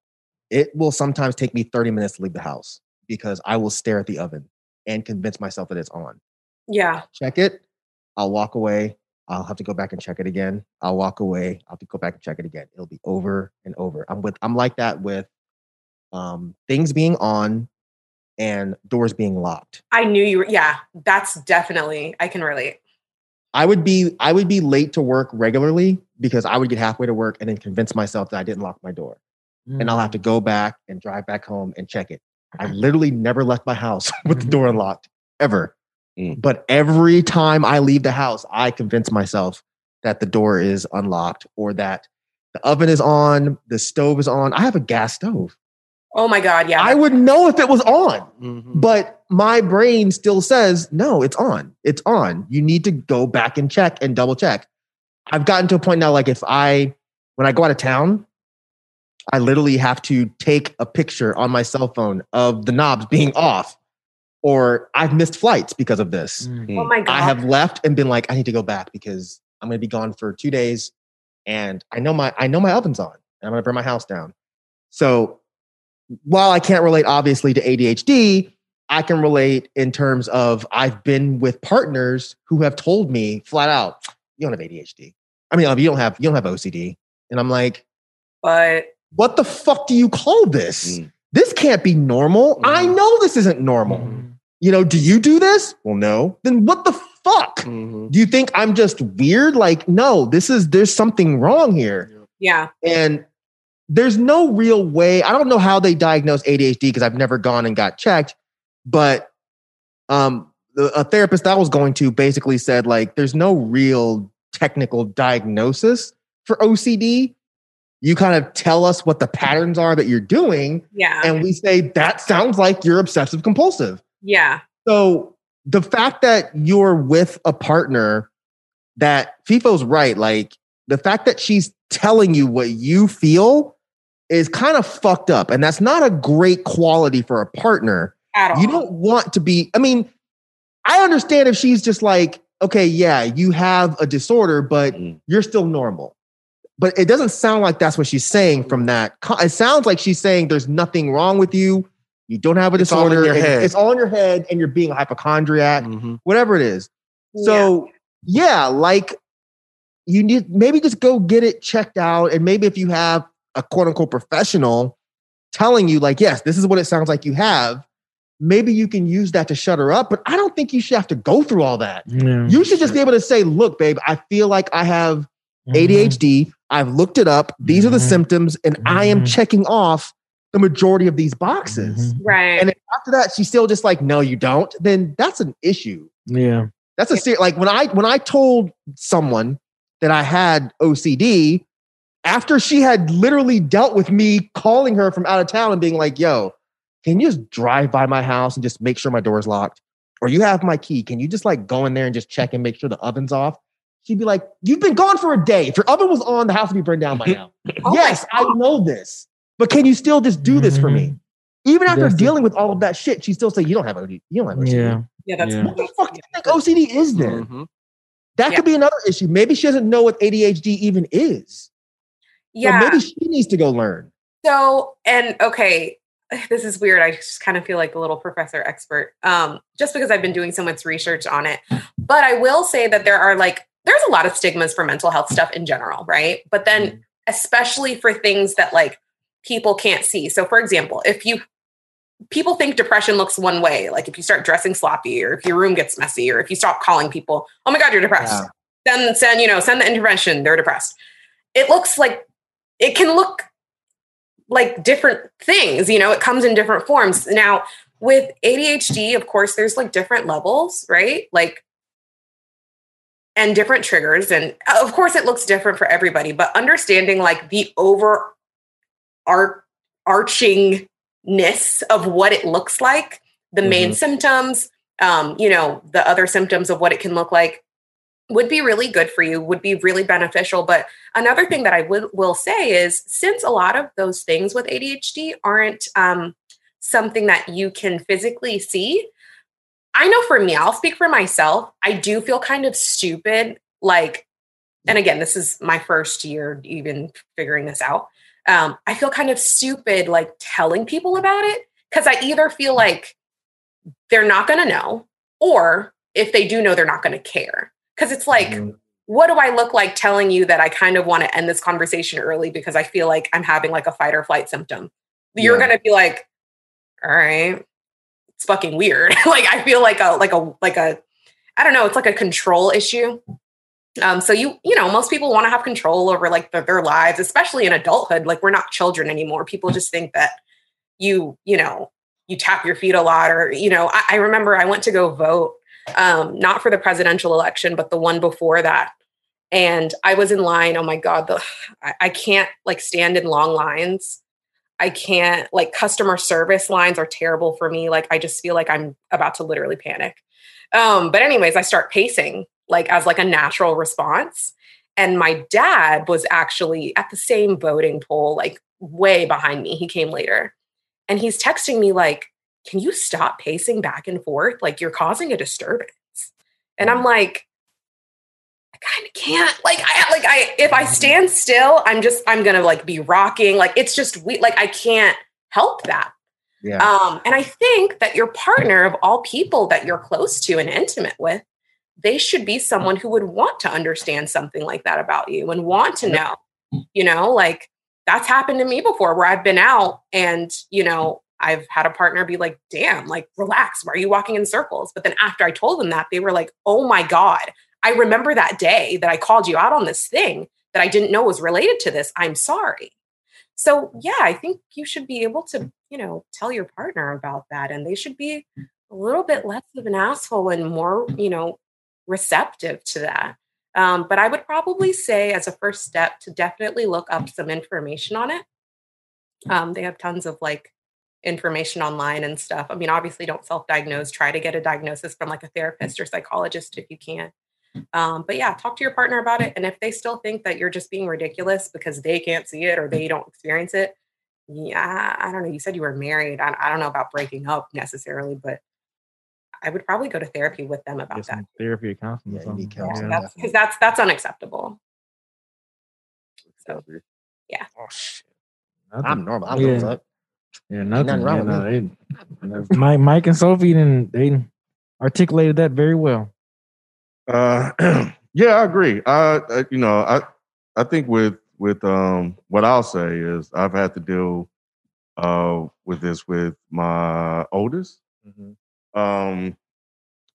It will sometimes take me 30 minutes to leave the house because I will stare at the oven and convince myself that it's on. Yeah. Check it. I'll walk away. I'll have to go back and check it again. I'll walk away. I'll have to go back and check it again. It'll be over and over. I'm like that with things being on and doors being locked. I knew you were. Yeah, that's definitely. I can relate. I would be late to work regularly because I would get halfway to work and then convince myself that I didn't lock my door, and I'll have to go back and drive back home and check it. I literally never left my house with the door unlocked ever. But every time I leave the house, I convince myself that the door is unlocked or that the oven is on, the stove is on. I have a gas stove. Oh my God. Yeah. I would know if it was on, but my brain still says, no, it's on. It's on. You need to go back and check and double check. I've gotten to a point now, like when I go out of town, I literally have to take a picture on my cell phone of the knobs being off. Or I've missed flights because of this. Oh my God. I have left and been like, I need to go back because I'm going to be gone for 2 days. And I know my oven's on and I'm going to burn my house down. So while I can't relate, obviously, to ADHD, I can relate in terms of I've been with partners who have told me flat out, you don't have ADHD. I mean, you don't have OCD. And I'm like, but what the fuck do you call this? This can't be normal. I know this isn't normal. You know, do you do this? Well, no. Then what the fuck? Do you think I'm just weird? Like, no, there's something wrong here. Yeah. And there's no real way. I don't know how they diagnose ADHD because I've never gone and got checked. But a therapist I was going to basically said, like, there's no real technical diagnosis for OCD. You kind of tell us what the patterns are that you're doing. Yeah. And we say, that sounds like you're obsessive compulsive. Yeah. So the fact that you're with a partner that FIFO's right, like the fact that she's telling you what you feel is kind of fucked up. And that's not a great quality for a partner. At all. You don't want to be, I mean, I understand if she's just like, okay, yeah, you have a disorder, but you're still normal. But it doesn't sound like that's what she's saying from that. It sounds like she's saying there's nothing wrong with you. You don't have a disorder. All in your head. It's all in your head and you're being a hypochondriac, whatever it is. So yeah, like you need, maybe just go get it checked out. And maybe if you have a quote unquote professional telling you like, yes, this is what it sounds like you have. Maybe you can use that to shut her up, but I don't think you should have to go through all that. Yeah. You should just be able to say, look, babe, I feel like I have ADHD. I've looked it up. These are the symptoms, and I am checking off the majority of these boxes. Right. And if after that, she's still just like, no, you don't, then that's an issue. Yeah. That's a serious, like when I told someone that I had OCD, after she had literally dealt with me calling her from out of town and being like, yo, can you just drive by my house and just make sure my door's locked? Or you have my key. Can you just like go in there and just check and make sure the oven's off? She'd be like, you've been gone for a day. If your oven was on, the house would be burned down by now. Yes, I know this. But can you still just do this for me? Even after dealing with all of that shit, she still say, you don't have OCD. You don't have OCD. Yeah, that's what the fuck do you think OCD is then? That could be another issue. Maybe she doesn't know what ADHD even is. Yeah. So maybe she needs to go learn. So, and okay, this is weird. I just kind of feel like a little professor expert, just because I've been doing so much research on it. But I will say that there's a lot of stigmas for mental health stuff in general, right? But then especially for things that like people can't see. So for example, if people think depression looks one way, like if you start dressing sloppy or if your room gets messy or if you stop calling people, oh my God, you're depressed. Yeah. Send the intervention. They're depressed. It can look like different things, it comes in different forms. Now with ADHD, of course, there's like different levels, right? Like, and different triggers. And of course it looks different for everybody, but understanding like the overarchingness of what it looks like, the main symptoms, the other symptoms of what it can look like would be really good for you, would be really beneficial. But another thing that I will say is, since a lot of those things with ADHD aren't something that you can physically see, I know for me, I'll speak for myself, I do feel kind of stupid. Like, and again, this is my first year even figuring this out. I feel kind of stupid, like telling people about it, because I either feel like they're not going to know, or if they do know, they're not going to care. Because it's like, what do I look like telling you that I kind of want to end this conversation early because I feel like I'm having like a fight or flight symptom? You're going to be like, all right, it's fucking weird. Like, I feel like a, I don't know. It's like a control issue. So most people want to have control over like their lives, especially in adulthood. Like, we're not children anymore. People just think that you tap your feet a lot, or, I remember I went to go vote, not for the presidential election, but the one before that. And I was in line. Oh my God. I can't like stand in long lines. I can't, like, customer service lines are terrible for me. Like, I just feel like I'm about to literally panic. But anyways, I start pacing like as like a natural response. And my dad was actually at the same voting poll, like way behind me. He came later and he's texting me like, can you stop pacing back and forth? Like, you're causing a disturbance. And I'm like, I kind of can't. If I stand still, I'm going to like be rocking. Like, it's just weird. Like, I can't help that. Yeah. And I think that your partner, of all people that you're close to and intimate with, they should be someone who would want to understand something like that about you and want to know, like, that's happened to me before where I've been out and, I've had a partner be like, damn, like, relax. Why are you walking in circles? But then after I told them that, they were like, oh my God, I remember that day that I called you out on this thing that I didn't know was related to this. I'm sorry. So yeah, I think you should be able to, tell your partner about that, and they should be a little bit less of an asshole and more, you know, receptive to that. But I would probably say as a first step to definitely look up some information on it. They have tons of like information online and stuff. I mean, obviously don't self-diagnose, try to get a diagnosis from like a therapist or psychologist if you can. But yeah, talk to your partner about it. And if they still think that you're just being ridiculous because they can't see it or they don't experience it. Yeah. I don't know. You said you were married. I don't know about breaking up necessarily, but I would probably go to therapy with them about that. Therapy or counseling or something. Because that's unacceptable. So, yeah. Oh, shit. Nothing. I'm normal. I'm normal. Yeah, nothing wrong with that. Mike and Sophie, they articulated that very well. Yeah, I agree. I think with what I'll say is I've had to deal with this with my oldest. Mm-hmm.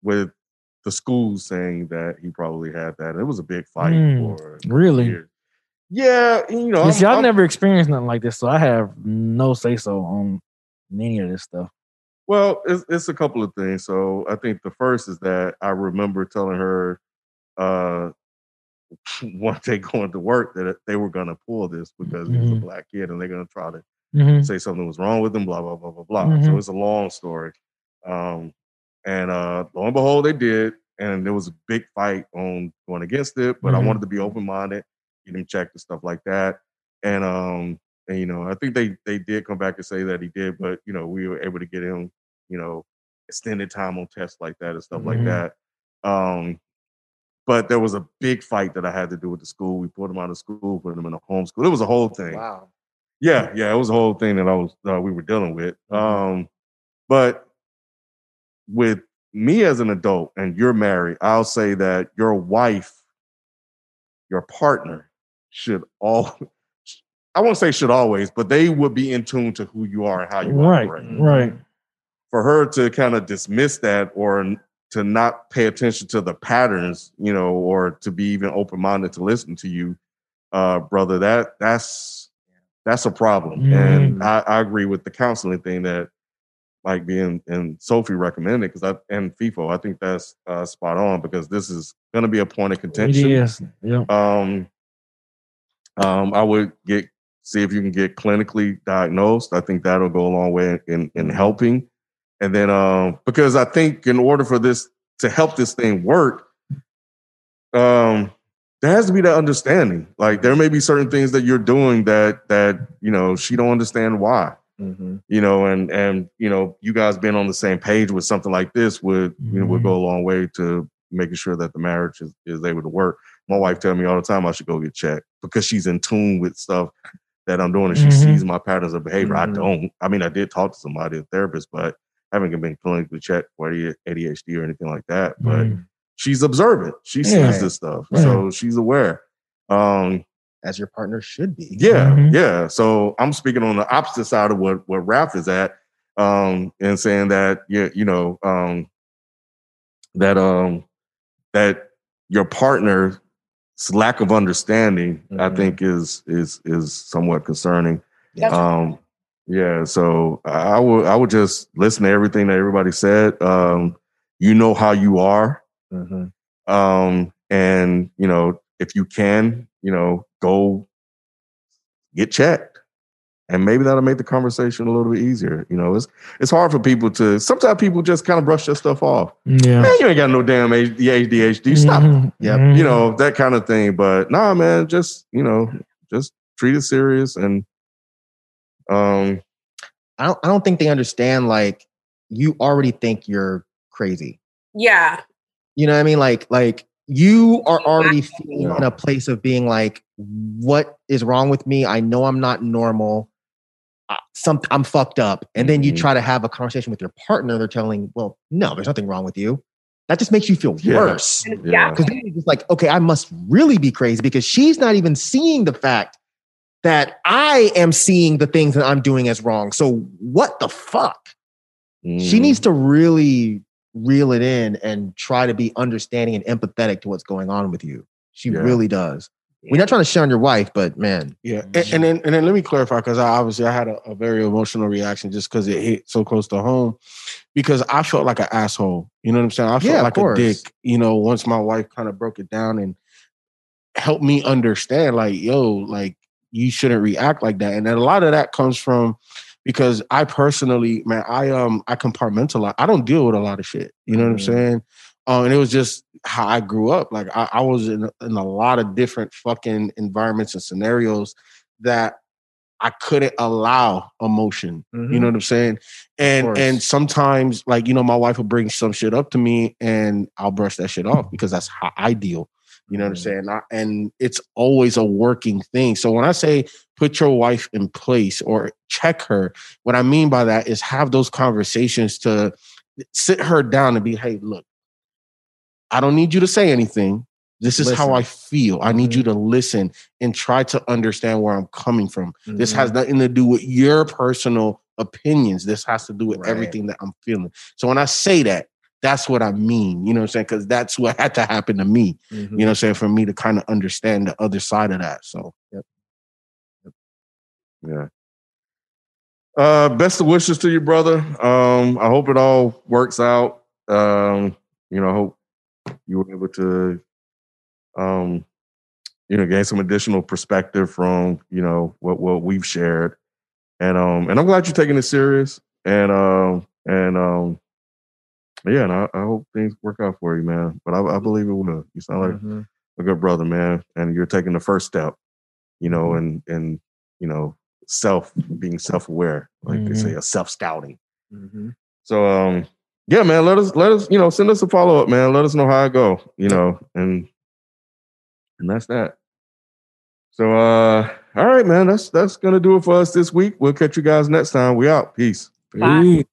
With the school saying that he probably had that. It was a big fight for really years. Yeah, you know. See, I've never experienced nothing like this, so I have no say-so on any of this stuff. Well, it's a couple of things. So I think the first is that I remember telling her one day going to work that they were going to pull this because he was a black kid and they're going to try to say something was wrong with him, blah, blah, blah, blah, blah. Mm-hmm. So it's a long story. And lo and behold, they did. And there was a big fight on going against it, but I wanted to be open-minded, get him checked and stuff like that. And you know, I think they did come back and say that he did, but, you know, we were able to get him, you know, extended time on tests like that and stuff like that. But there was a big fight that I had to do with the school. We pulled him out of school, put him in a homeschool. It was a whole thing. Wow. Yeah. It was a whole thing that we were dealing with. But with me as an adult and you're married, I'll say that your wife, your partner I won't say should always, but they would be in tune to who you are and how you operate. Right. For her to kind of dismiss that or to not pay attention to the patterns, you know, or to be even open-minded to listen to you, brother, that's a problem. And I agree with the counseling thing that Mike B and Sophie recommended and FIFO, I think that's spot on because this is going to be a point of contention. Yes. Yeah. I would see if you can get clinically diagnosed. I think that'll go a long way in helping. And then because I think in order for this to help this thing work, there has to be that understanding. Like there may be certain things that you're doing that you know she don't understand why. Mm-hmm. You know, and you know, you guys being on the same page with something like this would go a long way to making sure that the marriage is able to work. My wife tells me all the time I should go get checked because she's in tune with stuff that I'm doing and she sees my patterns of behavior. Mm-hmm. I did talk to somebody, a therapist, but I haven't been clinically checked for ADHD or anything like that. But she's observant. She sees this stuff. Right. So she's aware. As your partner should be. Yeah, yeah. So I'm speaking on the opposite side of what Raph is at and saying that, that your partner's lack of understanding, I think is somewhat concerning. Yeah. So I would just listen to everything that everybody said. You know how you are. Mm-hmm. And, you know, if you can, you know, go get checked. And maybe that'll make the conversation a little bit easier. You know, it's hard for people to, sometimes people just kind of brush their stuff off. Yeah. Man, you ain't got no damn ADHD. Stop. Mm-hmm. Yeah. Mm-hmm. You know, that kind of thing. But nah, man, just treat it serious. And I don't think they understand, like, you already think you're crazy. Yeah. You know what I mean? Like, you are already feeling in a place of being like, what is wrong with me? I know I'm not normal. I'm fucked up. And then you try to have a conversation with your partner. They're telling, well, no, there's nothing wrong with you. That just makes you feel worse. Yeah. Because then you're just like, okay, I must really be crazy because she's not even seeing the fact that I am seeing the things that I'm doing as wrong. So what the fuck? Mm. She needs to really reel it in and try to be understanding and empathetic to what's going on with you. She really does. We're not trying to shit on your wife, but man. Yeah. And then let me clarify, because I had a very emotional reaction just because it hit so close to home, because I felt like an asshole. You know what I'm saying? I felt like a dick, you know, once my wife kind of broke it down and helped me understand, like, yo, like, you shouldn't react like that. And then a lot of that comes from, because I personally, man, I compartmentalize. I don't deal with a lot of shit. You know what I'm saying? And it was just how I grew up. Like I was in a lot of different fucking environments and scenarios that I couldn't allow emotion. Mm-hmm. You know what I'm saying? And sometimes, like, you know, my wife will bring some shit up to me and I'll brush that shit off because that's how I deal. You know what I'm saying? And it's always a working thing. So when I say put your wife in place or check her, what I mean by that is have those conversations to sit her down and be, hey, look, I don't need you to say anything. This is how I feel. I need you to listen and try to understand where I'm coming from. Mm-hmm. This has nothing to do with your personal opinions. This has to do with everything that I'm feeling. So when I say that, that's what I mean. You know what I'm saying? Because that's what had to happen to me. Mm-hmm. You know what I'm saying? For me to kind of understand the other side of that. So, yeah. Best of wishes to you, brother. I hope it all works out. You know, I hope you were able to, you know, gain some additional perspective from, you know, what we've shared. And I'm glad you're taking it serious. Yeah, and I hope things work out for you, man. But I believe it will. You sound like a good brother, man. And you're taking the first step, you know, and you know, being self-aware, like they say, a self-scouting. Mm-hmm. So, yeah, man. Let us, you know, send us a follow-up, man. Let us know how it go, you know, and that's that. So, all right, man. That's gonna do it for us this week. We'll catch you guys next time. We out. Peace. Bye. Peace.